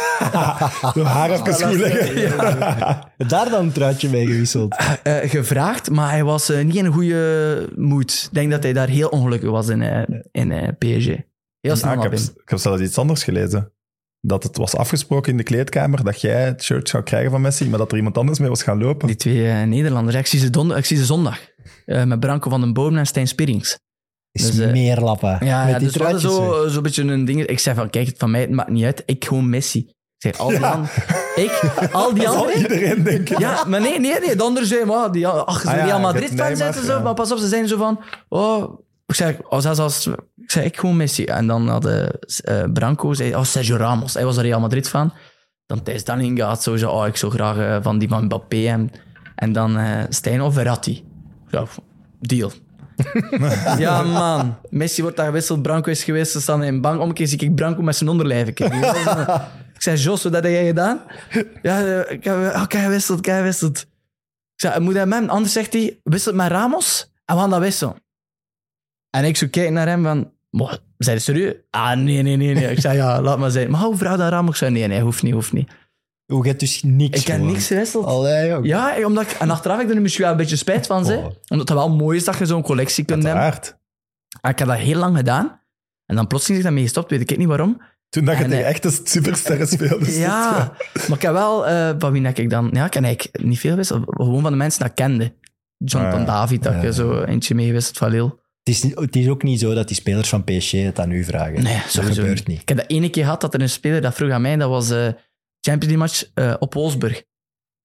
De haarafjes goed leggen. Ja. Daar dan een truitje mee gewisseld? Uh, gevraagd, maar hij was uh, niet in een goede moed. Ik denk dat hij daar heel ongelukkig was in, uh, in uh, P S G. Heel snel. Ah, ik, heb, ik heb zelfs iets anders gelezen. dat het was afgesproken in de kleedkamer dat jij het shirt zou krijgen van Messi, maar dat er iemand anders mee was gaan lopen. Die twee uh, Nederlanders. Ik zie ze, don- ik zie ze zondag. Uh, met Branco van den Boom en Stijn Spierings. Is dus, uh, meer lappen. Ja, met die dus truitjes, zo, zo beetje een ding. Ik zei van, kijk, het van mij, het maakt niet uit. Ik gewoon Messi. Ik zei, al die ja. anderen... Ik, al die anderen... iedereen denken. Ja, maar nee, nee, nee. De anderen zeiden, maar die, ach, ah, ja, Real Madrid-fans zijn ze zo, maar pas op, ze zijn zo van... Oh, ik zei, als, als, als, ik zei, ik gewoon Messi. En dan had uh, Branco, zei, oh, Sergio Ramos, hij was een Real Madrid-fan. Dan Thijs Danning gaat zo, oh, ik zou graag uh, van die van Mbappé en, en dan uh, Stijn of Verratti. Ja, deal. Ja, man. Messi wordt daar gewisseld, Branco is geweest, ze staan in bank. Om een keer zie ik Branco met zijn onderlijf. Ik, ik zei, Jos, wat heb jij gedaan? Ja, ik heb gewisseld, ik heb gewisseld. Ik zei, moet hij hem? Anders zegt hij, wisselt met Ramos en we gaan dat wisselen. En ik zo kijk naar hem van, zei hij serieus? Ah, nee, nee, nee, nee. Ik zei, ja, laat maar zijn. Maar hoe vrouw dat Ramos? Ik zei, nee, nee, hoeft niet, hoeft niet. Hoe gaat dus niks? Ik heb gewoon niks gewisseld. Allee, ook. Ja, omdat ik, en achteraf heb ik er misschien wel een beetje spijt van. Oh. Ze, omdat het wel mooi is dat je zo'n collectie kunt hebben. En ik heb dat heel lang gedaan. En dan plotseling is ik daarmee gestopt, weet ik niet waarom. Toen dat je tegen echt een supersterren speelde. Ja, maar ik heb wel, uh, van wie heb ik dan? Ja, ik heb eigenlijk niet veel gewisseld. Gewoon van de mensen die ik kende. Jonathan ah, David, dat ja. je zo eentje mee gewisseld van Lille. Het is, niet, het is ook niet zo dat die spelers van P S G het aan u vragen. Nee, dat gebeurt niet. niet. Ik heb dat ene keer gehad dat er een speler dat vroeg aan mij, dat was... Uh, Champions League match uh, op Wolfsburg.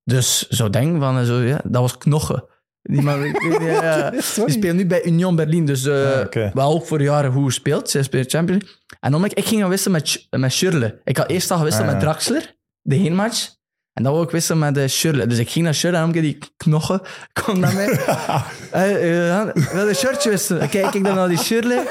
Dus zo denk van, uh, zo, ja, dat was Knochen. Die, die, uh, die speelt nu bij Union Berlin, dus uh, ja, okay. wel ook voor jaren hoe speelt. Zij speelt Champions League. En omdat ik, ik ging gaan wisselen met, met Schürrle. Ik had eerst al gewisseld ah, ja. met Draxler, de heenmatch. En dan wou ik wisselen met uh, Schürrle. Dus ik ging naar Schürrle en om die Knochen kwam naar mij. uh, uh, wil een shirtje wisselen? Dan kijk ik dan naar die Schürrle.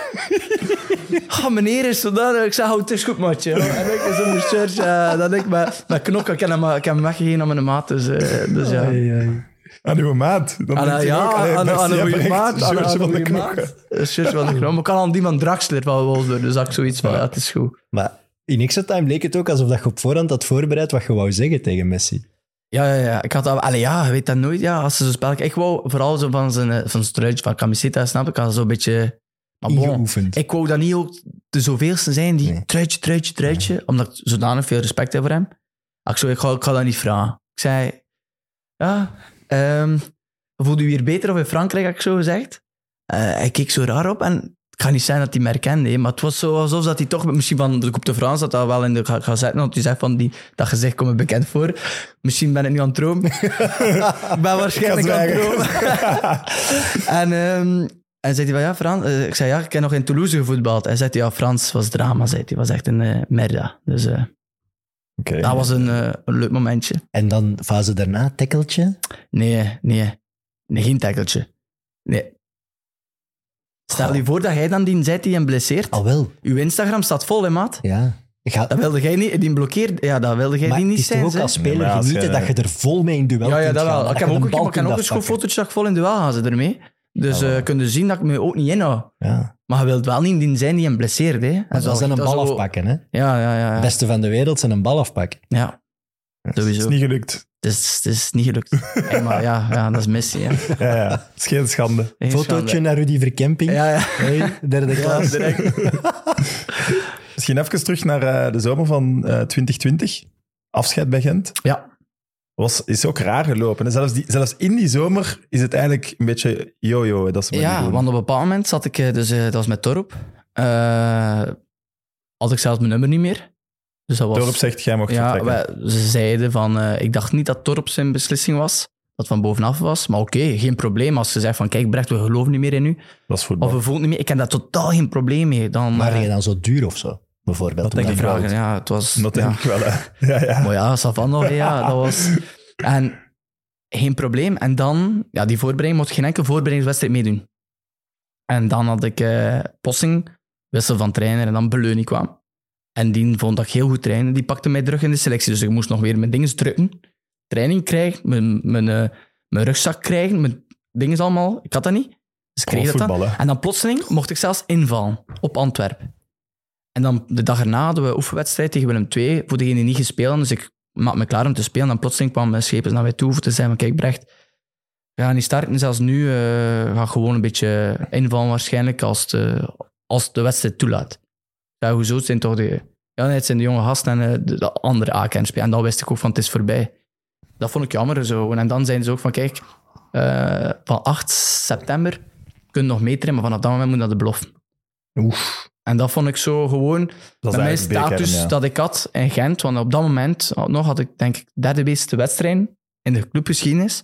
Oh, meneer is zodanig. Ik zei, hou het is goed, maatje. En ik is in de shirt. Uh, dat ik met, met knokken kan hem, kan hem weggegeven aan mijn maat. Dus, uh, dus ja. Ai, ai. Aan uw maat. Dan aan, ja, ook, allee, aan, aan uw maat. Aan uw van de knokken. Shirtje van de knokken. Maar ik kan aan die van Draxler wel wel door. Dus dat ik zoiets van, ja, het is goed. Maar in extra time leek het ook alsof je op voorhand had voorbereid wat je wou zeggen tegen Messi. Ja, ja, ja. Ik had dat, allee, ja, je weet dat nooit. Ja, als ze zo spelen. Ik wou vooral zo van zijn, van zijn truitje, van camiseta, snap ik. Ik had zo'n beetje... Maar bon, ik wou dat niet ook de zoveelste zijn die nee. truitje, truitje, truitje, nee. omdat ik zodanig veel respect heb voor hem. Ik zei, ik ga, ik ga dat niet vragen. Ik zei, ja, um, voelde u hier beter of in Frankrijk, had ik zo gezegd. Uh, hij keek zo raar op en het kan niet zijn dat hij me herkende, maar het was zo alsof dat hij toch, misschien van de Coupe de France, dat dat wel in de gazette, want hij zegt van die, dat gezicht komt me bekend voor. Misschien ben ik nu aan het droom. Ik ben waarschijnlijk aan het droom. en... Um, En zei hij van, ja, Frans... Uh, ik zei, ja, ik heb nog in Toulouse gevoetbald. Hij zei, ja, Frans was drama, zei hij. Was echt een uh, merda. Dus uh, okay, dat ja. was een, uh, een leuk momentje. En dan fase daarna, tackeltje? Nee, nee. nee geen tackeltje. Nee. Stel je oh. voor dat jij dan die zei die hem blesseert. Ah, wel. Uw Instagram staat vol, hè, maat? Ja. Ga... Dat wilde jij niet, die blokkeert, ja, dat wilde jij maar die niet zijn. Maar het is toch ook als speler genieten ja, dat je er vol mee in duel ja, ja, kunt dat gaan. Wel. Ik heb ook, ook een schoonfotootje dat ik vol in duel ga ze ermee. Dus je uh, kunt zien dat ik me ook niet inhoud. Ja. Maar je wilt wel niet die zijn die hem blesseert. Hè. Dat is een bal zo... afpakken. Hè? Ja, ja, ja, ja. Beste van de wereld zijn een bal afpakken. Ja, sowieso. Het is niet gelukt. Het is, het is niet gelukt. Hey, maar ja, ja, dat is Messi. Hè. Ja, ja. Het is geen schande. Geen fotootje schande. Naar Rudy Verkemping. Ja, ja. Hey, derde klas. Ja, misschien even terug naar uh, de zomer van uh, twintig twintig. Afscheid bij Gent. Ja. Was, is ook raar gelopen. Zelfs, die, zelfs in die zomer is het eigenlijk een beetje yo-yo. Dat ze ja, want op een bepaald moment zat ik... Dus, uh, dat was met Torp. Uh, had ik zelfs mijn nummer niet meer. Dus dat was, Torp zegt, jij mocht ja, vertrekken. Wij, ze zeiden van... Uh, ik dacht niet dat Torp zijn beslissing was. Dat van bovenaf was. Maar oké, okay, geen probleem. Als ze zegt van, kijk Brecht, we geloven niet meer in u. Dat is voetbal. Of we voelen niet meer. Ik heb daar totaal geen probleem mee. Dan, waren uh, je dan zo duur of zo? Bijvoorbeeld. Dat denk ik ja, het was... Dat ja. denk ik wel, hè. Ja, ja. Maar ja, Savannah, ja, dat was... En geen probleem. En dan, ja, die voorbereiding mocht geen enkele voorbereidingswedstrijd meedoen. En dan had ik eh, Possing, wissel van trainer, en dan Beleunie kwam. En die vond dat ik heel goed trainen. Die pakte mij terug in de selectie. Dus ik moest nog weer mijn dingen drukken. Training krijgen, mijn, mijn, uh, mijn rugzak krijgen, mijn dingen allemaal. Ik had dat niet. Dus ik kreeg dat dan. En dan plotseling mocht ik zelfs invallen op Antwerpen. En dan de dag erna hadden we een oefenwedstrijd tegen Willem twee, voor degenen die niet gespeeld. Dus ik maakte me klaar om te spelen. En dan plotseling kwam mijn schepers naar mij toe voor te zeggen, kijk Brecht, we gaan niet starten. Zelfs nu uh, ga ik gewoon een beetje invallen waarschijnlijk als de, als de wedstrijd toelaat. Ja, hoezo? Het zijn toch de ja, het zijn de jonge gasten en uh, de, de andere A K N S P. En dat wist ik ook van, het is voorbij. Dat vond ik jammer zo. En dan zijn ze ook van, kijk, uh, van acht september kunnen nog meeteren, maar vanaf dat moment moet dat de belofte. Oef. En dat vond ik zo gewoon, dat met mijn status ja. dat ik had in Gent, want op dat moment nog had ik, denk ik, derde beste wedstrijd in de clubgeschiedenis.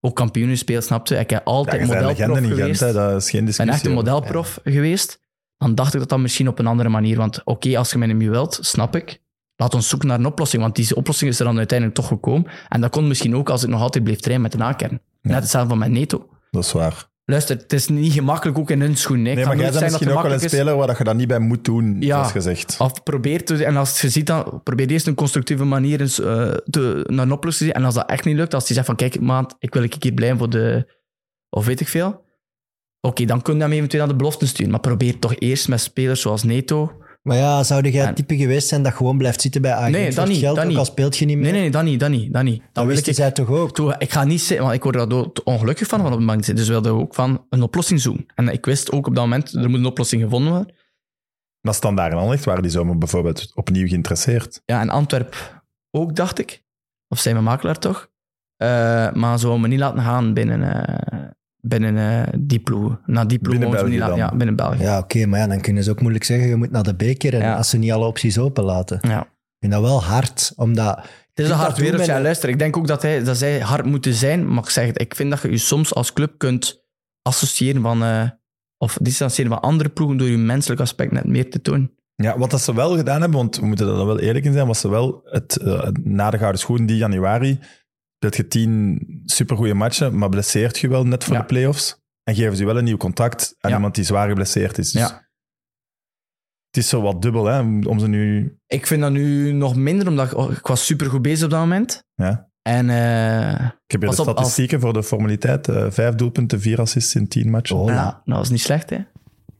Ook kampioen gespeeld, snapte. Ik heb altijd ja, modelprof geweest. Gent, hè? Dat is geen discussie. Ik ben echt een modelprof ja. geweest. Dan dacht ik dat dat misschien op een andere manier, want oké, okay, als je mij niet meer wilt, snap ik. Laat ons zoeken naar een oplossing, want die oplossing is er dan uiteindelijk toch gekomen. En dat kon misschien ook als ik nog altijd bleef trainen met de nakern. Ja. Net hetzelfde van mijn Neto. Dat is waar. Luister, het is niet gemakkelijk, ook in hun schoenen. Nee, maar jij bent misschien ook wel een speler waar je dat niet bij moet doen, ja, zoals gezegd. Of probeer te, en als je ziet, dan probeer eerst een constructieve manier eens, uh, te, naar een oplossing te zien. En als dat echt niet lukt, als die zegt van, kijk, maand, ik wil een keer blijven voor de... Of weet ik veel. Oké, okay, dan kun je hem eventueel aan de belofte sturen. Maar probeer toch eerst met spelers zoals Neto... Maar ja, zou jij het type geweest zijn dat gewoon blijft zitten bij A G? Nee, dat niet. Geld, dat ook niet. Al speelt je niet meer? Nee, nee, dat niet. Dat, niet, dat, niet. dat, dat wist ik, zij toch ook? Toe, ik ga niet zitten, want ik word daar ongelukkig van, van op de bank zitten. Dus wilde ook van een oplossing zoeken. En ik wist ook op dat moment, er moet een oplossing gevonden worden. Maar Standaard en Anderlecht waren die zomer bijvoorbeeld opnieuw geïnteresseerd. Ja, en Antwerpen ook, dacht ik. Of zijn we makelaar toch? Uh, maar ze wouden me niet laten gaan binnen... Uh, Binnen uh, die ploeg. Naar die ploeg binnen België niet, ja, binnen België. Ja, oké, okay, maar ja, dan kunnen ze ook moeilijk zeggen, je moet naar de beker en ja. als ze niet alle opties openlaten. Ja. Ik vind dat wel hard, omdat... Het is een hard wereldje, en... luister, ik denk ook dat, hij, dat zij hard moeten zijn, maar ik zeg het, ik vind dat je je soms als club kunt associëren van, uh, of distancieren van andere ploegen door je menselijk aspect net meer te tonen. Ja, wat dat ze wel gedaan hebben, want we moeten er wel eerlijk in zijn, was ze wel, het, uh, na de Gouden Schoen die januari... dat je tien supergoeie matchen, maar blesseert je wel net voor ja. de play-offs. En geven ze wel een nieuw contract aan ja. iemand die zwaar geblesseerd is. Dus ja. Het is zo wat dubbel, hè? Om ze nu... Ik vind dat nu nog minder, omdat ik, ik was supergoed bezig op dat moment. Ja. En, uh, ik heb hier de statistieken als... voor de formaliteit. Uh, vijf doelpunten, vier assists in tien matchen. Oh, nou, dat was niet slecht, hè?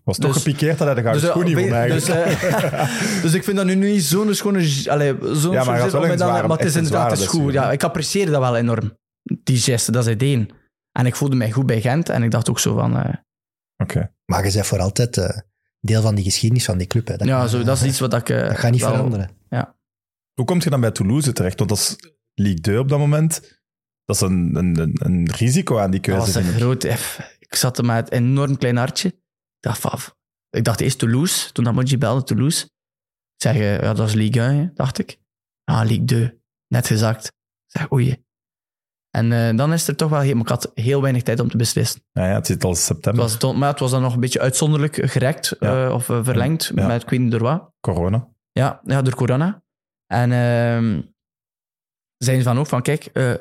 Was dus, toch gepikeerd dat hij de gouden dus, schoen niet dus, vond dus, uh, dus ik vind dat nu niet zo'n schone... Allez, zo'n ja, maar, het, dan, zware, maar het is inderdaad het is goed. Ja, ik apprecieer dat wel enorm. Die geste, dat is het één. En ik voelde mij goed bij Gent en ik dacht ook zo van... Uh, Oké. Okay. Maar je bent voor altijd uh, deel van die geschiedenis van die club. Hè. Dat ja, kan, zo, dat is iets wat ik... Uh, dat gaat niet wel, veranderen. Ja. Hoe kom je dan bij Toulouse terecht? Want dat is Ligue twee op dat moment. Dat is een, een, een, een risico aan die keuze. Dat was een groot... F. Ik zat er met een enorm klein hartje. Dacht, ik dacht eerst Toulouse, toen dat Moji belde, Toulouse. Ik zeg, ja, dat is Ligue één, dacht ik. Ah, Ligue twee, net gezakt. Ik zeg, oei. En uh, dan is er toch wel... Maar ik had heel weinig tijd om te beslissen. Ja, ja, het zit al september. Het was, maar het was dan nog een beetje uitzonderlijk gerekt ja. uh, of uh, verlengd, ja. met ik weet niet door wat. Corona. Ja, ja, door corona. En uh, zeiden ze van ook van, kijk, uh,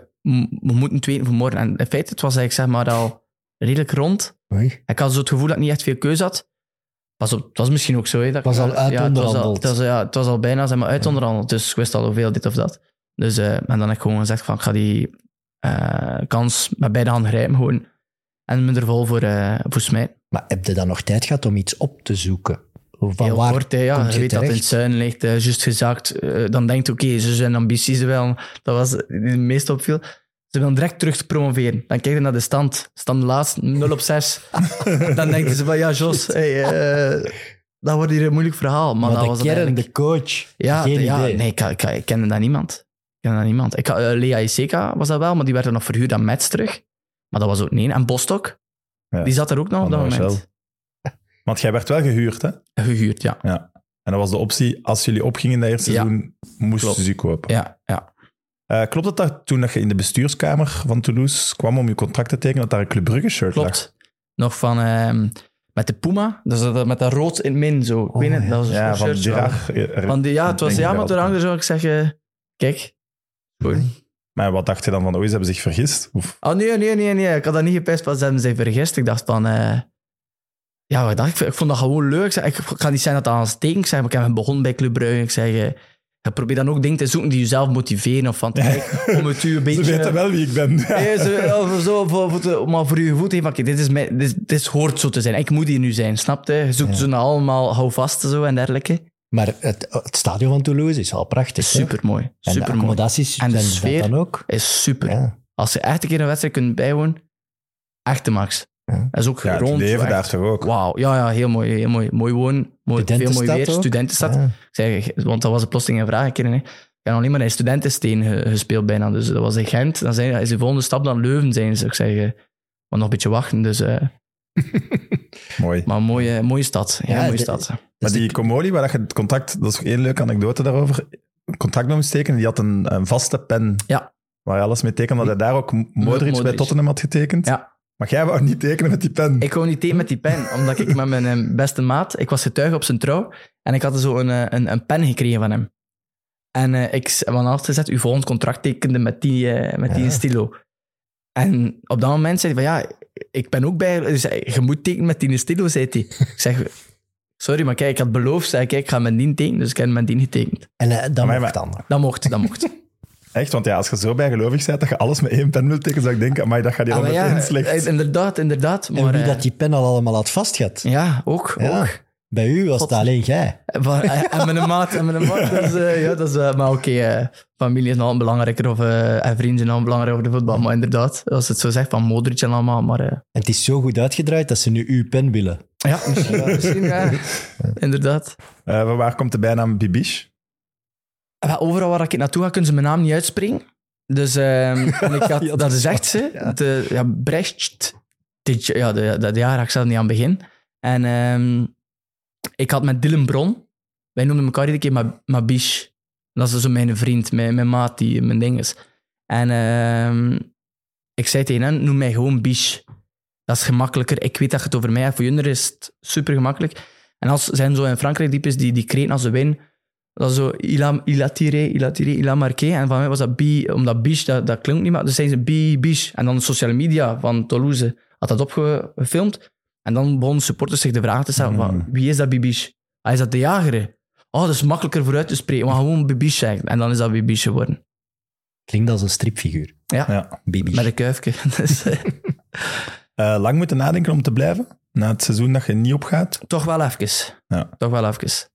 we moeten het weten voor morgen. En in feite, het was eigenlijk zeg maar al redelijk rond... Oei. Ik had zo het gevoel dat ik niet echt veel keuze had. Pas op, het was misschien ook zo. Hè, dat het was al uitonderhandeld. Ja, het, was al, het, was, ja, het was al bijna zeg maar, uitonderhandeld, dus ik wist al hoeveel dit of dat. Dus, uh, en dan heb ik gewoon gezegd, van, ik ga die uh, kans met beide handen grijpen gewoon, en me er vol voor, uh, voor smijten. Maar heb je dan nog tijd gehad om iets op te zoeken? Van heel waar kort, hè, ja. Je, je weet terecht? Dat in het zuin ligt, uh, juist gezakt. Uh, dan denkt oké, okay, ze zijn ambities wel. Dat was het meeste opviel. Ze willen direct terug te promoveren. Dan kijk je naar de stand. Stand laatst, nul op zes. Dan denken ze van, ja, Jos, hey, uh, dat wordt hier een moeilijk verhaal. Maar, maar dat de was kern, eigenlijk... de coach, ja, geen ja, idee. Nee, ik, ik, ik kende daar niemand. Ik kende daar niemand. Ik, uh, Lea Iseka was dat wel, maar die werd er nog verhuurd aan Metz terug. Maar dat was ook niet. En Bostock, ja, die zat er ook nog op dat moment. Wel. Want jij werd wel gehuurd, hè? Gehuurd, ja. ja. En dat was de optie, als jullie opgingen in de eerste ja. seizoen, moesten ze je kopen. Ja, ja. Uh, klopt dat, dat toen dat je in de bestuurskamer van Toulouse kwam om je contract te tekenen, dat daar een Club Brugge shirt lag? Klopt. Nog van... Uh, met de Puma. Dus dat, met dat rood in het min, zo. Ik oh, weet het, ja. dat was een ja, shirt. Ja, van die... Ja, het was... Ja, maar toen hangde zo. Ik zeg... Uh, kijk. Goed. Nee. Maar wat dacht je dan van... Oh, ze hebben zich vergist? Oef. Oh, nee, nee, nee, nee. Ik had dat niet gepest, maar ze hebben zich vergist. Ik dacht van... Uh, ja, wat dacht ik? Ik vond dat gewoon leuk. Ik, zeg, ik kan niet zijn dat dat aan steek. Ik zeg, maar ik heb begonnen bij Club Brugge. Ik zeg... Uh, Je probeert dan ook dingen te zoeken die jezelf motiveren. Of van, kijk, om het u een beetje... Ze weten wel wie ik ben. Ja. Nee, ze, zo, voor, voor, maar voor je gevoel te geven, dit, is mijn, dit, dit hoort zo te zijn. Ik moet hier nu zijn, snap je? Je zoekt ja. ze nou allemaal, hou vast zo en dergelijke. Maar het, het stadion van Toulouse is al prachtig. Supermooi. En super de accommodaties mooi. En de sfeer dan ook. Is super. Ja. Als je echt een keer een wedstrijd kunt bijwonen, echt de max. Ja. Dat is ook ja, rond. Het leven daar toch ook. Wauw, ja, ja, heel mooi. Heel mooi, mooi wonen, mooi, veel mooi weer. Ook. Studentenstad. Ja. Ik zeg, want dat was de plotseling een vraag een keer. Hè. Ik heb alleen maar in Studentensteen gespeeld bijna. Dus dat was in Gent. Dan zijn, is de volgende stap dan Leuven zijn ze. Ik zeg, maar nog een beetje wachten. Dus, uh... mooi. Maar een mooie, mooie stad. Ja, ja, mooie de, stad. Maar dus die ik... Comoli, waar je het contact... Dat is één leuke anekdote daarover. Contact nog eens tekenen. Die had een, een vaste pen. Ja. Waar je alles mee tekende. Dat hij daar ook Modric, Modric bij Tottenham had getekend. Ja. Maar jij wou niet tekenen met die pen. Ik wou niet tekenen met die pen, omdat ik met mijn beste maat... Ik was getuige op zijn trouw en ik had zo een, een, een pen gekregen van hem. En uh, ik heb aan altijd gezegd, uw volgend contract tekende met die, uh, met die ja. stilo. En op dat moment zei hij van, ja, ik ben ook bij... Dus je moet tekenen met die stilo, zei hij. Ik zeg, sorry, maar kijk, ik had beloofd, zei, kijk, ik ga met die tekenen, dus ik heb met die getekend. En uh, dat maar mocht dan? Dat mocht, dat mocht. Echt, want ja, als je zo bijgelovig bent dat je alles met één pen wilt tekenen, zou ik denken, amai, dat gaat hier allemaal in slecht. Inderdaad, inderdaad. Maar, en wie uh, dat die pen al allemaal had vastgehad. Ja, ook, ja. ook. Bij u was God. Het alleen jij. En mijn maat, en mijn maat. Dus, uh, ja, dat is, uh, maar oké, okay, uh, familie is nog belangrijker of, uh, en vrienden zijn nog belangrijker over de voetbal. Maar inderdaad, als het zo zegt, van Modric en allemaal. Maar, uh, en het is zo goed uitgedraaid dat ze nu uw pen willen. Ja, misschien. Ja, misschien uh, inderdaad. Uh, van waar komt de bijnaam Bibiche? Overal waar ik naartoe ga, kunnen ze mijn naam niet uitspringen. Dus uh, en ik had, ja, dat is echt ze. Ja. De, ja, Brecht. De, ja, dat jaar had ik zelf niet aan het begin. En um, ik had met Dylan Bron, wij noemden elkaar iedere keer maar Mabiche. Dat is dus mijn vriend, mijn, mijn maat, die, mijn dinges. En um, ik zei tegen hen, noem mij gewoon Biche. Dat is gemakkelijker. Ik weet dat het over mij hebt. Voor jullie is het super gemakkelijk. En als zijn zo in Frankrijk diepjes die, die kreten als ze winnen. Dat is zo, il, il a tiré, il a tiré, il a marqué. En van mij was dat bi, omdat biche, dat, dat klinkt niet meer. Dus zijn ze bi, biche. En dan de social media van Toulouse had dat opgefilmd. En dan begonnen supporters zich de vraag te stellen, mm. wie is dat bibiche? Ah, is dat de Jager? Oh, dat is makkelijker vooruit te spreken, maar gewoon bibiche zeggen. En dan is dat bibiche geworden. Klinkt als een stripfiguur. Ja, ja. Bibiche. Met een kuifje. Dus, uh, lang moeten nadenken om te blijven? Na het seizoen dat je niet opgaat? Toch wel even. Ja. Toch wel even.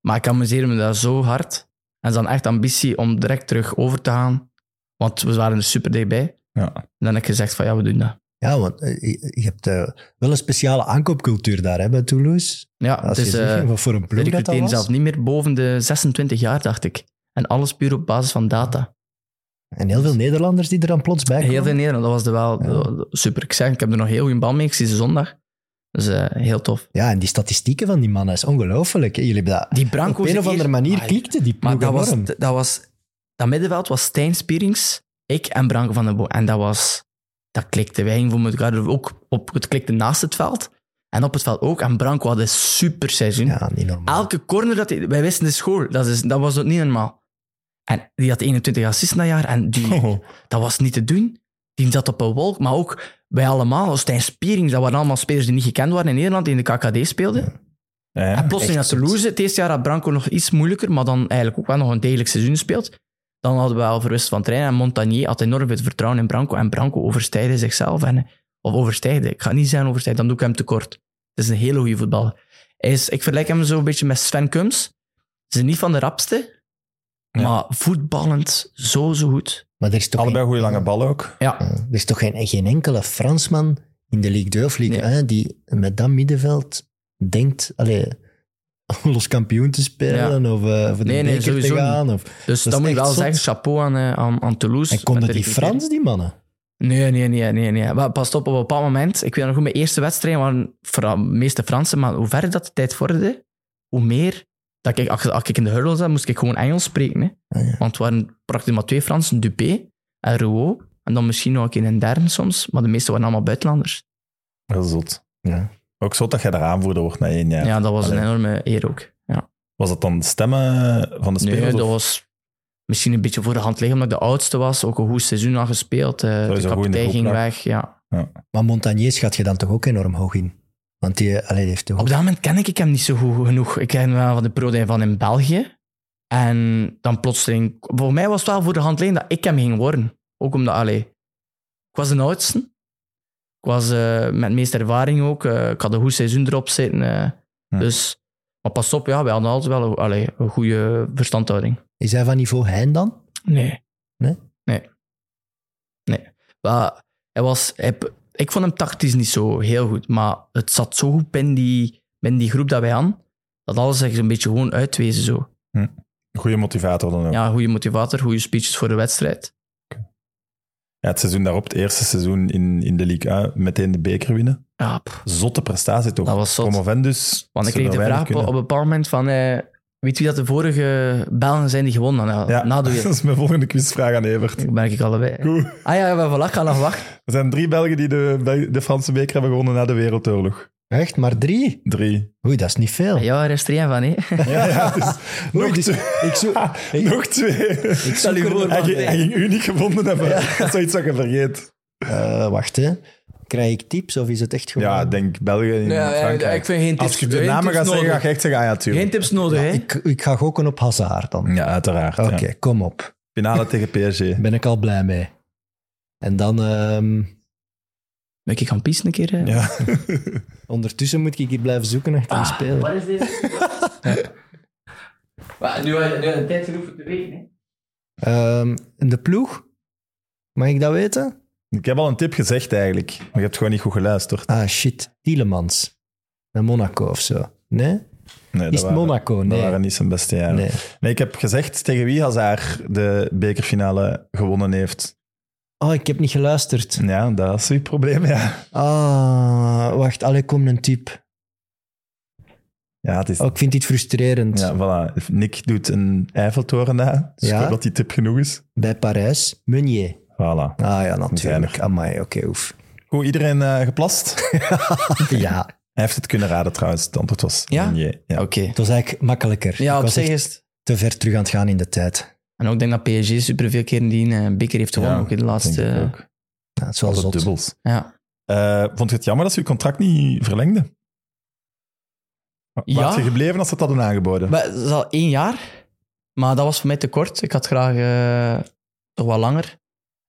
Maar ik amuseer me daar zo hard. En dan echt ambitie om direct terug over te gaan. Want we waren er super dichtbij. Ja. En dan heb ik gezegd van ja, we doen dat. Ja, want je hebt uh, wel een speciale aankoopcultuur daar hè, bij Toulouse. Ja, als het is, je zegt, uh, wat voor een ploeg dat was? Zelf niet meer boven de zesentwintig jaar, dacht ik. En alles puur op basis van data. En heel veel Nederlanders die er dan plots bij kwamen. Heel veel Nederlanders, dat was er wel ja. super. Ik zeg, ik heb er nog heel goede bal mee, ik zie ze zondag. Dus uh, heel tof. Ja, en die statistieken van die mannen is ongelooflijk. Jullie hebben dat die op een of andere manier ah, klikte die ploeg dat was, dat was dat middenveld was Stijn Spierings, ik en Branco van den Boom. En dat was... Dat klikte. Wij gingen voor elkaar ook op... Het klikte naast het veld. En op het veld ook. En Branco had een super seizoen. Ja, niet normaal. Elke corner dat hij... Wij wisten de school. Dat, is, dat was ook niet normaal. En die had eenentwintig assists dat jaar. En die... Oh. Dat was niet te doen. Die zat op een wolk. Maar ook... Wij allemaal, Stijn Spierings, dat waren allemaal spelers die niet gekend waren in Nederland, die in de K K D speelden. Ja. Ja, en plotseling had Toulouse, het eerste jaar had Branco nog iets moeilijker, maar dan eigenlijk ook wel nog een degelijk seizoen speelt. Dan hadden we al verwisseld van trainen en Montagnier had enorm veel vertrouwen in Branco. En Branco overstijgde zichzelf. En, of overstijgde, ik ga niet zeggen overstijgde, dan doe ik hem tekort. Het is een hele goede voetballer. Hij is, ik vergelijk hem zo een beetje met Sven Kums. Ze zijn niet van de rapste, ja. maar voetballend zo, zo goed. Maar er is toch allebei een... goede lange ballen ook. Ja. Er is toch geen, geen enkele Fransman in de Ligue deux of Ligue nee. één die met dat middenveld denkt allee, om los kampioen te spelen ja. of uh, voor de nee, beker nee, te gaan. Of, dus dat, dat moet ik wel zot. zeggen, chapeau aan, uh, aan, aan Toulouse. En konden die Frans, die mannen? Nee, nee, nee. nee, nee. Maar pas op, op een bepaald moment, ik weet nog goed, mijn eerste wedstrijd waren voor de meeste Fransen, maar hoe verder dat de tijd vorderde, hoe meer... Dat ik, als ik in de hurdle zat, moest ik gewoon Engels spreken. Hè. Ah, ja. Want het waren praktisch maar twee Fransen, Dupé en Rouault. En dan misschien nog een derde soms, maar de meeste waren allemaal buitenlanders. Dat is zot. Ja. Ook zot dat jij daar aanvoerder wordt na één jaar. Ja, dat was Allee. een enorme eer ook. Ja. Was dat dan stemmen van de spelers? Nee, dat of? was misschien een beetje voor de hand liggen, omdat ik de oudste was. Ook een goed seizoen al gespeeld. De kapitein ging weg. Ja. Ja. Maar Montagnier schat je dan toch ook enorm hoog in? Want die, allee, die heeft ook... Op dat moment ken ik hem niet zo goed genoeg. Ik ken wel van de pro van in België. En dan plotseling... Voor mij was het wel voor de hand leen dat ik hem ging worden. Ook omdat... Allee, ik was de oudste. Ik was uh, met de meeste ervaring ook. Uh, ik had een goed seizoen erop zitten. Uh, ja. Dus... Maar pas op, ja, wij hadden altijd wel allee, een goede verstandhouding. Is hij van niveau Heijn dan? Nee. Nee? Nee. Nee. Maar hij was... Hij, Ik vond hem tactisch niet zo heel goed, maar het zat zo goed binnen die, binnen die groep dat wij aan, dat alles echt een beetje gewoon uitwezen zo. Hm. Goeie motivator dan ook. Ja, goede motivator, goede speeches voor de wedstrijd. Okay. Ja, het seizoen daarop, het eerste seizoen in, in de Ligue één, meteen de beker winnen. Ja, zotte prestatie toch? Dat was zot. Promovendus. Want ik kreeg de vraag op, op een bepaald moment van... Eh, weet wie dat de vorige Belgen zijn die gewonnen? Nou, ja, na dat is mijn volgende quizvraag aan Evert. Dat merk ik allebei. Goed. Ah ja, ja voilà, ga nog wachten. Er zijn drie Belgen die de, de Franse beker hebben gewonnen na de Wereldoorlog. Echt? Maar drie? Drie. Oei, dat is niet veel. Ja, er is er één van, hè. Ja, ja dus Oei, nog, dus twee. Ik zoek, ik, nog twee. Ik stel je voor. Hij, hij ging u niet gevonden hebben. Ja. Dat is zoiets dat je vergeet. Uh, wacht, hè. Krijg ik tips of is het echt gewoon... Ja, denk België in ja, Frankrijk. Ja, ik vind geen tips. Als je de namen gaat zeggen, ga je echt zeggen, ah ja, tuurlijk. Geen tips nodig, ja, hè? Ik, ik ga gokken op Hazard dan. Ja, uiteraard. Oké, okay, ja. Kom op. Finale tegen P S G. Ben ik al blij mee. En dan... Um... Ben ik gaan pissen een keer? Hè? Ja. Ondertussen moet ik hier blijven zoeken naar ah, spelen. Wat is dit? ja. Nu had je een tijd genoeg voor te weten, hè? Um, de ploeg? Mag ik dat weten? Ik heb al een tip gezegd eigenlijk, maar je hebt gewoon niet goed geluisterd. Ah shit, Tielemans. Naar Monaco of zo. Nee? Nee, is het waren, Monaco? Nee. Dat waren niet zijn beste jaren. Nee. nee, ik heb gezegd tegen wie Hazard de bekerfinale gewonnen heeft. Oh, ik heb niet geluisterd. Ja, dat is uw probleem, ja. Ah, wacht, allee, kom een type. Ja, het is... Oh, ik vind dit frustrerend. Ja, voilà. Nick doet een Eiffeltoren na, dus ja? Ik hoop dat die tip genoeg is. Bij Parijs, Meunier. Voilà. Ah ja, natuurlijk. Amai, oké, okay, oef. Goed, iedereen uh, geplast? ja. Hij heeft het kunnen raden trouwens, het antwoord was ja? ja. Oké. Okay. Het was eigenlijk makkelijker. Ja, ik op zich is te ver terug aan het gaan in de tijd. En ook denk dat P S G superveel keren die een beker heeft gewonnen, ja, ook in de laatste... Uh... Ook. Ja, het is wel zot. Dubbels. Ja. Uh, vond je het jammer dat ze je contract niet verlengde? Waar ja. had je gebleven als ze dat hadden aangeboden? Maar, dat is al één jaar, maar dat was voor mij te kort. Ik had graag uh, toch wat langer.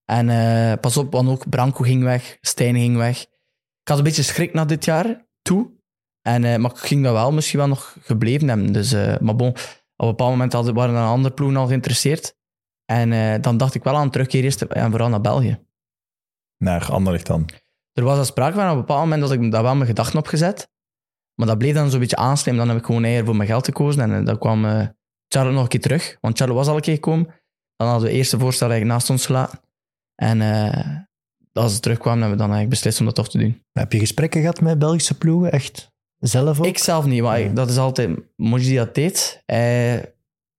En uh, pas op, want ook Branco ging weg, Stijn ging weg. Ik had een beetje schrik na dit jaar toe. En, uh, maar ik ging dat wel misschien wel nog gebleven hebben. Dus, uh, maar bon, op een bepaald moment hadden, waren er een andere ploeg al geïnteresseerd. En uh, dan dacht ik wel aan een terugkeer eerst en vooral naar België. Naar Anderlecht dan? Er was al sprake van op een bepaald moment dat ik daar wel mijn gedachten op gezet. Maar dat bleef dan zo'n beetje aanslijmen. Dan heb ik gewoon eier voor mijn geld gekozen. En uh, dan kwam uh, Charlotte nog een keer terug. Want Charlotte was al een keer gekomen. Dan hadden we de eerste voorstel eigenlijk naast ons gelaten. En uh, als ze terugkwamen, hebben we dan eigenlijk beslist om dat toch te doen. Heb je gesprekken gehad met Belgische ploegen? Echt? Zelf ook? Ik zelf niet, maar nee. Dat is altijd... Moji die dat deed, hij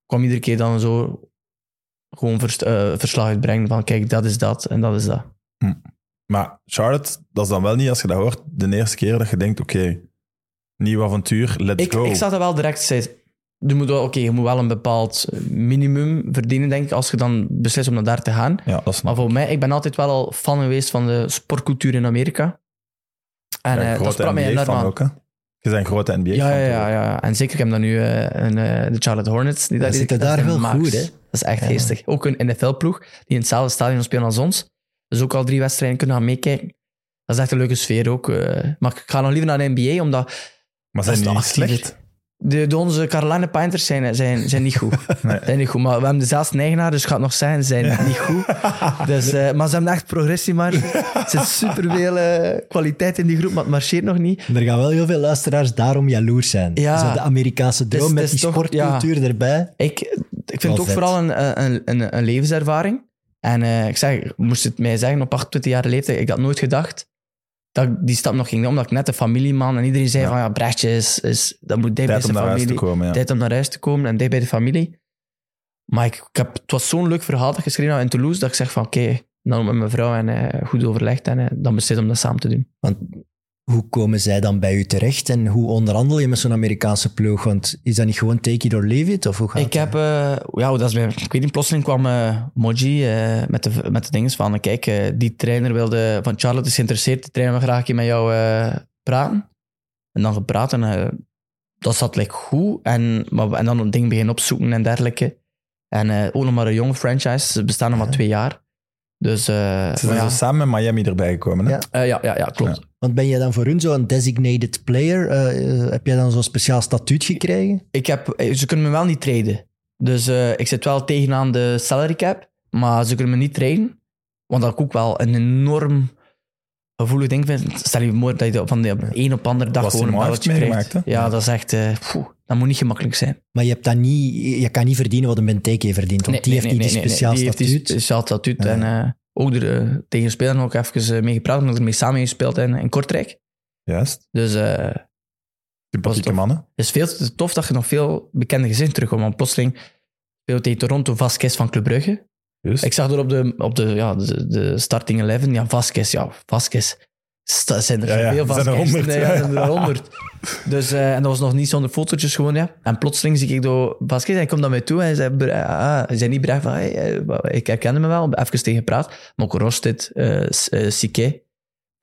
kwam iedere keer dan zo gewoon vers, uh, verslag uitbrengen van kijk, dat is dat en dat is dat. Hm. Maar Charlotte, dat is dan wel niet, als je dat hoort, de eerste keer dat je denkt, oké, okay, nieuw avontuur, let's ik, go. Ik zat er wel direct zei, je moet wel, okay, je moet wel een bepaald minimum verdienen, denk ik, als je dan beslist om naar daar te gaan. Ja, dat is maar voor mij, ik ben altijd wel al fan geweest van de sportcultuur in Amerika. En ja, uh, dat sprak mij enorm aan. Ook, je bent een grote N B A-fan. Ja, ja, ja, en zeker, ik heb dan nu uh, een, uh, de Charlotte Hornets. Die, ja, die zitten daar heel goed, hè? Dat is echt ja. geestig. Ook een N F L-ploeg, die in hetzelfde stadion spelen als ons. Dus ook al drie wedstrijden kunnen gaan meekijken. Dat is echt een leuke sfeer ook. Uh, maar ik ga nog liever naar de N B A, omdat... Maar zijn die niet slecht? De, de onze Carolina Panthers zijn, zijn, zijn, niet goed. Nee. zijn niet goed. Maar we hebben dezelfde eigenaar, dus ik ga het nog zeggen, ze zijn ja. niet goed. Dus, uh, maar ze hebben echt progressie, maar er zit superveel uh, kwaliteit in die groep, maar het marcheert nog niet. Er gaan wel heel veel luisteraars daarom jaloers zijn. Ja. Zo de Amerikaanse droom dus, met dus die toch, sportcultuur ja. erbij. Ik, ik vind het ook vooral een, een, een, een levenservaring. En uh, ik zeg, moest het mij zeggen, op achtentwintig jaar leeftijd, ik had nooit gedacht dat ik die stap nog ging doen, omdat ik net een familieman... En iedereen zei ja. van, ja, Brechtje is, is... Dat moet dicht bij zijn familie. Komen, ja. Tijd om naar huis te komen en dicht bij de familie. Maar ik, ik heb, het was zo'n leuk verhaal dat ik geschreven had in Toulouse, dat ik zeg van, oké, okay, dan met mijn vrouw en uh, goed overlegd en uh, dan beslis om dat samen te doen. Want hoe komen zij dan bij u terecht en hoe onderhandel je met zo'n Amerikaanse ploeg? Want is dat niet gewoon take it or leave it? Of hoe gaat ik dat? heb... Uh, ja, dat is mijn, ik weet niet, plotseling kwam uh, Moji uh, met, de, met de dinges van... Uh, kijk, uh, die trainer wilde... Van Charlotte is geïnteresseerd, die trainer wil graag een keer met jou uh, praten. En dan gepraat en uh, dat zat like, goed. En, maar, en dan een ding beginnen opzoeken en dergelijke. En uh, ook nog maar een jonge franchise. Ze bestaan nog maar ja. twee jaar. Dus, uh, ze zijn ja. zo samen met Miami erbij gekomen, hè? Ja, uh, ja, ja, ja, klopt. Ja. Want ben jij dan voor hun zo'n designated player? Uh, heb jij dan zo'n speciaal statuut gekregen? Ik heb, ze kunnen me wel niet traden. Dus uh, ik zit wel tegenaan de salary cap, maar ze kunnen me niet traden. Want dat ik ook wel een enorm gevoelig ding. Stel je voor dat je van de een op de andere dag gewoon een balletje krijgt. Ja, dat is echt... Uh, poeh, dat moet niet gemakkelijk zijn. Maar je, hebt dat niet, je kan niet verdienen wat een Benteke verdient. Want nee, die nee, heeft niet nee, die speciaal nee, nee, statuut. Die heeft die speciaal statuut. Ja. En uh, ook er, uh, tegen de speler nog even uh, mee gepraat. Omdat er mee samen gespeeld in, in Kortrijk. Juist. Dus... Uh, sympathieke mannen. Het is veel te tof dat je nog veel bekende gezinnen terugkomt. Want plotseling speelt hij Toronto Vasquez van Club Brugge. Just. Ik zag er op de, op de, ja, de, de starting eleven, ja, Vasquez, ja, Vasquez. Dat zijn er ja, ja. veel Vasquez. Er honderd, nee, ja. Ja, zijn er honderd. Dus, uh, en dat was nog niet zonder fotootjes gewoon, ja. En plotseling zie ik door Vasquez, hij komt naar mij toe en hij zei, ah, hij zei niet braaf van, hey, ik herkende me wel, even tegen praat. Moko Rostit, uh, Sique,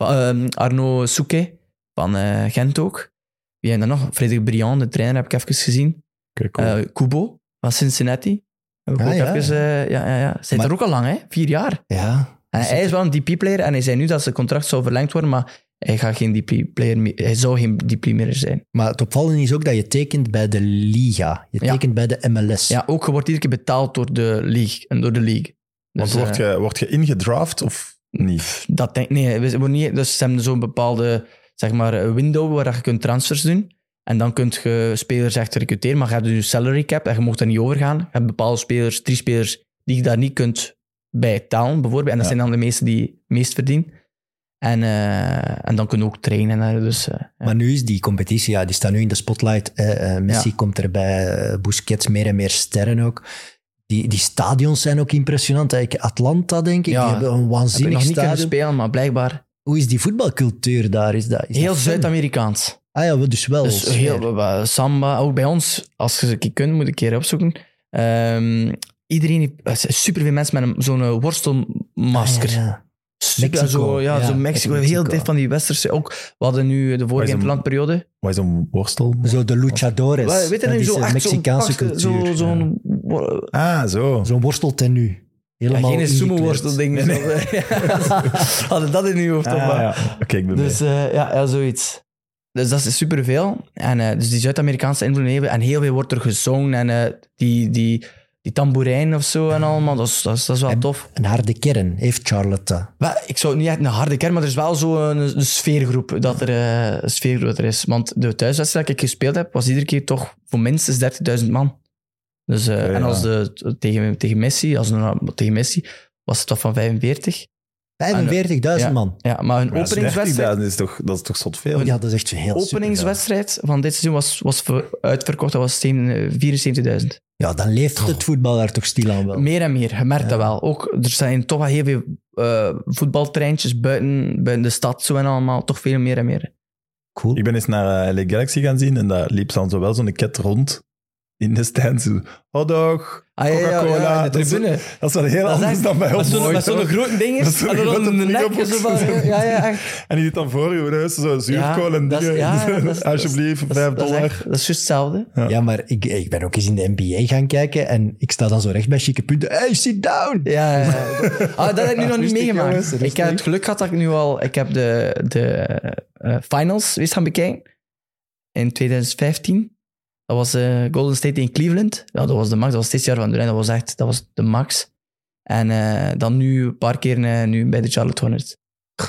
uh, Arno Souke, van uh, Gent ook. Wie hebben daar nog? Frederik Briand, de trainer, heb ik even gezien. Okay, cool. uh, Kubo, van Cincinnati. Ah, ook ja. Even, uh, ja, ja, ja. Hij zit er ook al lang, hè? Vier jaar. Ja. En hij is wel een D P-player en hij zei nu dat zijn contract zou verlengd worden, maar hij, gaat geen D P-player meer, hij zou geen D P meer zijn. Maar het opvallende is ook dat je tekent bij de Liga. Je tekent ja. bij de M L S. Ja, ook je wordt iedere keer betaald door de league. En door de league. Dus, Want word, uh, je, word je ingedraft of niet? Dat denk, nee, we, we niet, dus ze hebben zo'n bepaalde zeg maar, window waar je kunt transfers doen. En dan kun je spelers echt recruteren, maar je hebt dus salary cap en je mocht daar niet over gaan. Je hebt bepaalde spelers, drie spelers, die je daar niet kunt bij talen, bijvoorbeeld. En dat ja. zijn dan de meesten die het meest verdienen. En, uh, en dan kun je ook trainen. Dus, uh, maar ja. nu is die competitie, ja, die staat nu in de spotlight. Uh, uh, Messi ja. komt erbij, uh, Busquets, meer en meer sterren ook. Die, die stadions zijn ook impressionant. Atlanta, denk ik, ja. die hebben een waanzinnig heb nog stadion. Nog niet kunnen spelen, maar blijkbaar... Hoe is die voetbalcultuur daar? Is dat, is Heel dat Zuid-Amerikaans. Ah ja, dus wel. Dus heel, samba, ook bij ons, als je ze een keer kunt, moet ik een keer opzoeken. Um, iedereen, superveel mensen met een, zo'n worstelmasker. Ah, ja, ja. Super, Mexico. Zo, ja, ja, zo Mexico, Mexico. Heel dicht van die westerse. Ook, we hadden nu de vorige interlandperiode. Wat is een worstel? Zo de luchadores. Weet je dat zo echt Mexicaanse zo'n Mexicaanse cultuur. Zo, zo'n, ja. Ah, zo. Zo'n worsteltenue. Helemaal ja, geen sumo-worstelding. Nee, nee. Hadden dat in je hoofd. Ah, ja. Oké, okay, ik ben Dus uh, ja, ja, zoiets. Dus dat is superveel. En uh, dus die Zuid-Amerikaanse invloeden hebben. En heel veel wordt er gezongen. En uh, die, die, die tamboerijn of zo en allemaal. Dat is, dat is, dat is wel en, tof. Een harde kern heeft Charlotte. Maar, ik zou niet echt een harde kern, maar er is wel zo'n een sfeergroep dat er, uh, een sfeergroep er is. Want de thuiswedstrijd die ik gespeeld heb, was iedere keer toch voor minstens dertigduizend man. Dus, uh, ja, ja. En als de, tegen, tegen, Messi, als de, tegen Messi was het toch van vijfenveertig. vijfenveertigduizend ja, man. Ja, maar een openingswedstrijd... vijfenveertigduizend is toch, dat is toch zot veel? Ja, dat is echt heel super. Openingswedstrijd ja. van dit seizoen was, was uitverkocht, dat was vierenzeventigduizend. Ja, dan leeft het voetbal daar toch stilaan wel. Meer en meer, je merkt ja. dat wel. Ook, er zijn toch wel heel veel uh, voetbaltreintjes buiten, buiten de stad, zo en allemaal, toch veel meer en meer. Cool. Ik ben eens naar L A Galaxy gaan zien en daar liep dan zo wel zo'n ket rond in de stand, zo, hotdog, Coca-Cola. Ah, ja, ja, ja, dat, is, dat is wel heel dat anders echt, dan bij ons. Zo, met zo'n grote ding is, dat dan een nek is. Zo, ja, ja, echt. En die zit dan voor je neus, zo'n zuurkool en dingen. Ja, alsjeblieft, vijf dollar. Echt, dat is juist hetzelfde. Ja, ja maar ik, ik ben ook eens in de N B A gaan kijken en ik sta dan zo recht bij chique punten. Hey, sit down! Ja, ja, ja. Ah, dat heb ik nu nog niet meegemaakt. Rustig. Ik heb het geluk gehad dat ik nu al... Ik heb de, de uh, finals eens gaan bekijken in twintig vijftien. Dat was uh, Golden State in Cleveland. Ja, dat was de max. Dat was dit jaar van Durijn. Dat was echt dat was de max. En uh, dan nu een paar keer uh, nu bij de Charlotte Hornets.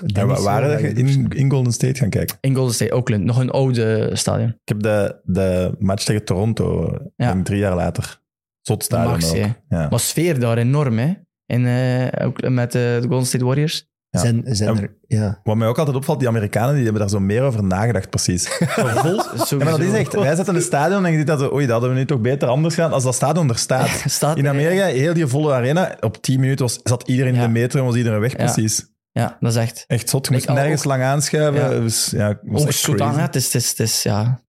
Ja, waar dat je in, in Golden State gaan kijken? In Golden State, Oakland. Nog een oude stadion. Ik heb de, de match tegen Toronto ja. drie jaar later. Zot stadion max, ook. Ja. Was sfeer daar enorm, hè? En, uh, ook met uh, de Golden State Warriors. Ja. Zijn, zijn er, ja. Wat mij ook altijd opvalt, die Amerikanen die hebben daar zo meer over nagedacht, precies. Vol, ja, maar dat is echt, wij zaten in het stadion en je ziet dat zo, oei, dat hadden we nu toch beter anders gedaan als dat stadion er staat. Ja, staat in Amerika, nee. Heel die volle arena, op tien minuten was, zat iedereen ja. in de metro en was iedereen weg, ja. precies. Ja, dat is echt... Echt zot, je moest nergens ook, lang aanschuiven. Ja. Dus, ja, was echt crazy. Aan, het is, het is, het is, ja...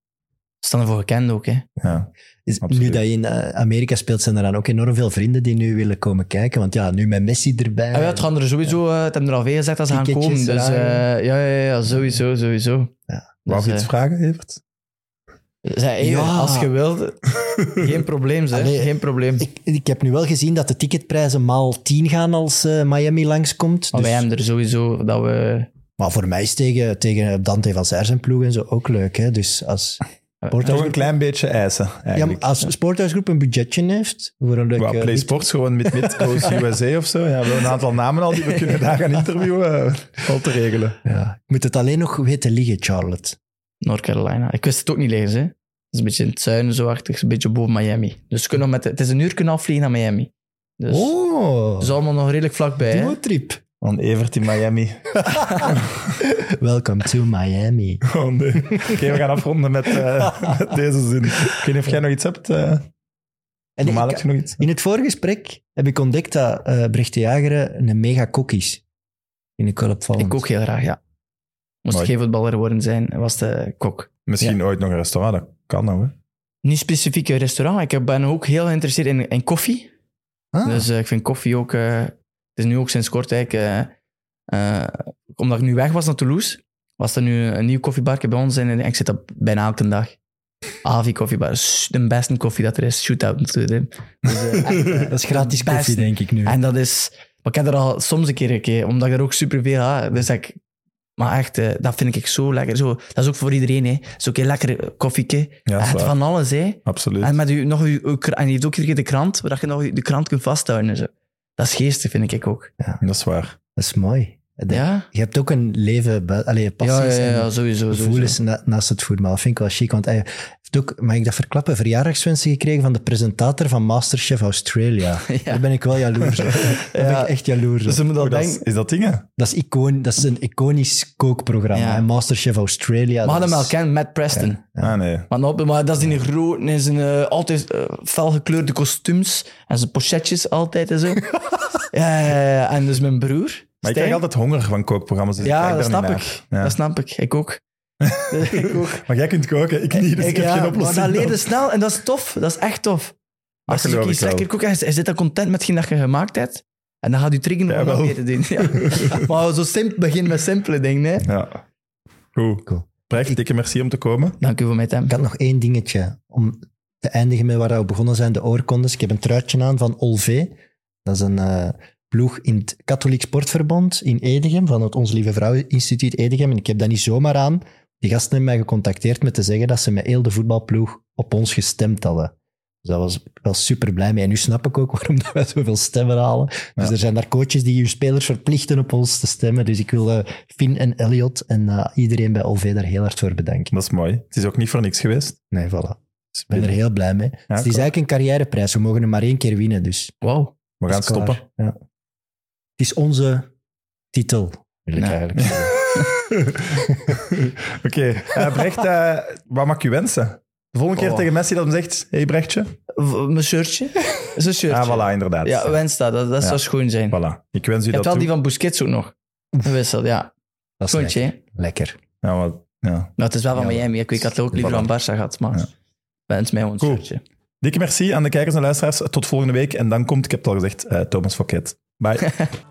Staan ervoor gekend ook, hè. Ja. Is, nu dat je in Amerika speelt, zijn er dan ook enorm veel vrienden die nu willen komen kijken. Want ja, nu met Messi erbij. Ah ja, het gaan er sowieso, ja. het hebben er al veel gezegd dat ze gaan komen. Dus uh, ja, ja, ja, sowieso, sowieso. Ja. Wou je dus, iets uh, vragen, Evert? Zij, ja. Als je wilt, geen probleem, zeg. Allee, geen probleem. Ik, ik heb nu wel gezien dat de ticketprijzen maal tien gaan als uh, Miami langskomt. Maar dus... wij hebben er sowieso dat we... Maar voor mij is tegen, tegen Dante van Zijr zijn ploeg en zo ook leuk, hè. Dus als... Sporthuis... Toch een klein beetje eisen, eigenlijk. Ja, als een sporthuisgroep een budgetje heeft... Waaronder well, Play uh, Sports, niet... gewoon met Midcoast U S A of zo. Ja, we hebben een aantal namen al die we kunnen daar gaan interviewen. Al te regelen. Ja. Ik moet het alleen nog weten liggen, Charlotte. North Carolina. Ik wist het ook niet liggen, hè. Het is een beetje in het zuiden, zo achtig, een beetje boven Miami. Dus kunnen met de... het is een uur kunnen afvliegen naar Miami. Dus oh. Het is allemaal nog redelijk vlakbij. Roadtrip. Van Evert in Miami. Welcome to Miami. Oh nee. Oké, okay, we gaan afronden met, uh, met deze zin. Ik weet niet of jij nog iets hebt. Uh, normaal heb je nog iets. In het vorige gesprek heb ik ontdekt dat uh, Brecht Dejaegere een mega kok is. Vind ik wel opvallend. Ik ook heel graag, ja. Moest Mooi. Ik geen voetballer worden zijn, was de kok. Misschien ja. Ooit nog een restaurant, dat kan nou. Hè? Niet specifiek een restaurant. Ik ben ook heel geïnteresseerd in, in koffie. Ah. Dus uh, ik vind koffie ook... Uh, Het is nu ook sinds kort eigenlijk... Uh, uh, omdat ik nu weg was naar Toulouse, was er nu een nieuw koffiebarke bij ons. En ik zit dat bijna elke dag. Avi koffiebar. De beste koffie dat er is. Shootout natuurlijk. Dus, uh, echt, uh, dat is gratis de koffie, denk ik nu. En dat is... Maar ik heb er al soms een keer gekeken, omdat ik er ook superveel had. Dus ik, maar echt, uh, dat vind ik zo lekker. Zo, dat is ook voor iedereen. Hè. Dat is ook een lekker koffieke. Ja, echt van alles. Hè. Absoluut. En, met u, nog uw, uw, en je hebt ook iedere keer de krant, waar je nog de krant kunt vasthouden en zo. Dat is geestig, vind ik ook. Ja. Dat is waar. Dat is mooi. De, ja? Je hebt ook een leven, allee, passies ja, ja, ja, ja, sowieso, en gevoelens na, naast het voetbal. Dat vind ik wel chic, want hij heeft ook, mag ik dat verklappen, verjaardagswensen gekregen van de presentator van MasterChef Australia. Ja. Daar ben ik wel jaloers op. Daar ja. ben ik echt jaloers op. Dus dat is, is dat dingen? Dat is, icoon, dat is een iconisch kookprogramma, ja. MasterChef Australia. We hadden hem al kennen, Matt Preston. Ja. Ja. Ah, nee. Maar, maar dat is in groot, in zijn uh, altijd uh, felgekleurde kostuums en zijn pochetjes altijd en zo. ja, ja, ja, en dus mijn broer... Maar Stijn? Ik krijg altijd honger van kookprogramma's. Dus ja, ik dat snap ik. Ja, dat snap ik. Ik ook. ik ook. Maar jij kunt koken, ik niet, dus ik, ik heb ja, geen oplossing. Maar dat leerde snel en dat is tof. Dat is echt tof. Als dat je iets lekker kookt, je zit dan content met geen dat je gemaakt hebt. En dan gaat je triggeren om dat weer te doen. Ja. Maar zo simpel, begin met simpele dingen. Hè. Ja. Goed. Cool. Brecht, dikke merci om te komen. Dank u voor mijn tijd. Ik had nog één dingetje om te eindigen met waar we begonnen zijn, de oorkondes. Ik heb een truitje aan van Olvé. Dat is een... Uh, ploeg in het Katholiek Sportverbond in Edegem, van het Onze Lieve Vrouw Instituut Edegem. En ik heb dat niet zomaar aan. Die gasten hebben mij gecontacteerd met te zeggen dat ze met heel de voetbalploeg op ons gestemd hadden. Dus daar was ik wel super blij mee. En nu snap ik ook waarom wij zoveel stemmen halen. Dus ja. Er zijn daar coaches die hun spelers verplichten op ons te stemmen. Dus ik wil uh, Finn en Elliot en uh, iedereen bij O V daar heel hard voor bedanken. Dat is mooi. Het is ook niet voor niks geweest. Nee, voilà. Ik ben er heel blij mee. Ja, dus het is eigenlijk een carrièreprijs. We mogen hem maar één keer winnen. Dus. Wauw. We gaan stoppen. Ja. Het is onze titel, wil ik nee. eigenlijk zeggen. Oké, okay. uh, Brecht, uh, wat mag je wensen? De volgende oh. keer tegen Messi dat hem zegt, hé hey Brechtje. V- mijn shirtje. Zijn shirtje. Ah, voilà, inderdaad. Ja, wens dat. Dat, dat ja. zou schoon zijn. Voilà. Ik wens u je dat hebt al toe. Die van Busquets ook nog. Gewisseld, ja. Dat is Schoentje, lekker. lekker. Ja, maar, ja. Nou, het is wel van ja, Miami. Ik weet dat het ook liever aan Barça gaat, maar ja. wens mij gewoon een cool. shirtje. Dikke merci aan de kijkers en luisteraars. Tot volgende week. En dan komt, ik heb het al gezegd, uh, Thomas Fouquet. Bye.